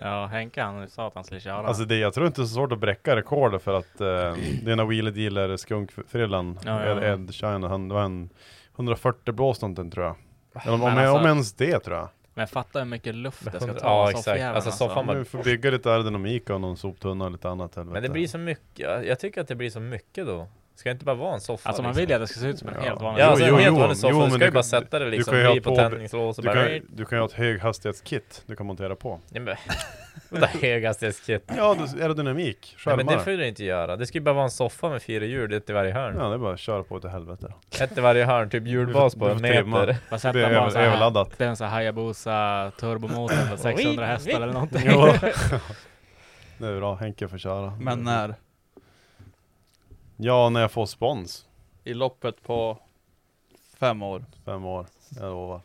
Ja, Henke han sa att han skulle köra. Alltså jag tror inte det är så svårt att bräcka rekordet för att det är en wheelie dealer skunkfrillan. Ja. Ed China, han var en 140 blås någonting tror jag. Om ens det tror jag. Men jag fattar hur mycket luft det ska ta. Ja, exakt. Alltså soffan man får bygga lite aerodynamik och någon soptunna och lite annat. Men det blir så mycket. Jag tycker att det blir så mycket då. Ska inte bara vara en soffa? Alltså man vill att det ska se ut som en helt vanlig soffa. Ja, helt vanlig soffa. Du ska ju bara sätta det liksom. Du kan ju ha ett höghastighetskit du kan montera på. Nej, men Höghastighetskit. Ja, aerodynamik. Nej, men det får du inte göra. Det skulle bara vara en soffa med 4 hjul, ett i varje hörn. Ja, det är bara att köra på till helvete. Ett i varje hörn, typ hjulbas på en meter. Det är överladdat. Det är en sån här Hayabusa turbomotor på 600 hästar eller någonting. Jo. Det är bra, Henke får köra. Men när? Ja, när jag får spons. I loppet på 5 år. 5 år, jag lovar.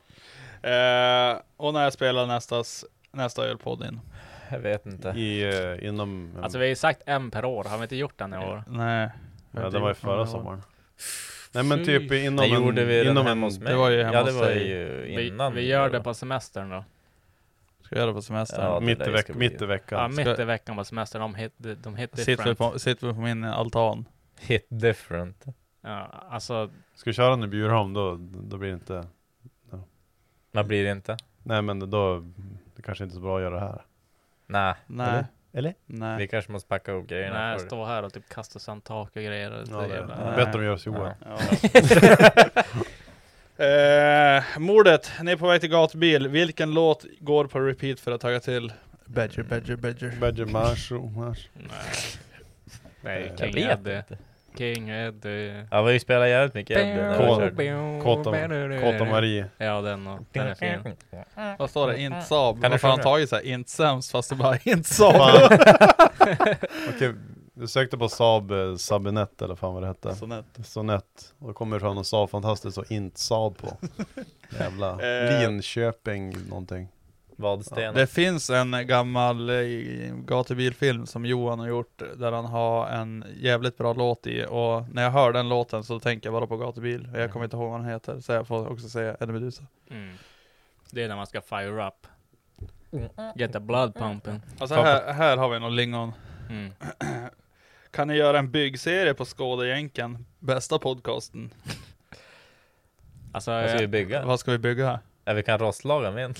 Och när jag spelar nästa ölpodd in. Jag vet inte. Inom, alltså vi har ju sagt en per år. Har vi inte gjort den i år? Nej. Ja, det var ju förra sommaren. Nej men typ inom det gjorde vi inom hemma hos mig. Det var ju hemma hos dig. Innan. Vi gör det på semestern då. Ska göra det på semestern? Ja, mitt i veckan. Ja, mitt i veckan på semestern. De hit different. Sitter vi på min altan. Hit different. Ja, alltså. Ska vi köra den i Bjurholm då blir det inte... Vad blir det inte? Nej men då... Det kanske inte är så bra att göra det här. Nej. Eller? Nej. Vi kanske måste packa upp grejerna. Nej, stå här och typ kasta sandtak och grejer. Ja, det. Bättre om görs Johan. Mordet. Ni är på väg till Gatubil. Vilken låt går på repeat för att tagga till? Badger Mushroom. Nej. King Eddie. Ja, vi spelar jävligt mycket Eddie. Kåta Marie. Ja, den är fin. Vad står det? Inte Saab. Kan du fan ta i så här? Inte Sams, fast det bara inte Saab. Okej, du sökte på Saab Sabinett eller fan vad det hette. Sonett. Och då kommer fram och sa fantastiskt så inte Saab på. Jävla Linköping någonting. Ja, det finns en gammal gatubilfilm som Johan har gjort där han har en jävligt bra låt i, och när jag hör den låten så tänker jag bara på gatubil. Jag kommer inte ihåg vad den heter, så jag får också säga Eddie Meduza. Det är när man ska fire up. Get the blood pumping. Alltså här har vi någon lingon. Kan ni göra en byggserie på Skoda Jänken? Bästa podcasten. Alltså, vad ska vi bygga? Ja, vi kan rostlaga med.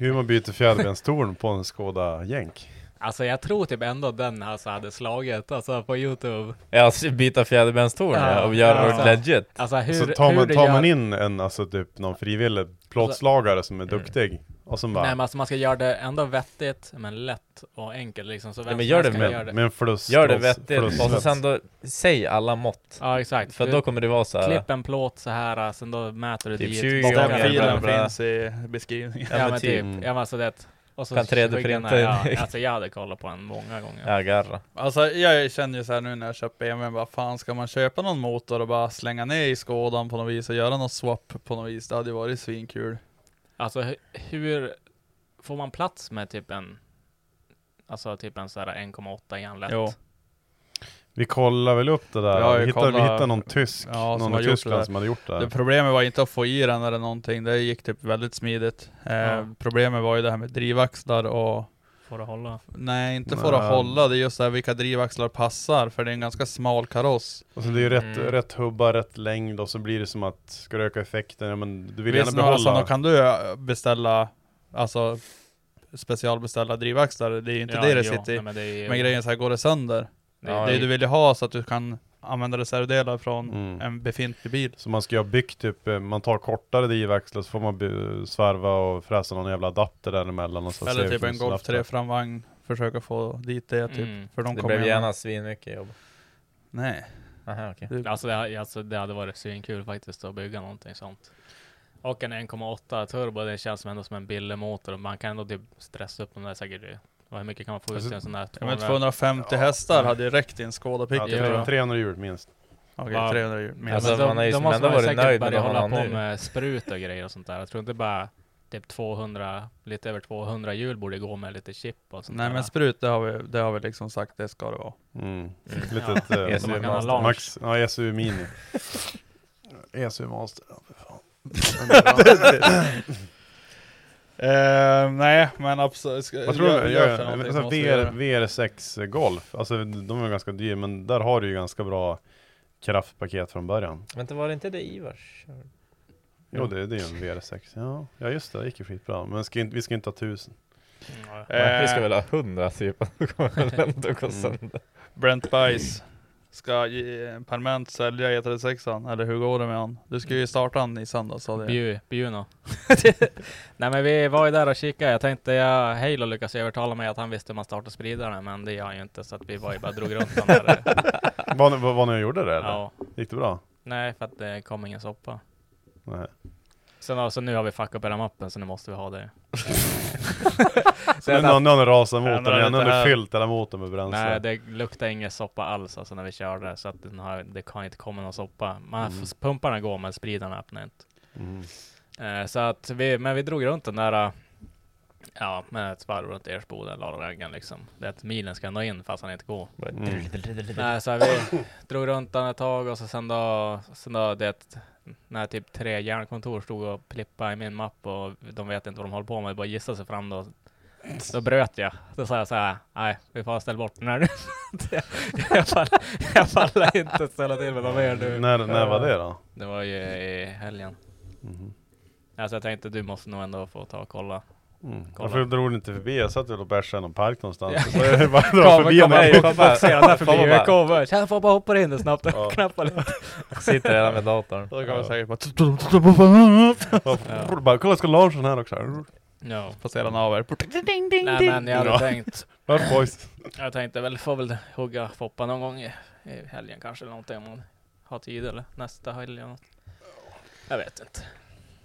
Hur man byter fjärdbenstorn på en Skoda Jänk. Alltså jag tror typ ändå den alltså hade slagit alltså på YouTube. Ja, alltså, byta fjärdbenstorn och göra det legit. Alltså, så tar man in en alltså typ någon frivillig plåtslagare alltså, som är duktig. Och bara, nej, men alltså man ska göra det ändå vettigt men lätt och enkelt liksom. Så men gör det med fluss. Gör det vettigt och så sen då säg alla mått. Ja, exakt. För då kommer det vara så här. Klipp en plåt så här, sen då mäter du typ det. Typ 20 gånger. Filen finns i beskrivningen. Ja men typ. Ja, men alltså det. Och så kan 3D-printa. Ja, alltså jag hade kollat på den många gånger. Ja, garra. Alltså jag känner ju så här nu när jag köper BMW, vad fan ska man köpa någon motor och bara slänga ner i skådan på något vis och göra någon swap på något vis. Det hade ju varit svinkul. Alltså hur får man plats med typ en så här 1,8 igen lätt? Jo. Vi kollar väl upp det där. Vi hittade någon tysk, någon i Tyskland som hade gjort det. Det problemet var inte att få i den eller någonting. Det gick typ väldigt smidigt. Problemet var ju det här med drivaxlar och får att hålla. Nej, inte för att hålla. Det är just det här vilka drivaxlar passar. För det är en ganska smal kaross. Och så det är ju rätt hubba, rätt längd. Och så blir det som att ska du öka effekten. Ja, men du vill gärna behålla. Alltså, då kan du beställa, alltså specialbeställa drivaxlar. Det är ju inte det sitter i. Men grejen så här går det sönder. Det du vill ju ha så att du kan använda reservdelar från en befintlig bil. Så man ska ha byggt typ, man tar kortare drivaxlar så får man svarva och fräsa någon jävla adapter däremellan. Och så eller typ en Golf 3 framvagn, försöka få dit det typ. För de det blev gärna svinmycket jobb. Nej. Aha, okay. Det hade varit svinkul faktiskt att bygga någonting sånt. Och en 1,8 turbo, det känns ändå som en billig motor. Man kan ändå typ stressa upp de där säkert det. Hur mycket kan man få ut en sån där? 250 hästar hade ju räckt i en Skoda Pick. Ja, 300 hjul minst. Okej, 300 hjul minst. Alltså, man är måste man säkert nöjd börja hålla på med sprut och grejer och sånt där. Jag tror inte bara typ 200, lite över 200 hjul borde gå med lite chip och sånt. Nej, men sprut, det har vi liksom sagt, det ska det vara. Litet Max, ja, SU Mini. SU Master, nej, men absolut. Vad tror du? VR6 Golf. Alltså, de är ganska dyra, men där har du ju ganska bra kraftpaket från början. Men var det inte det Ivars? Jo, det är ju en VR6. Ja, just det. Det gick ju skitbra. Men vi ska inte ha 1000. Vi ska väl ha 100 typ. Brent Bice. Ska permanent sälja E36an? Eller hur går det med han? Du ska ju starta han i söndags, sa det. Bjuna. Nej, men vi var ju där och kikade. Jag tänkte Halo lyckas övertala mig att han visste hur man startade spridaren. Men det gör han ju inte, så att vi var ju bara drog runt honom där. Vad ni gjorde det? Eller? Ja. Gick det bra? Nej, för att det kom ingen soppa. Nej. Sen alltså, nu har vi fuckat upp hela mappen, så nu måste vi ha det. Så nu har ni rasat motorn igen. Nu har ni fyllt hela motorn med bränsle. Nej, det luktar ingen soppa alls alltså, när vi körde. Så att det kan inte komma någon soppa. Pumparna går, men spridarna öppnar inte. Så att vi drog runt den där. Ja, med ett varv runt Ersboden, Larraggen liksom. Det är att milen ska ändå in fast han inte går. Nej, så vi drog runt den ett tag. Och så sen då det... När typ 3 järnkontor stod och plippade i min mapp och de vet inte vad de håller på med, bara gissade sig fram då. Så bröt jag. Då sa jag såhär, nej, vi får ställa bort den här nu. Jag faller inte ställa till med dem mer nu. När var det då? Det var ju i helgen. Mm. Alltså jag tänkte, du måste nog ändå få ta och kolla. Varför drog du inte förbi? Jag satt väl och bärsade någon park någonstans. Ja. Så jag bara drar förbi mig. Jag får bara hoppa in det snabbt och knappa lite. Jag sitter redan med datorn. Då kan man säkert bara... Kolla, ska Larsson här också? Ja. Passerar av er. Nej, men jag hade tänkt... Jag tänkte väl få väl hugga Foppa någon gång i helgen kanske eller någonting. Om man har tid eller nästa helg. Jag vet inte.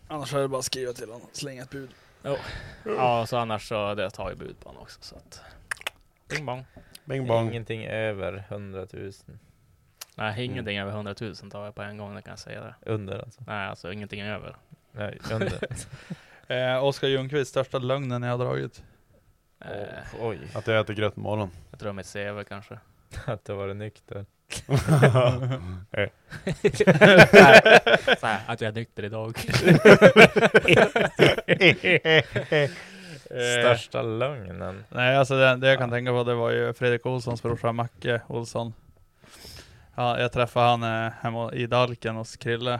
Annars hade jag bara skrivit till honom. Slänga ett bud. Oh. Ja, så annars så det tar ju bud på honom också, så att bing bong. Bing bong. Ingenting över 100 000. Nej, ingenting över 100 000 tar jag på en gång, det kan jag säga det. Under alltså? Nej, alltså ingenting över. Nej, under. Oskar Ljungqvist, största lögnen jag har dragit? Oj. Att jag äter gröt morgon. Jag tror mitt CV kanske. Att jag var nykter. Såhär, att jag är nykter idag. Största lögnen. Nej, alltså det jag kan tänka på, det var ju Fredrik Olssons brorsa Macke Olsson. Ja, jag träffade han hemma i Dalken hos Krille.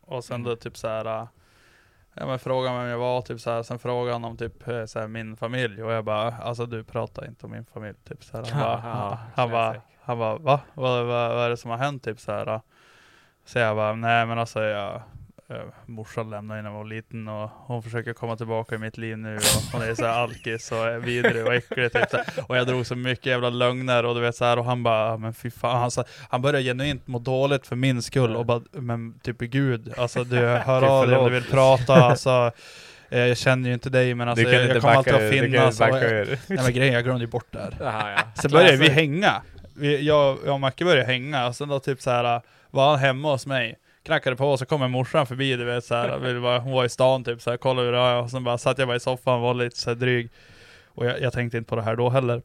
Och sen då typ såhär, ja, men frågade vem jag var typ så här, sen frågade han om typ så här, min familj, och jag bara, alltså du pratar inte om min familj typ så här. Han bara va? Vad är det som har hänt typ så här? Så jag bara, nej men alltså morsan lämnade innan jag var liten och hon försöker komma tillbaka i mitt liv nu och hon är så här alkis och vidrig och äcklig typ så här. Och jag drog så mycket jävla lögner och du vet så här, och han bara, men fy fan, han började genuint må dåligt för min skull och bara, men typ gud, alltså du hör av dig om du vill prata, alltså jag känner ju inte dig, men alltså jag kommer alltid att finnas. Nej men grejen, jag glömde ju bort där. Sen började vi hänga. Jag och Macke började hänga och sen då typ så här var han hemma hos mig. Knackade på och så kommer morsan förbi, du vet så här, hon var i stan typ så här, kollade hur det var, och sen bara satt jag bara i soffan, var lite så här dryg och jag tänkte inte på det här då heller.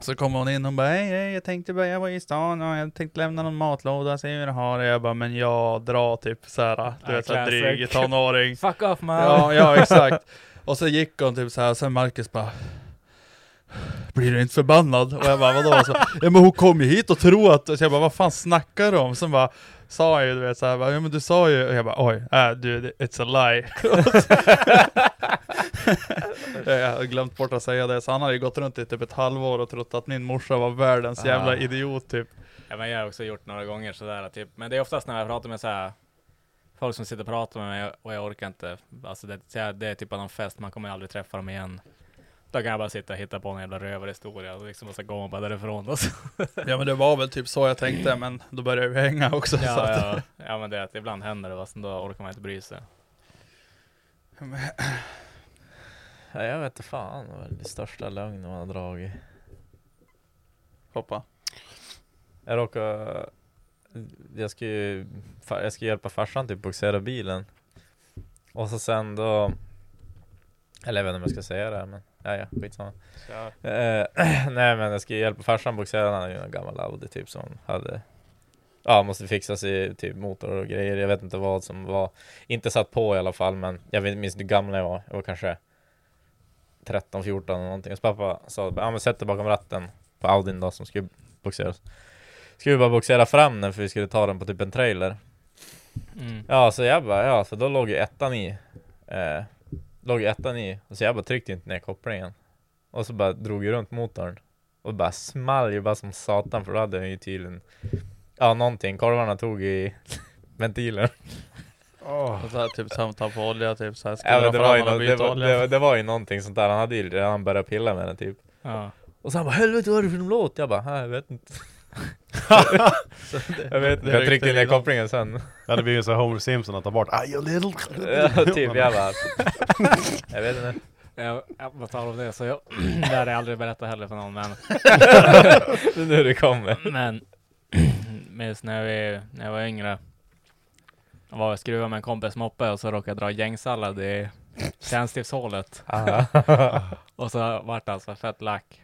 Så kommer hon in och bara hej, jag tänkte bara, jag var i stan och jag tänkte lämna någon matlåda, se hur det har det. Jag bara, men jag drar typ så här, du vet, så här dryg tonåring. Fuck off man. Ja, exakt. Och så gick hon typ så här, sen Marcus bara, blir du inte förbannad? Och jag bara, vadå? Så, ja, men hon kom ju hit och tror att... Så jag bara, vad fan snackar du om? Sen bara, sa jag ju, du vet, så här, bara, ja men du sa ju... Och jag bara, oj, dude, it's a lie. Jag har glömt bort att säga det. Så han hade ju gått runt i typ ett halvår och trott att min morsa var världens jävla idiot, typ. Ja, men jag har också gjort några gånger sådär, typ. Men det är oftast när jag pratar med så här... Folk som sitter och pratar med mig och jag orkar inte. Alltså det är typ av någon fest, man kommer aldrig träffa dem igen. Då kan jag bara sitta och hitta på en jävla rövarhistoria och liksom måste gå bara därifrån. Alltså. Ja, men det var väl typ så jag tänkte, men då började vi hänga också. Ja, så att... ja men det är att ibland händer det, fast då orkar man inte bry sig. Ja, jag vet inte fan, det var det största lögn man har dragit. Hoppa. Jag ska hjälpa farsan typ boxera bilen. Och så sen då... Eller jag vet inte om jag ska säga det här, men... Ja, skitsamma. Nej, men jag ska hjälpa farsan boxera. Han är ju en gammal Audi typ som hade... Ja, måste fixas i typ motor och grejer. Jag vet inte vad som var... Inte satt på i alla fall, men jag minns hur gamla jag var. Jag var kanske 13-14 eller någonting. Så pappa sa, ja men sätt dig bakom ratten på Audin då som skulle boxeras. Skulle bara boxera fram den för vi skulle ta den på typ en trailer. Mm. Ja, så jag bara... Ja, så då låg ju ettan i... Låg ettan i, och så jag bara tryckte inte ner kopplingen. Och så bara drog jag runt motorn. Och bara small ju bara som satan, för då hade han ju tydligen, ja, någonting, korvarna tog i ventilen. Oh. Så här, typ samtal på olja, typ så här, ja, det var ju någonting sånt där. Han hade ju redan börjat pilla med den typ. Ja. Och så han bara, helvete, vad är det för en låt? Jag bara, jag vet inte. Jag tryckte ner kopplingen sen. Ja, det blir ju så här Homer Simpson att ta bort. Ja, typ, jag bara. Jag vet inte. Jag bara talar om det, så jag lär jag aldrig berätta heller för någon, men det är nu det kommer. Men just när jag var yngre, jag var och skruvade med en kompis moppe och så råkade jag dra gängsallad i tjänstivshålet. Och så vart han så fett lack.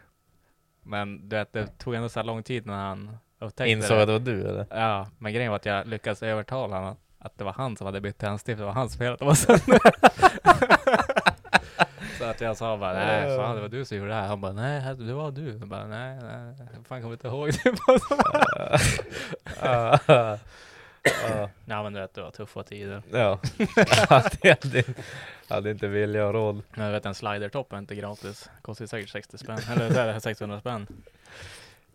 Men du vet, det tog ändå så här lång tid när han upptäckte. Insåg att det var du, eller? Ja, men grejen var att jag lyckades övertala honom att det var han som hade bytt tändstift. Det var hans fel att det var sen. Så att jag sa bara, nej, fan, det var du som gjorde det här. Han bara, nej, det var du. Jag bara, nej, fan, kommer inte ihåg det. Ja, men du vet, det var tuffa tider. Ja, hade inte vilja och råd. Men jag vet, en slidertopp är inte gratis. Kostar säkert 60 spänn. Eller det är 600 spänn.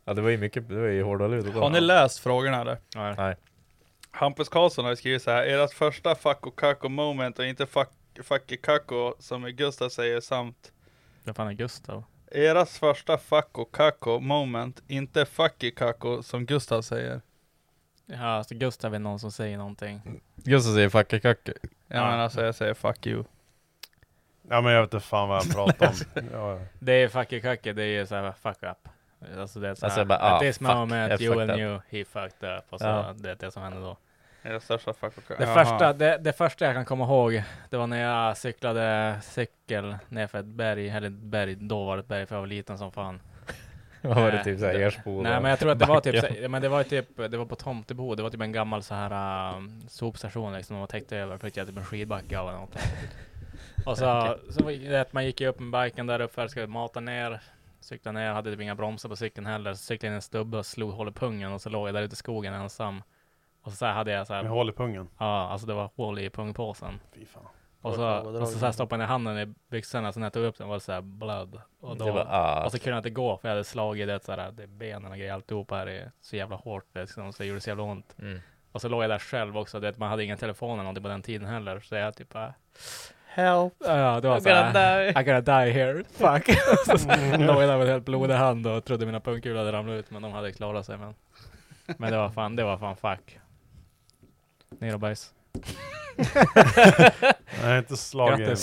Ja, det var ju mycket, det var ju hårda ludet. Har ni läst frågorna där? Nej. Hampus Karlsson har skrivit så här. Ert första fuck och kacko moment och inte fuck och kacko som Gustav säger samt... Vad fan är Gustav? Eras första fuck och kacko moment, inte fuck och kacko som Gustav säger. Ja, alltså Gustav är någon som säger någonting. Gustav säger fuck och kacko. Ja, men alltså jag säger fuck you. Ja, men jag vet inte fan vad jag pratar om. Ja. Det är fuck och kacko, det är ju såhär fuck up. Alltså det är såhär, alltså bara, this moment you and you, he fucked up. Och så det är det som hände då. Det första jag kan komma ihåg, det var när jag cyklade cykel nerför ett berg, eller ett berg, då var det ett berg för jag var liten som fan. Vad var det typ såhär Ersbo? Nej, men jag tror att det var typ, det var på Tomtebo, det var typ en gammal så här sopstation liksom, de var täckt över, fick jag typ en skidbacke av eller något. Och så att man gick ju upp med biken där uppe, ska mata ner, cykla ner, hade typ inga bromsar på cykeln heller, så cyklade in en stubbe och slog hål i pungen och så låg jag där ute i skogen ensam. Och så hade jag så här, med hål i pungen? Ja, alltså det var hål i pungpåsen. Fy fan. Och så stoppade jag handen i byxorna, så när jag tog upp den var det så här blöd. Och så kunde jag inte gå, för jag hade slagit det så här, det benen och grejer, alltihop här är så jävla hårt liksom, så det gjorde så jävla ont. Och så låg jag där själv också, det, man hade ingen telefon eller någonting på den tiden heller, så jag typ help. Ja, det var så här, I gotta die here, fuck. Så låg jag där med helt blodig hand och trodde mina pungkulor hade ramlat ut, men de hade klarat sig. Men det var fan fuck. Ner och bajs. Nej, inte slagen.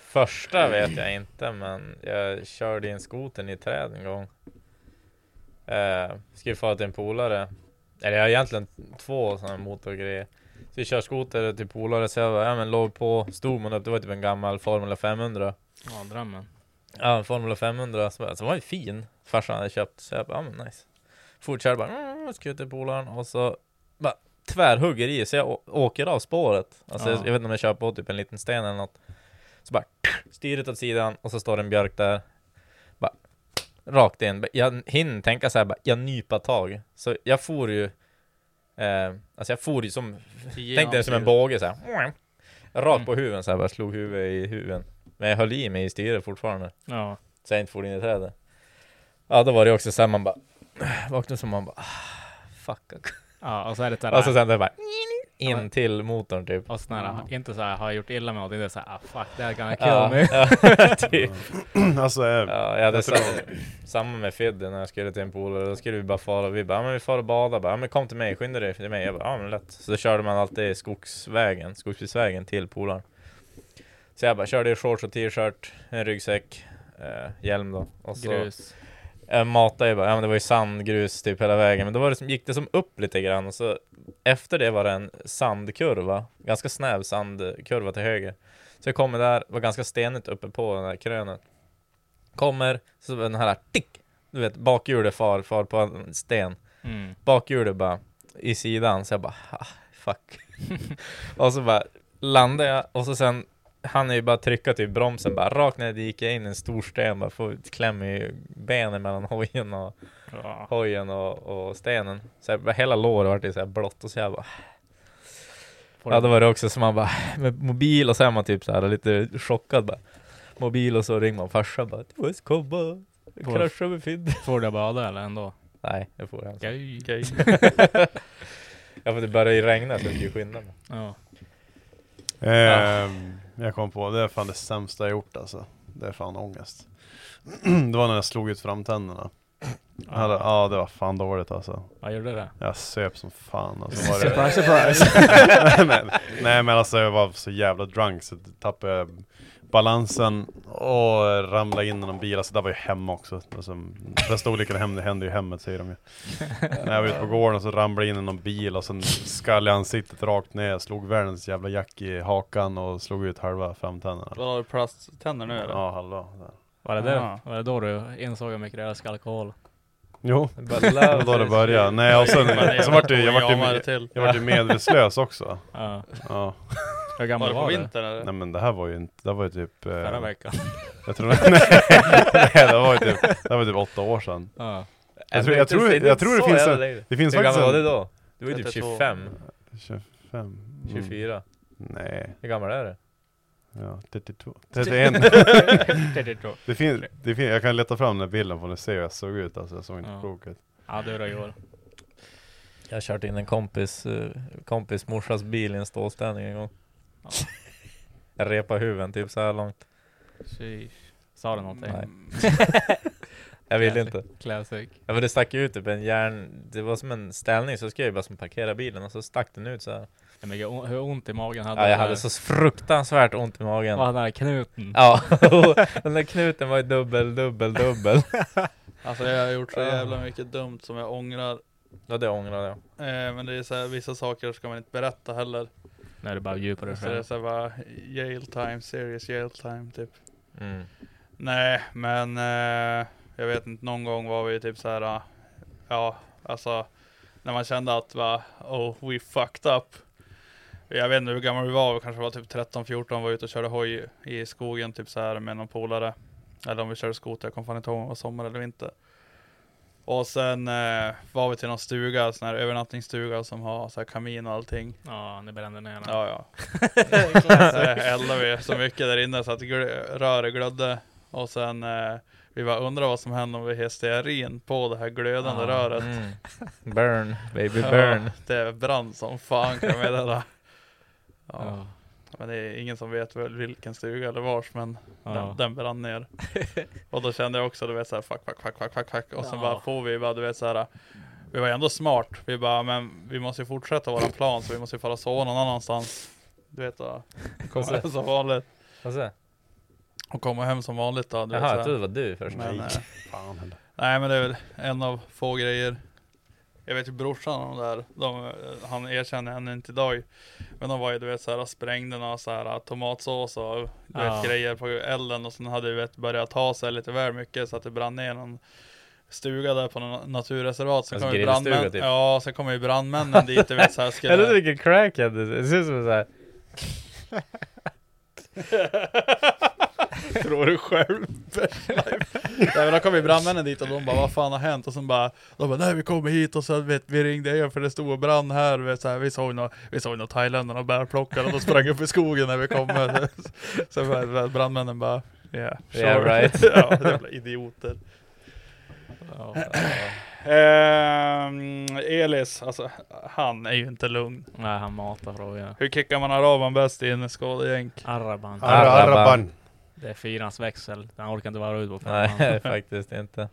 Första vet jag inte, men jag körde in skoten i träd en gång. Skulle få till en polare. Eller jag har egentligen två sådana motorgrejer. Så jag kör skoter till polare, så jag bara, ja, men låg på, stod man upp, det var typ en gammal Formula 500. Ja, drömmen. Ja, en Formula 500. Så var ju fin. Farsan hade köpt, så jag bara, ja, men nice. Fortkörde bara, skut till polaren, och så bara tvärhugger i, så jag åker av spåret. Alltså, jag vet inte om jag kör på typ en liten sten eller något. Så bara styret åt sidan och så står en björk där. Bara rakt in. Jag hinner tänka så här, bara, jag nypar tag. Så jag får ju som tänkte det som en båge så här. Rakt på huvuden så här, bara slog huvudet i huvuden. Men jag höll i mig i styret fortfarande. Ja. Så jag inte får in i trädet. Ja, då var det också så här, man bara vaknade som man bara fuck. Ja, och så är det där. Och så sen det bara in till motorn typ. Och sådär, inte så här, har jag gjort illa med det, det är så här, fuck, det här kan jag kill mig. Typ. Alltså, jag hade samma med Fidde när jag skulle till en polare, då skulle vi bara fara, och vi bara, men vi far och bada, bara, men kom till mig, skynda dig till mig. Jag bara, men lätt. Så då körde man alltid skogsvägen till polaren. Så jag bara körde i shorts och t-shirt, en ryggsäck, hjälm då, och så grus. Matade ju bara, ja, men det var ju sandgrus typ hela vägen, men då var det som, gick det som upp lite grann, och så efter det var det en sandkurva, ganska snäv sandkurva till höger, så jag kommer där, var ganska stenigt uppe på den här krönet, kommer, så den här tick, du vet, bakhjulet far på en sten, bakhjulet bara i sidan, så jag bara, fuck. Och så bara landade jag, och så sen han är ju bara tryckat i bromsen, bara rakt när det gick in en stor sten, bara få kläm i benen mellan hojen och och stenen. Så jag, hela låret var det så här blått, och så jag bara, ja, då var det också som man bara med mobil, och så är man typ så här lite chockad bara. Mobil, och så ringer man farsa bara, du måste komma. Kraschar med fynd. Får du bada eller ändå? Nej, jag får alltså. Gaj. Ja, för det börjar ju regna så det är ju skillnad. Ja. Jag kom på, det är fan det sämsta jag gjort alltså. Det är fan ångest. Det var när jag slog ut framtänderna. Ja, det var fan dåligt alltså. Jag gjorde det. Jag söp som fan alltså. Surprise. Nej, men alltså jag var så jävla drunk så tappade jag balansen och ramlade in i någon bil. Alltså där var ju hemma också. Alltså, flesta olika händer ju hemmet säger de ju. När jag var ute på gården så ramlade jag in i någon bil och sen skall jag ansiktet rakt ner. Jag slog världens jävla jack i hakan och slog ut halva framtänderna. Vad har du plasttänder nu eller? Ja, halva. Var det då du insåg hur mycket det älskar alkohol? Jo, det då det började. Nej, och sen så vart ju medvetslös också. Ja. Hur gammal var det? Nej, men det här var ju inte, det var ju typ förra veckan. Jag tror det var typ 8 år sedan. Ja. Jag tror det finns en, det finns faktiskt. Hur gammal var det då? Det var ju typ 25. 24. Nej. Hur gammal är det? Ja, 32. 31. Det finns jag kan leta fram den bilden för att se hur jag såg ut alltså, jag såg inte klokt. Ja, det var jag. Jag har kört in en kompis morsas bil i en stålställning en gång. Ja. Jag repade huven typ så här långt. Sheesh. Sa det någonting? Nej. Jag vill inte. Classic. Ja, men det stack ut typ en järn. Det var som en ställning så skulle jag bara som parkera bilen och så stack den ut så här. Hur ont i magen hade du? Ja, jag hade så fruktansvärt ont i magen. Och den där knuten. Ja, den där knuten var ju dubbel. Alltså jag har gjort så jävla mycket dumt som jag ångrar. Ja, det ångrar jag. Men det är så här, vissa saker ska man inte berätta heller. Nej, det är bara djupare. Så det är så här bara, jail time typ. Mm. Nej, men jag vet inte, någon gång var vi typ så här, ja, alltså när man kände att va, we fucked up. Jag vet inte hur gammal vi var, kanske var typ 13-14, var ute och körde hoj i skogen typ så här med någon polare. Eller om vi körde skoter, jag kommer fan inte ihåg om det var sommar eller vinter. Och sen var vi till någon stuga, sån här övernattningsstuga som har så här kamin och allting. Ja, ni brände ner. Ja. Så eldade vi så mycket där inne så att röret glödde. Och sen vi bara undrar vad som hände om vi hysterin på det här glödande röret. Mm. Burn, baby burn. Ja, det brann som fan kan med det där. Ja. Men det är ingen som vet vilken stuga eller vars, men den brann ner. Och då kände jag också, du vet så här, fuck. Och sen bara får vi bara, du vet så här, vi var ändå smart. Vi bara, men vi måste ju fortsätta våran plan, så vi måste ju falla sova någon annanstans. Du vet då, komma hem som vanligt. Och komma hem som vanligt då. Du vet, jag trodde det var du först. Men, nej, men det är väl en av få grejer. Jag vet ju brorsan där, han erkänner henne inte idag. Men de var ju, du vet, såhär sprängde några såhär tomatsås och vet, grejer på elden. Och sen hade ju börjat ta sig lite väl mycket så att det brann ner någon stuga där på någon naturreservat. Sen kom ju brandmännen, typ. Ja, sen kom ju brandmännen dit, du vet såhär. Skulle... Eller vilken crack hade det, ser ut som såhär. Tror du själv? Nej, men då kom ju brandmännen dit och de bara, vad fan har hänt? Och sen bara, nej, vi kom hit och så vet, vi ringde er för det stod brann här. Vet, så här vi såg några thailändarna och bärplockare och de sprang upp i skogen när vi kom. Så bara, brandmännen bara, yeah, right. Ja, jävla idioter. Elis, alltså han är ju inte lugn. Nej, han matar frågorna. Hur kickar man Araban bäst i en Skoda Jänk? Araban. Det är fyrans växel. Den orkar inte vara ut på. Nej, faktiskt inte.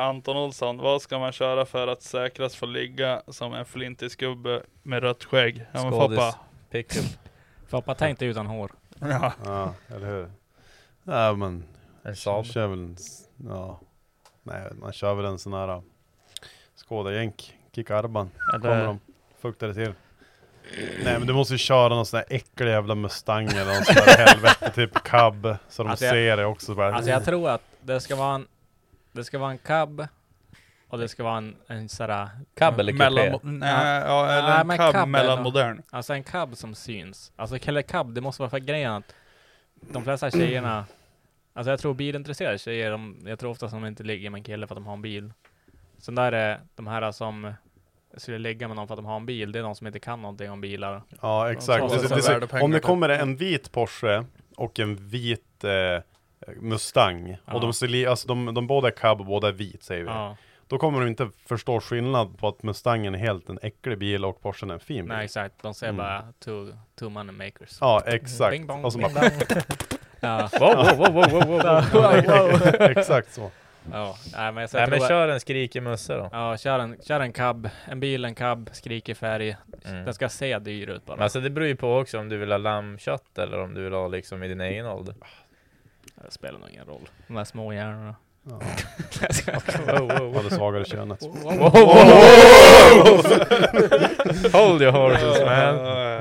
Anton Olsson, vad ska man köra för att säkrast få ligga som en flintisk gubbe med rött skägg? Ja, men Foppa. Pickup. Foppa tänkte utan hår. Ja, eller hur? Nej, men en Saab. Man kör väl en sån här Skoda Jänk. Kicka Arban. Kommer de fuktade till. Nej, men du måste ju köra någon sån här äcklig jävla Mustang eller någon sån där helvete typ cab så de alltså ser det också bara. Alltså jag tror att det ska vara en cab och det ska vara en sån där cab eller mellan en cab mellanmodern. Alltså en cab som syns. Alltså kalla cab, det måste vara för grejen att de flesta tjejerna, alltså jag tror bilintresserade tjejer, jag tror ofta som de inte ligger med en kille för att de har en bil. Sen där är de här som skulle lägga med någon för att de har en bil. Det är någon som inte kan någonting om bilar. Ja, exakt. Om det kommer en vit Porsche och en vit Mustang. Ja. Och de båda är cab och båda är vit, säger vi. Ja. Då kommer de inte förstå skillnad på att Mustangen är helt en äcklig bil och Porschen är en fin bil. Nej, exakt. De säger bara two money makers. Ja, exakt. Bing, bong, och så bing, bara... ja. Wow. Exakt så. Ja, nej, men kör en skrik i mössa då. Ja, kör en cab, en bil, en cab, skrik i färg. Den ska se dyr ut bara. Men alltså det beror ju på också om du vill ha lammkött eller om du vill ha liksom i din egen ålder. Det spelar nog ingen roll. De där små hjärnorna. Ja. Det svagare könet. Hold your horses, man.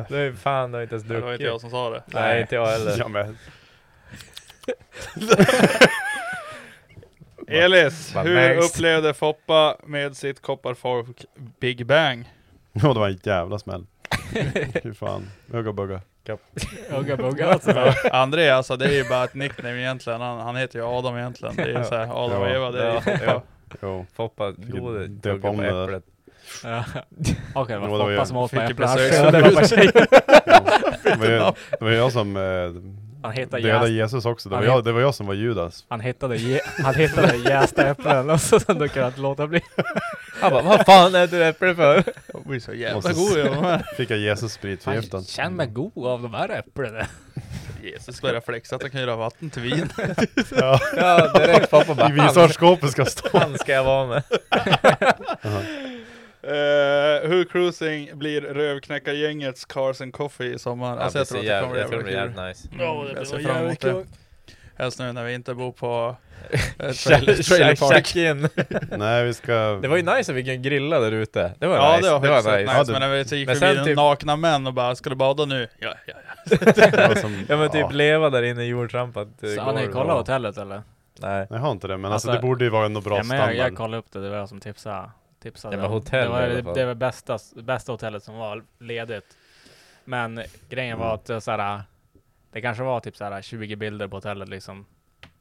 Det är fan, det har inte ens druckit. Det var inte jag som sa det. Nej, inte jag heller. Ja, men. Elis, hur upplevde Foppa med sitt Kopparfolk Big Bang? Ja, det var en jävla smäll. Fy fan, Öga bugga alltså. Andreas, alltså, det är ju bara ett nickname egentligen. Han heter ju Adam egentligen. Det är ju såhär, Adam och Eva. Jo, Foppa gjorde det på äpplet. Okej, det var Foppa som åt mig äpplet. Det var jag som... Han hettade Jesus också. Det var jag som var Judas. Han hettade jästa äpplen. Och så sen då kan han inte låta bli. Han bara, vad fan är du äpplen för? Jag blir så jävla god i de här. Fick jag Jesus sprit för jäftan. Känn mig god av de här äpplen. Jesus börjar flexa att han kan göra vatten till vin. Ja, direkt pappa bara. I visarskåpet ska stå. Han ska jag vara med. Hur cruising blir rövknäckargängets Cars and Coffee i sommar? Ja, alltså jag tror att det kommer bli jävligt nice. Ja, det blir jävligt kul. Helst nu när vi inte bor på trailer park. Nej, vi ska... Det var ju nice att vi kunde grilla där ute. Det var nice. Ja, det var nice. Ja, men när vi gick förbi typ... nakna män och bara, ska du bada nu? Ja. Ja, men typ leva där inne i jordtrampat. Så har ni kollat hotellet eller? Nej, jag har inte det. Men alltså det borde ju vara en bra standard. Ja, men jag kollade upp det. Det var jag som tipsade. Det var hotell, det var bästa hotellet som var ledigt. Men grejen var att såhär, det kanske var typ såhär 20 bilder på hotellet liksom.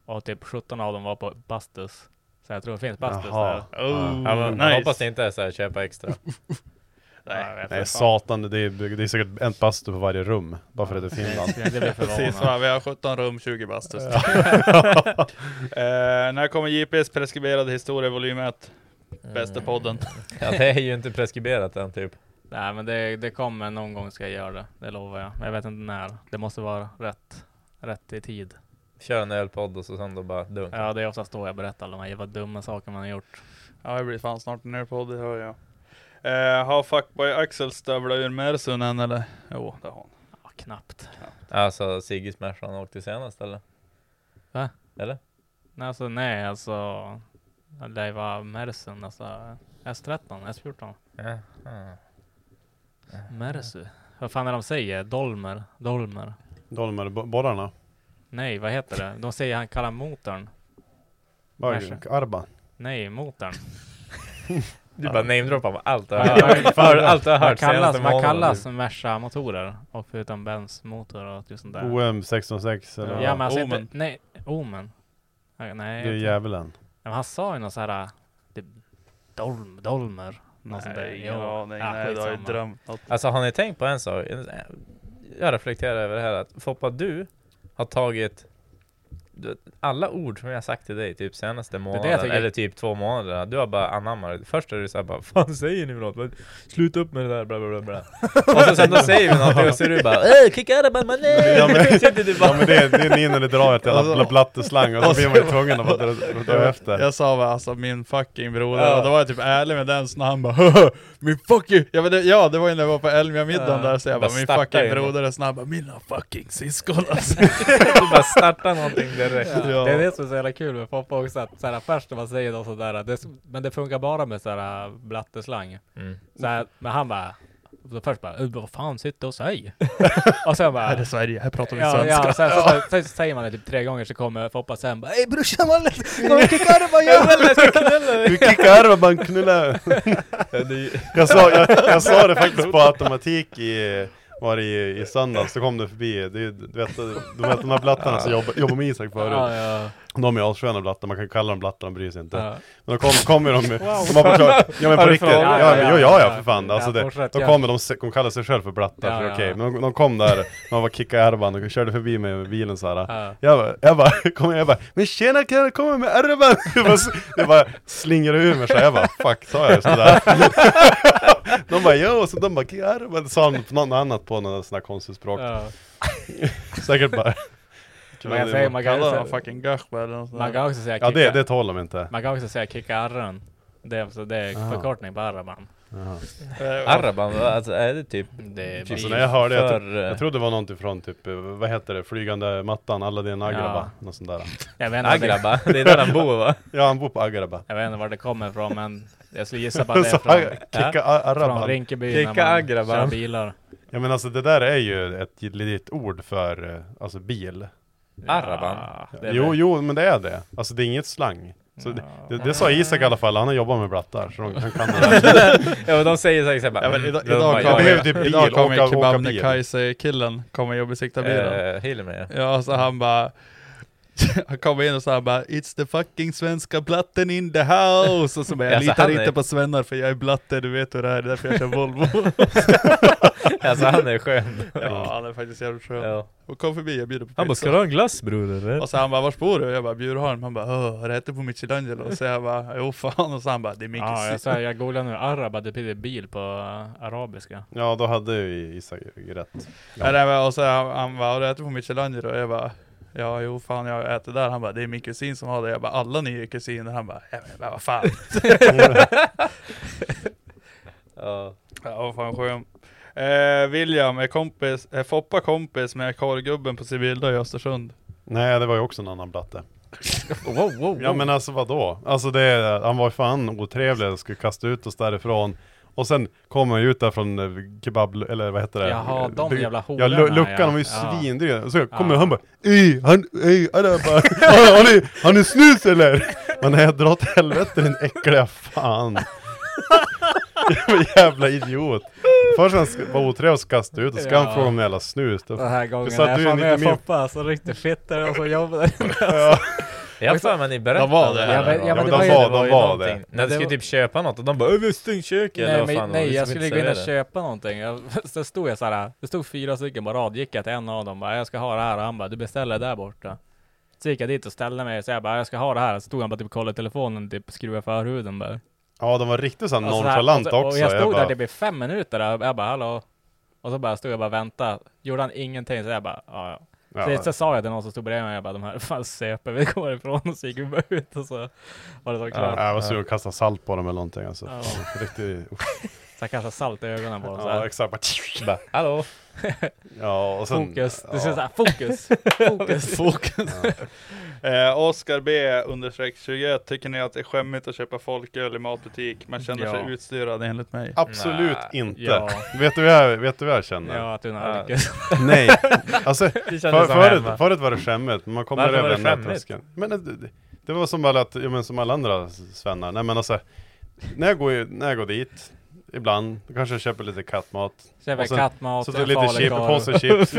Och typ 17 av dem var på Bastus. Så jag tror det finns Bastus där. Jag hoppas det inte är såhär köpa extra. Nej, satan, det är säkert en bastu på varje rum. Bara för att det är Finland. Precis, vi har 17 rum, 20 bastus. När kommer JP's preskriberade historia volym 1? Bästa podden. Ja, det är ju inte preskriberat än typ. Nej, men det kommer någon gång, ska jag göra det. Det lovar jag. Men jag vet inte när. Det måste vara rätt i tid. Kör en ölpodd och så sen då bara dunk. Ja, det är oftast då jag berättar alla de här dumma saker man har gjort. Ja, det blir fan snart en ölpodd, det hör jag. Har fuckboy Axel stövlat ur Mersun än eller? Jo, det har han. Ja, knappt. Alltså, Sigge Smersson åkte senast eller? Va? Eller? Nej, alltså... Det var Mersun, alltså S13, S14. Mersu. Vad fan är de säger? Dolmer. Dolmer, borrarna? Nej, vad heter det? De säger han kallar motorn. Arba? Nej, motorn. Du bara namedroppar allt. Allt har hört senaste. Man kallas Mersa-motorer. Och förutom Benz-motor och sånt där. OM 166 eller? Ja, men alltså Omen. Nej, Omen. Nej, det är djävulen. Men han sa ju någon så här dolmer. Nej, det har ju drömt något. Alltså har ni tänkt på en sak? Jag reflekterar över det här att Foppa, du har tagit alla ord som jag sagt till dig typ senaste månaden eller typ 2 månader. Du har bara anammat. Först är du så här bara, fan säger ni något? Sluta upp med det där, bla. Och så sen då säger vi någonting och så är du bara, kicka det bara, nej. Ja men det är ni när det drar ett jävla blatteslang och så blir man ju tvungen att ta efter. Jag sa bara, alltså min fucking broder. Ja. Och då var jag typ ärlig med den, så han bara, min fucking, ja det var ju när jag var på Elmia middagen där, så jag bara, min fucking broder är snabb, mina fucking syskon alltså. Du bara startar någonting där. Ja. Det är det som är så jävla kul med Foppa också, att såhär, först när man säger något sådär det, men det funkar bara med såhär blatteslang. Såhär, men han bara först bara, vad fan sitter och säger? Och sen bara, är det Sverige? Här pratar vi svenska. Ja, sen säger man det typ 3 gånger, så kommer Foppa sen bara, ej brorsan, man kickar arvan, du kickar arvan, man knullar. Jag sa det faktiskt på automatik i var det i söndags så kom det förbi. Du vet de här blattarna som jobbar med Isak förut. De är allsköna blattar, man kan kalla dem blattar, de bryr sig inte. Men då kommer de på riktigt. Ja, för fan. Alltså då kommer de kallar sig själv för blattar. Okej, men de kom där, man var kicka ärvan och körde förbi med bilen så här. Jag bara, men tjena, kan jag komma med ärvan? Det bara slingrade ur mig så här. Jag bara, fuck, sa jag så där. De bara, jo, så de bara, kicka ärvan. Sa någon annat på någon sån här konstigt språk. Säkert bara... Man kan också säga kicka. Ja, det talar man inte. Man kan också säga kicka arran. Det är förkortning på araban. Araban, alltså är det typ... Det är när jag hörde, jag trodde det var någonting från typ, vad heter det? Flygande mattan, alla dina agraba. Något sånt där. Jag vet inte, agraba? Det är där han bor, va? Ja, han bor på agraba. Jag vet inte var det kommer från, men jag skulle gissa på att det är från Rinkeby. Kicka när man agraba. Kör bilar. Ja, men alltså det där är ju ett litet ord för alltså bil. Araban. Ja, jo, men det är det. Alltså det är inget slang. Så det sa Isak i alla fall, han har jobbat med blattar så de kan det. Ja, de säger så exempel. Ja, men idag kommer Kebabnekajse killen kommer jobba sikta bilen. Hilmer. Ja, så han bara han kommer in och så här bara it's the fucking svenska blatten in the house och så bara, jag litar inte på svennar för jag är blatte, du vet hur det är, därför jag kör Volvo. Alltså han är skön. Ja, han är faktiskt jävligt skön. Ja. Och kom förbi, jag bjuder på pizza. Han bara, ska du ha en glass, broder? Och så han bara, vars bor du? Jag bara, Bjurholm. Han bara, det heter på Michelangelo. Och så jag bara, jo fan. Och så han bara, det är mycket. Ja, jag googlar nu. Araba, det betyder bil på arabiska. Ja, då hade ju Isak rätt. Ja. Och så han bara, det heter på Michelangelo. Och jag bara, ja, jo fan, jag äter där. Han bara, det är min kusin som har det. Jag bara, alla ni är kusiner. Han bara, ja, vad fan. Ja, fan skön. William är kompis, Foppa kompis med korrgubben på Civilda i Östersund. Nej, det var ju också en annan blatte. wow. Ja, men alltså vadå? Alltså han var fan otrevlig och skulle kasta ut oss därifrån. Och sen kom han ut där från kebab, eller vad heter det? Jaha, de jävla holarna. Ja, luckan var ju svindrig. Så kommer han bara, han är snus eller? Men jag drar åt helvete, den äckliga fan. Jävla idiot. Först han var otrevlig och kastade ut och ska han fråga om jävla snus. Den här gången så är jag med Foppa så riktigt fitter och så jobbade. Ja. Jag sa men ni berättade. De var det. De var det. När du skulle typ köpa något och de bara överstängt köket. Nej, jag skulle gå in och köpa någonting. Så stod jag så här. Det stod 4 stycken på rad, gick jag till en av dem bara, jag ska ha det här. Och han bara, du beställer där borta. Så gick jag dit och ställde mig och så jag bara, jag ska ha det här. Så stod han bara typ kollade telefonen, typ skruva för huden bara. Ja, de var riktigt så nonchalant också. Och jag stod där, det blev 5 minuter där. Jag bara, hallå. Och så bara stod jag bara vänta. Gjorde han ingenting, så jag bara, ja. Så sa jag till någon som stod bredvid mig, jag bara, de här fan söper, vi kommer ifrån. Och så gick vi bara ut och så var det så klart. Jag var sur och kastade salt på dem eller någonting. Alltså. Ja. Riktigt... Så jag kastade salt i ögonen på dem. Ja, exakt. Bara, hallå. Ja, och sen, fokus. Det ser så här, fokus. Oscar B_21, tycker ni att det är skämmigt att köpa folköl i matbutik? Man känner sig utstyrad enligt mig. Absolut inte. Ja. Vet du vad jag känner? Ja, att du nej. Alltså, förut var det skämmigt. Man kommer över den där tröskeln. Men det var som alla, som alla andra svennar. Nej, men alltså, när jag går dit... Ibland. Då kanske jag köper lite kattmat. Så det är lite chip, påse chips.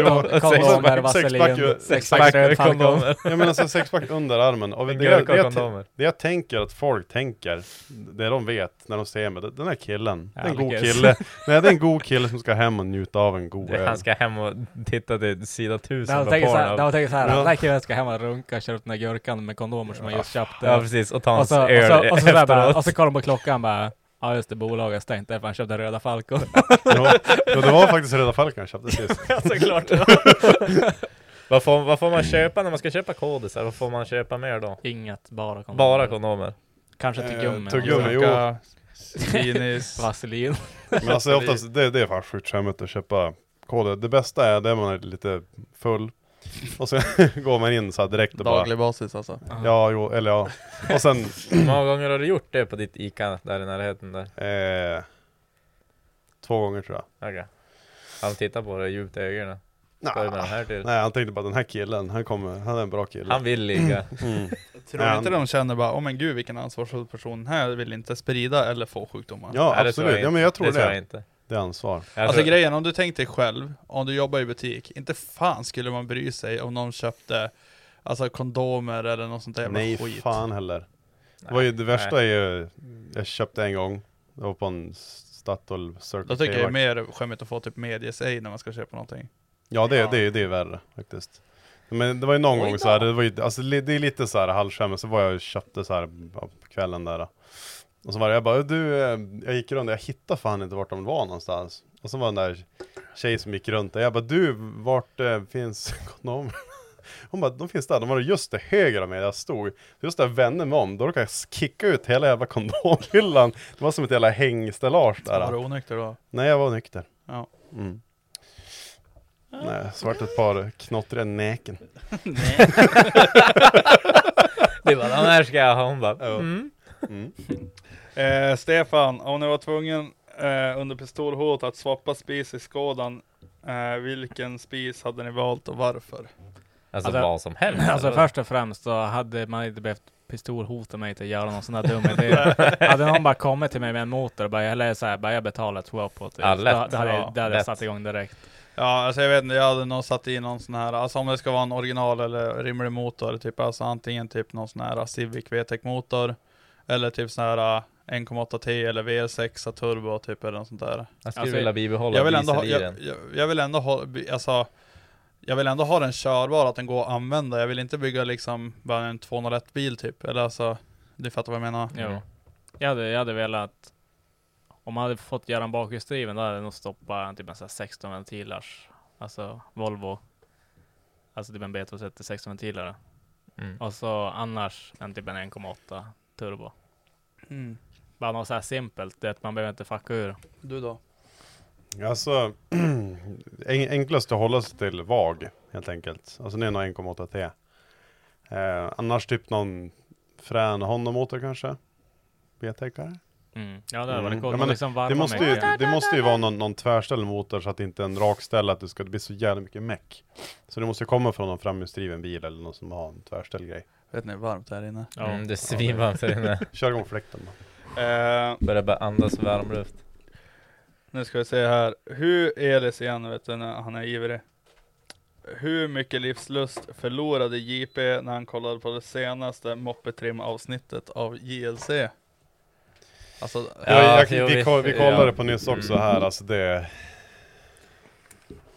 Kondomer, vaselin. 6-pack röd kondomer. Jag menar så 6-pack under armen. Och det jag tänker att folk tänker, det de vet när de ser mig, den här killen. Det är en god kille. Nej, det är en god kille som ska hem och njuta av en god öl. Han ska hem och titta till sida 1000 på porn. De tänker så här, den här killen ska hem och runka och köra upp den här gurkan med kondomer som man just köpte. Ja, precis. Och ta hans öl efteråt. Och så kollar de på klockan bara... Ja, just det, bolaget har stängt därför han köpte röda falkor. Ja, det var faktiskt röda falkor han köpte sist. Ja, såklart. Vad får man köpa när man ska köpa kodisar? Vad får man köpa mer då? Inget, bara kondomer. Kanske tuggummi, jo. Svinis. Vaselin. Men alltså oftast, det är fan skjutskämmet att köpa koder. Det bästa är det man är lite full. Och sen går man in så här direkt och daglig bara... basis alltså. Ja, jo, eller ja. Och sen... många gånger har du gjort det på ditt ICA där i närheten där? 2 gånger tror jag. Okej. Han tittar på det djupt i ögonen. Nej, han tänkte bara den här killen, han är en bra kille. Han vill ligga. Tror inte de känner bara, men gud vilken ansvarsfull person här vill inte sprida eller få sjukdomar. Ja, absolut. Ja, men jag tror det. Det är ansvar. Alltså grejen, om du tänkte själv, om du jobbar i butik, inte fan skulle man bry sig om någon köpte alltså kondomer eller något sånt där jävla skit. Nej fan heller. Det var ju det värsta är ju, jag köpte en gång, det var på en Statoil Circle K. Då tycker jag är mer skämmigt att få typ mediesej när man ska köpa någonting. Ja, det är värre faktiskt. Men det var ju någon gång så här, det var ju, alltså det är lite så här halvskämt, så var jag och köpte så här på kvällen där. Och så var det, jag bara, du, jag gick runt, jag hittade fan inte vart de var någonstans. Och så var den där tjej som gick runt där, jag bara, du, vart finns kondomer? Hon bara, de finns där, de var just det höger av mig, jag stod just där, vände mig om, då råkade jag kicka ut hela jävla kondomhyllan. Det var som ett jävla hängställage där. Var du onykter då? Nej, jag var onykter. Ja. Mm. Nej, svart ett par knottriga näken. Nej. Det var den här ska jag ha, hon bara, mm. Mm. Stefan, om ni var tvungen under pistolhot att swappa spis i skådan, vilken spis hade ni valt och varför? Alltså vad som helst. Alltså först och främst så hade man inte behövt pistolhota mig till att göra någon sån här dumhet. Hade någon bara kommit till mig med en motor och bara så här, bara jag betalar ett swap på det. Hade jag satt igång direkt. Ja, alltså jag vet inte, jag hade nog satt i någon sån här, alltså om det ska vara en original eller rimlig motor, typ alltså antingen typ någon sån här Civic VTEC-motor eller typ sån här 1,8T eller V6 turbo typ eller något sånt där. Jag skulle vilja bibehålla dieselbilen. Jag vill ändå ha den körbar, att den går att använda. Jag vill inte bygga liksom bara en 201 bil typ, eller alltså, du fattar vad jag menar. Jo. Jag hade velat, om man hade fått göra en bakhjulsdriven, då hade jag nog stoppat typ en sån här 16 ventilars, alltså Volvo, alltså typ en B20 16 ventilare. Mm. Och så annars en typ en 1,8 turbo. Mm. Bara något så här simpelt, det att man behöver inte fucka ur. Du då? Alltså, enklast att hålla sig till VAG, helt enkelt. Alltså det är nog 1,8T. Annars typ någon frän Honda-motor kanske. B-täckare. Mm. Ja, det var det coolt. Det måste ju vara någon tvärställd motor, så att det inte är en rak ställ, att det ska bli så jävla mycket meck. Så det måste komma från någon framhjulsdriven bil eller någon som har en tvärställd grej. Vet ni, varmt här inne. Ja, det är svinvarmt här inne. Kör igång fläkten då. Börjar bara andas varm luft. Nu ska vi se här. Hur är det sen, vet du, när han är ivrig? Hur mycket livslust förlorade JP när han kollade på det senaste moppetrim-avsnittet av JLC? Alltså, ja, vi kollade på nyss också här. Alltså det...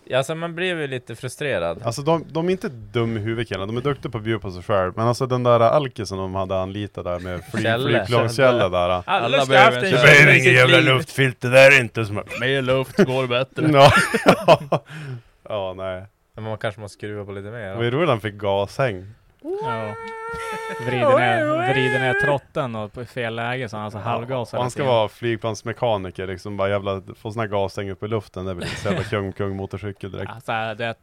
Ja, alltså man blev ju lite frustrerad. Alltså de är inte dum i huvudkällan. De är duktiga på att bjuda på sig själv. Men alltså den där alkisen de hade anlitat där med flygplanskälla där. Alla ska haft en källa. Det är ingen jävla luftfilter där inte. Mer luft går bättre. Ja, nej. Men man kanske måste skruva på lite mer. Vi roligt han fick gashäng. Ja. Vrider ner trotten och på fel läge så han alltså halvgas. Han ska vara flygplansmekaniker liksom, bara jävla få såna gashäng upp i luften, det blir så jävla kung motorcykel direkt. Alltså det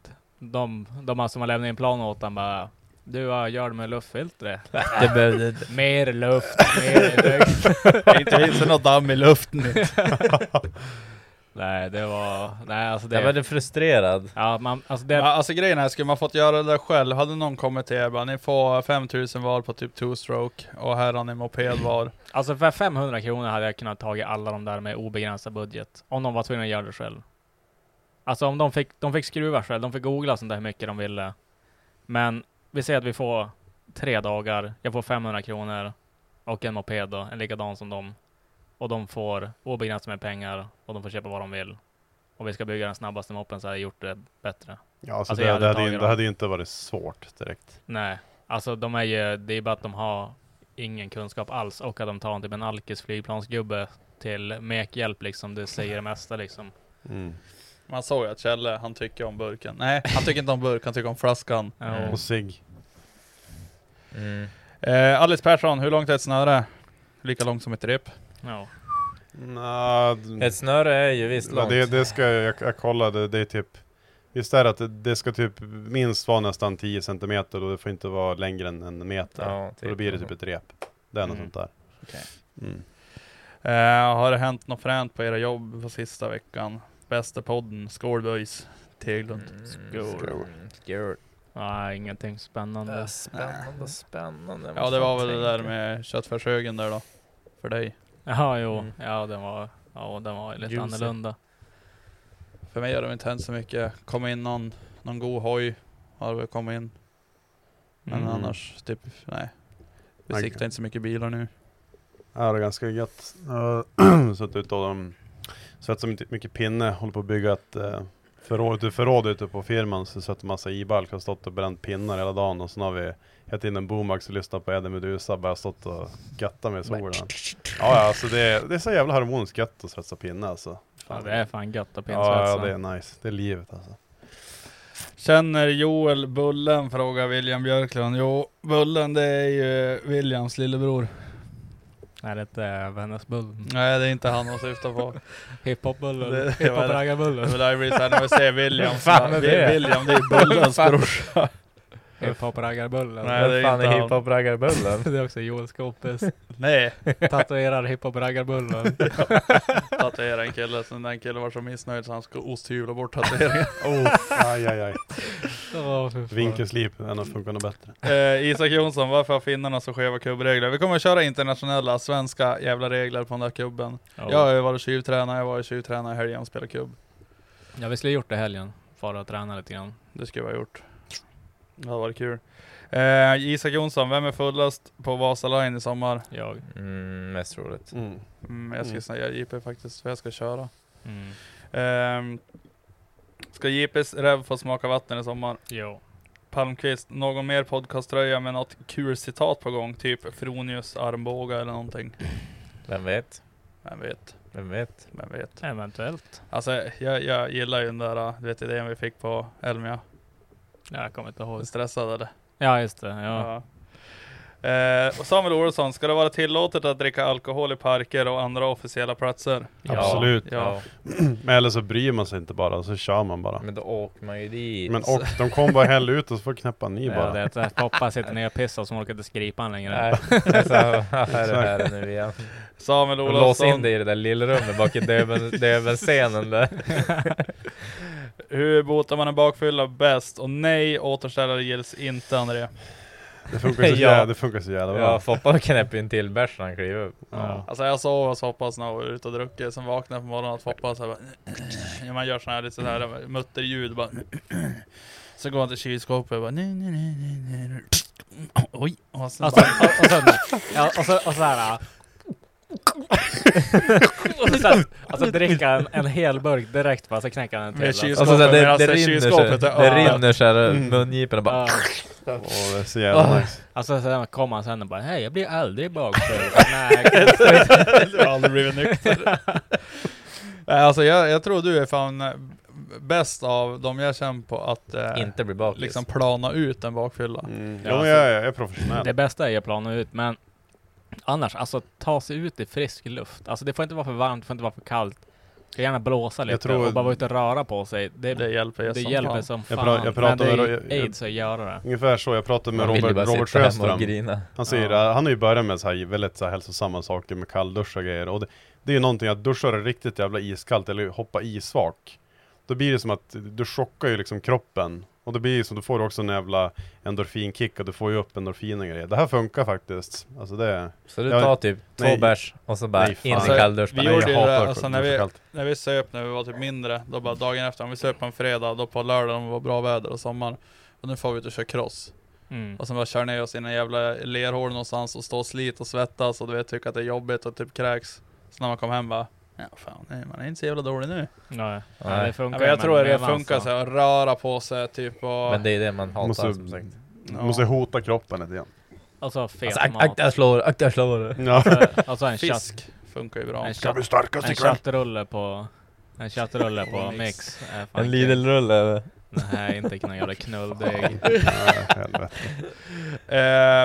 de som har lämnat in plan åt han bara, du gör det med luftfiltret. Det behövde mer luft, inte finns något damm i luften. Jag var frustrerad. Ja, alltså grejen här, skulle man fått göra det själv, hade någon kommit till er bara, ni får 5000 var på typ two-stroke och här har ni moped var. Alltså för 500 kronor hade jag kunnat tagit alla de där med obegränsad budget, om de var tvungna att göra det själv. Alltså om de fick skruva själv, de fick googla sånt där hur mycket de ville. Men vi säger att vi får 3 dagar, jag får 500 kronor och en moped då, en likadan som dem. Och de får obegränsat med pengar och de får köpa vad de vill. Och vi ska bygga den snabbaste moppen, så hade jag gjort det bättre. Ja, alltså det hade ju inte varit svårt direkt. Nej, alltså det är bara att de har ingen kunskap alls. Och att de tar typ en alkis flygplansgubbe till mekhjälp, liksom du säger det mesta liksom. Mm. Man såg ju att Kjelle, han tycker om burken. Nej, han tycker inte om burken, han tycker om flaskan. Och sig. Mm. Alice Persson, hur långt är ett snöre? Lika långt som ett rep? Ja. Ett snöre är ju visst långt. Det ska jag kollade, det är typ just där att det ska typ minst vara nästan 10 cm och det får inte vara längre än en meter. Ja, typ. Och då blir det typ ett rep. Det är något sånt där. Okay. Mm. Har det hänt något fränt på era jobb på sista veckan? Bästa podden, Skålböjs Teglund. Skål. Nej, ingenting spännande. Spännande. Ja, det var väl det där med köttfärshögen där då. För dig. Ja, jo. Ja, den var lite annorlunda. för mig har de inte hänt så mycket. Kom in någon god hoj har väl kommit in. Men annars typ nej. Vi siktar inte så mycket bilar nu. Ja, det är ganska gött. Satt ut av dem. Svetsar inte mycket pinne. Håller på att bygga ett förråd ute på firman. Så satt en massa i-balk. Har stått och bränt pinnar hela dagen. Och så har vi hittat in en boombox och lyssnat på Eden Medusa. Bara stått och göttat med solen. Ja, alltså det är så jävla harmoniskt gött att svetsa pinne alltså. Fan. Ja, det är fan gött att pinsvetsa. Ja, det är nice. Det är livet alltså. Känner Joel Bullen, frågar William Björklund. Jo, Bullen det är ju Williams lillebror. Nej, det är inte Vännäs Bullen. Nej, det är inte han som syftar på. Hiphop-bullen. Hiphop-ragga-bullen. Det där blir så här när vi ser William. Fan, det är William, det är Bullens brorsa. Hiphop-raggar-bullen. Nej, det är inte hiphop-raggar-bullen. Det är också Joels kompis. Nej. Tatuerar hiphop-raggar-bullen. Tatuerar en kille. Sen den killen var så missnöjd så han skulle osthyvla bort tatueringen. Aj. Vinkelslip, den har funkat något bättre. Isak Jonsson, varför har finnarna så skeva kubbregler? Vi kommer att köra internationella, svenska jävla regler på den där kubben. Oh. Jag har ju varit tjuvtränare, i helgen och spelat kubb. Ja, vi skulle gjort det helgen. Fara och träna lite grann. Det skulle vi ha gjort. Ja, det var kul. Isak Jonsson, vem är fullast på Vasa Line i sommar? Jag. Mest roligt. Jag ska säga JP faktiskt, för jag ska köra. Ska JPs räv få smaka vatten i sommar? Jo. Palmqvist, någon mer podcasttröja med något kul citat på gång? Typ Fronius armbåga eller någonting. Vem vet? Eventuellt. Alltså, jag gillar ju den där, du vet, idén vi fick på Elmia. Jag kommer inte ihåg. Stressad eller? Ja, just det. Ja. Och Samuel Olsson, ska det vara tillåtet att dricka alkohol i parker och andra officiella platser? Ja. Absolut. Ja. Men eller så bryr man sig inte bara, så kör man bara. Men då åker man ju dit. Men och, de kommer bara hälla ut och så får knäppa ni bara. Ja, det är pappa sitter ner och pissar som orkar inte skripa han längre. Nej, alltså, här är det nu igen. Samuel Olsson. Lås in dig i det där lilla rummet bak i dövenscenen där. Hur botar man en bakfylla bäst? Och nej, återställare gills inte, André. Det funkar så jävla bra. Ja, Foppa knäpper in till bärs när han kliver upp. Ja. Alltså jag sov hos Foppa när jag var ute och druckit. Sen vaknade på morgonen att Foppa så här bara... Man gör sådana här lite sådär mutterljud. Bara... Så går han till kylskåpet och bara... Nej. Oj. Och sen bara... Och så här... alltså dricka en hel burk direkt bara så knäcker den till. Alltså, det rinner så här mungiporna bara. Åh, det är så jävla nice. Alltså så kommer han sen och bara, hej jag blir aldrig bakfull. Nej, jag har aldrig blivit nykter. Alltså jag tror du är fan bäst av de jag känner på att inte bli bakfull. Liksom plana ut en bakfylla. Ja, jag är professionell. Det bästa är att plana ut, men annars, alltså ta sig ut i frisk luft. Alltså det får inte vara för varmt, det får inte vara för kallt. Jag ska gärna blåsa lite och bara vara ute och röra på sig. Det hjälper som fan. Jag pratade med Robert Sjöström. Han säger det, han har ju börjat med så här väldigt så här hälsosamma saker med kalldusch och grejer. Och det är ju någonting att duscha riktigt jävla iskallt eller hoppa isvak. Då blir det som att du chockar ju liksom kroppen. Och det blir som du får också en jävla endorfinkick och du får ju upp endorfiner grejer. Det här funkar faktiskt. Alltså det, så du tar typ två bärs och så bara in i kalldusch. Vi gjorde det alltså när vi söp när vi var typ mindre. Då bara dagen efter, om vi söp på en fredag, då på lördag om det var bra väder och sommar. Och nu får vi ut och köra cross. Och sen bara kör ner oss i en jävla lerhål någonstans och står och slit och svettas. Och du vet, tycker att det är jobbigt och typ kräks. Så när man kommer hem bara... Ja, fan, nej, man är inte så jävla dålig nu. Nej. Det funkar, ja, men jag tror det funkar så att röra på sig typ och... Men det är det man hatar som sagt. Måste hota kroppen lite igen. Alltså fet mat. Akta slår. Ja. Alltså en fisk funkar ju bra. En chattrulle på mix. En Lidl-rulle. Nej, inte kunna göra knulldeg.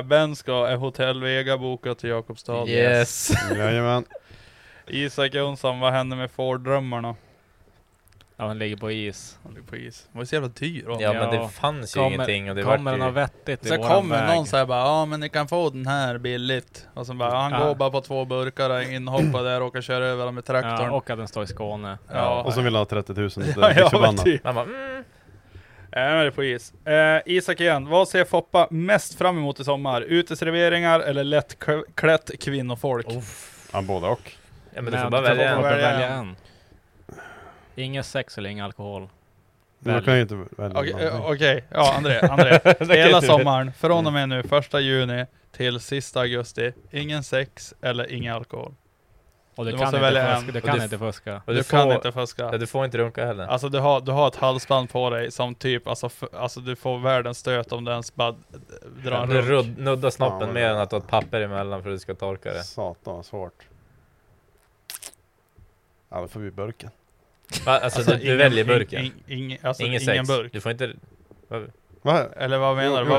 Benska är Hotell Vega bokat till Jakobstad. Yes. Jajamän. Isak Jonsson, vad händer med Ford-drömmarna? Ja, han ligger på is. Det var så jävla dyr. Ja, men det fanns ju ingenting. Och det kommer något vettigt i våran väg. Så kommer någon så här bara, men ni kan få den här billigt. Och sen bara, han går bara på två burkar, inhoppar där och råkar köra över med traktorn. Ja, och att den står i Skåne. Ja. Och så vill han ha 30 000. Nu är det på is. Isak igen, vad ser Foppa mest fram emot i sommar? Uteserveringar eller lättklätt kvinnofolk? Ja, både och. Ja, men du får bara välja en. Ingen sex eller ingen alkohol. Okej. Ja, André. Hela sommaren, från och med nu, 1 juni till sista augusti. Ingen sex eller ingen alkohol. Och du kan inte fuska. Du kan inte fuska. Du får inte runka heller. Alltså du har ett halsband på dig som typ, alltså du får världens stöt om du ens bara drar en runk. Du nuddar snoppen mer än att ha ett papper emellan för att du ska torka det. Satan, svårt. Ja, då får vi burken. Alltså du väljer burken. Ingen burk. Du får inte... Va? Eller vad menar du?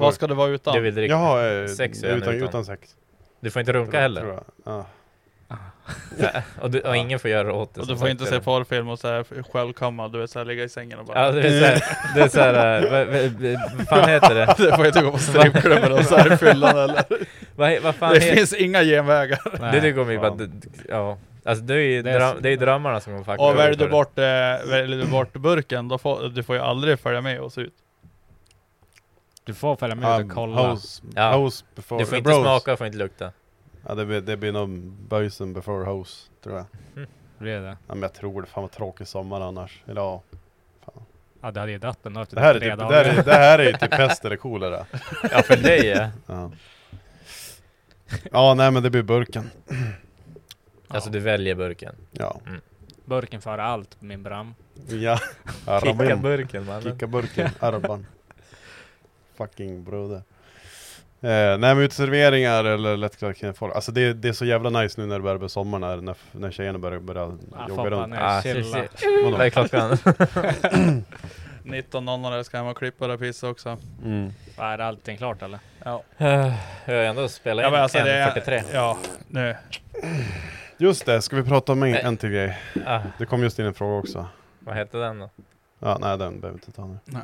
Vad ska det vara utan? Du vill dricka sex. Utan sex. Du får inte runka heller. Ja. Ja, och ingen får göra åt det. Och du får inte se porrfilm och så här självkammad, du vet, så här ligga i sängen och bara... Ja, det är så här... Vad fan heter det? Det får inte gå på stripklubben och så här fyllan eller... Vad fan det finns inga genvägar. Det går mig bara... Ja... Alltså det är drömmarna som de faktiskt... Och väljer du bort burken, då du får ju aldrig följa med oss ut. Du får följa med och kolla. House before... Du får inte smaka, får inte lukta. Ja, det blir någon böjsen before house, tror jag. Mm. Det är det. Ja, men jag tror det. Fan vad tråkig sommar annars. Eller ja. Fan. Ja, det hade ju datten efter det här är typ pest eller coolare. Ja, för dig ja. Ja, nej men det blir burken. Alltså du väljer burken. Ja. Mm. Burken för allt, min Bram. Ja. Kicka burken, mannen. Kicka burken, Arban. Fucking broder. Nej men uteserveringar eller lättklart folk. Alltså det är så jävla nice nu när det börjar bli sommaren när tjejerna börjar jobba runt. Vad är klockan? 19.00 ska jag ha klippa och pissa också. Mm. Är allting klart eller? Ja. Jag ändå spelar in 43. Ja, nu. Just det, ska vi prata om en till grej. Det kom just in en fråga också. Vad heter den då? Ja, nej, den behöver vi inte ta nu. Nej.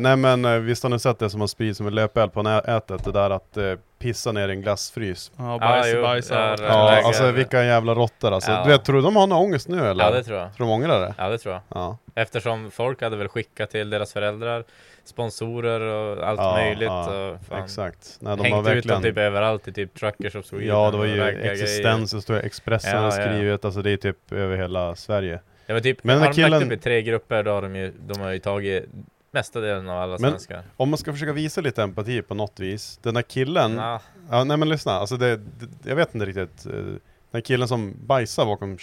Nej, men visst har ni sett det som har spridit som en löpeld på nätet? Det där att pissa ner i en glassfrys. Ja, bajsar. Ja, alltså vilka jävla råttor. Alltså. Ja. Du vet, tror du de har någon ångest nu? Eller? Ja, det tror jag. Tror de ångrar det? Ja, det tror jag. Ja. Eftersom folk hade väl skickat till deras föräldrar, sponsorer och allt möjligt. Ja, och fan, exakt. Nej, de har verkligen... ut dem typ överallt i typ Truckers of Sweden. Ja, det var ju Existens, det står Expressen och skrivet. Alltså det är typ över hela Sverige. Ja, men typ, men killen... i 3 grupper då de har ju tagit mesta delen av alla svenskar. Men om man ska försöka visa lite empati på något vis, den här killen... Ja, nej men lyssna, alltså det, jag vet inte riktigt. Den här killen som bajsar bakom...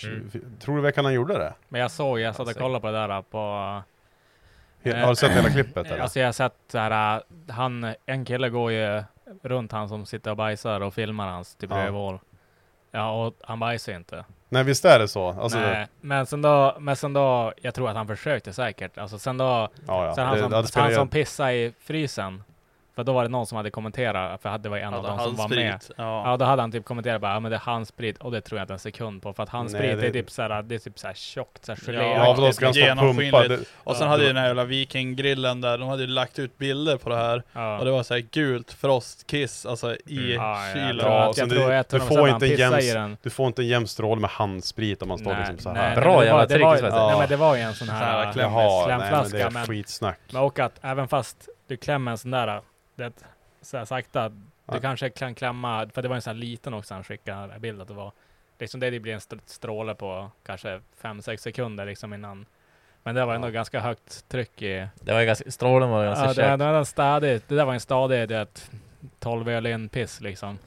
Tror du veckan han gjorde det? Men jag satt och kollade på det där på... Har du sett hela klippet? Eller? Alltså jag har sett så här, en kille går ju runt han som sitter och bajsar och filmar hans typ övervål. Ja, och han bajsar inte. Nej, visst är det så. Alltså, nej, det... Men sen då, jag tror att han försökte säkert. Alltså sen då, han som pissade i frysen. För då var det någon som hade kommenterat, för det var en av dem som var med. Ja, då hade han typ kommenterat bara, men det är handsprit. Och det tror jag inte en sekund på. För att handsprit är typ såhär tjockt, såhär gelé. Ja, för då ska han stå och pumpa. Och sen hade ju den här jävla vikinggrillen där, de hade ju lagt ut bilder på det här. Ja. Och det var såhär gult frostkiss, alltså i kylen. Ja, du får inte en jämstrål med handsprit om man står liksom såhär. Bra jävla trick. Nej, men det var ju en sån här klämflaska. Det är skitsnack. Och att även fast du klämmer en sån där... Det så här sakta, du kanske kan klämma, för det var en sån här liten också han skickade bild att det var, liksom det blir en stråle på kanske 5-6 sekunder liksom innan, men det var ändå ganska högt tryck i, det var ganska, strålen var ganska käckt. Ja, det där var en stadig, det 12-öl i en piss liksom.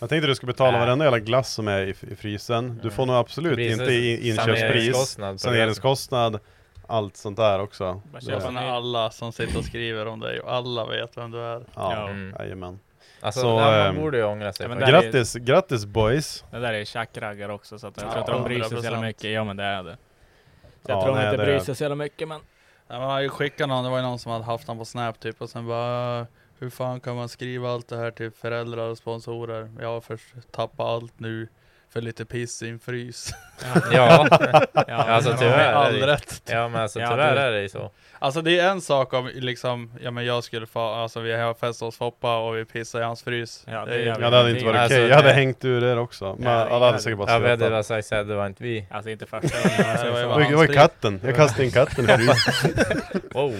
Jag tänkte du skulle betala varenda jävla glass som är i frysen, du får nog absolut inte inköpspris, saneringskostnad. Allt sånt där också. Köpen alla som sitter och skriver om dig. Och alla vet vem du är. Ja, jajamän. Alltså, så, man borde ju ångra sig. Grattis boys. Det där är tjackraggar också. Så att jag tror att de bryr sig så jävla mycket. Ja, men det är det. Så jag tror inte bryr sig så jävla mycket, men... Ja, man har ju skickat någon. Det var ju någon som hade haft han på Snap typ. Och sen bara... Hur fan kan man skriva allt det här till föräldrar och sponsorer? Jag har först tappat allt nu. För lite piss i en frys. Ja, alltså tyvärr. Allrätt. Ja, men alltså tyvärr är det ju så. Alltså det är en sak om liksom, ja men jag skulle få, alltså vi har fest hos Foppa och vi pissar i hans frys. Ja, det hade inte varit okej. Alltså, jag hade hängt ur det också. Men alla hade säkert bara skratt. Jag vet vad jag sa, det var inte vi. Alltså inte första. Det var ju katten. Jag kastade in katten i frys. Wow.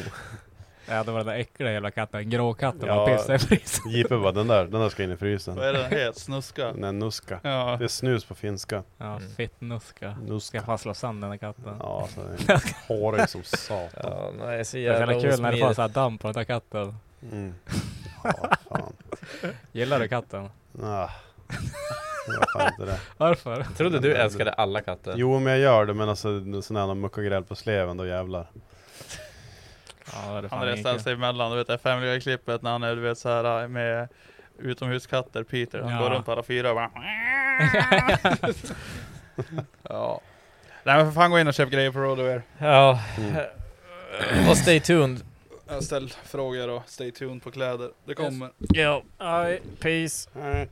Ja, det var den där äckliga jävla katten, gråkatten, ja, och pissade i frysen. Jeepen bara, den där ska in i frysen. Vad är den helt? Snuska? Nej, nuska. Ja. Det är snus på finska. Ja, fitt nuska. Nuska. Ska fastslå sand den där katten. Ja, så är det hårig som satan. Ja, nej, så jävla det är kul när det får så här damp på den där katten. Mm. Ja, fan. Gillar du katten? Nej. Det. Varför? Jag trodde du älskade alla katter. Jo, men jag gör det, men alltså sån här muck och gräl på sleven, då jävlar. Ja, det han resten sig emellan, du vet det familj klippet när han är, du vet, så här med utomhuskatter, Peter, han går runt alla fyra och bara... Ja. Nej, men för fan, gå in och köp grejer på Roadwear. Ja. Mm. Och stay tuned. Ställ frågor och stay tuned på kläder. Det kommer. Ja, peace.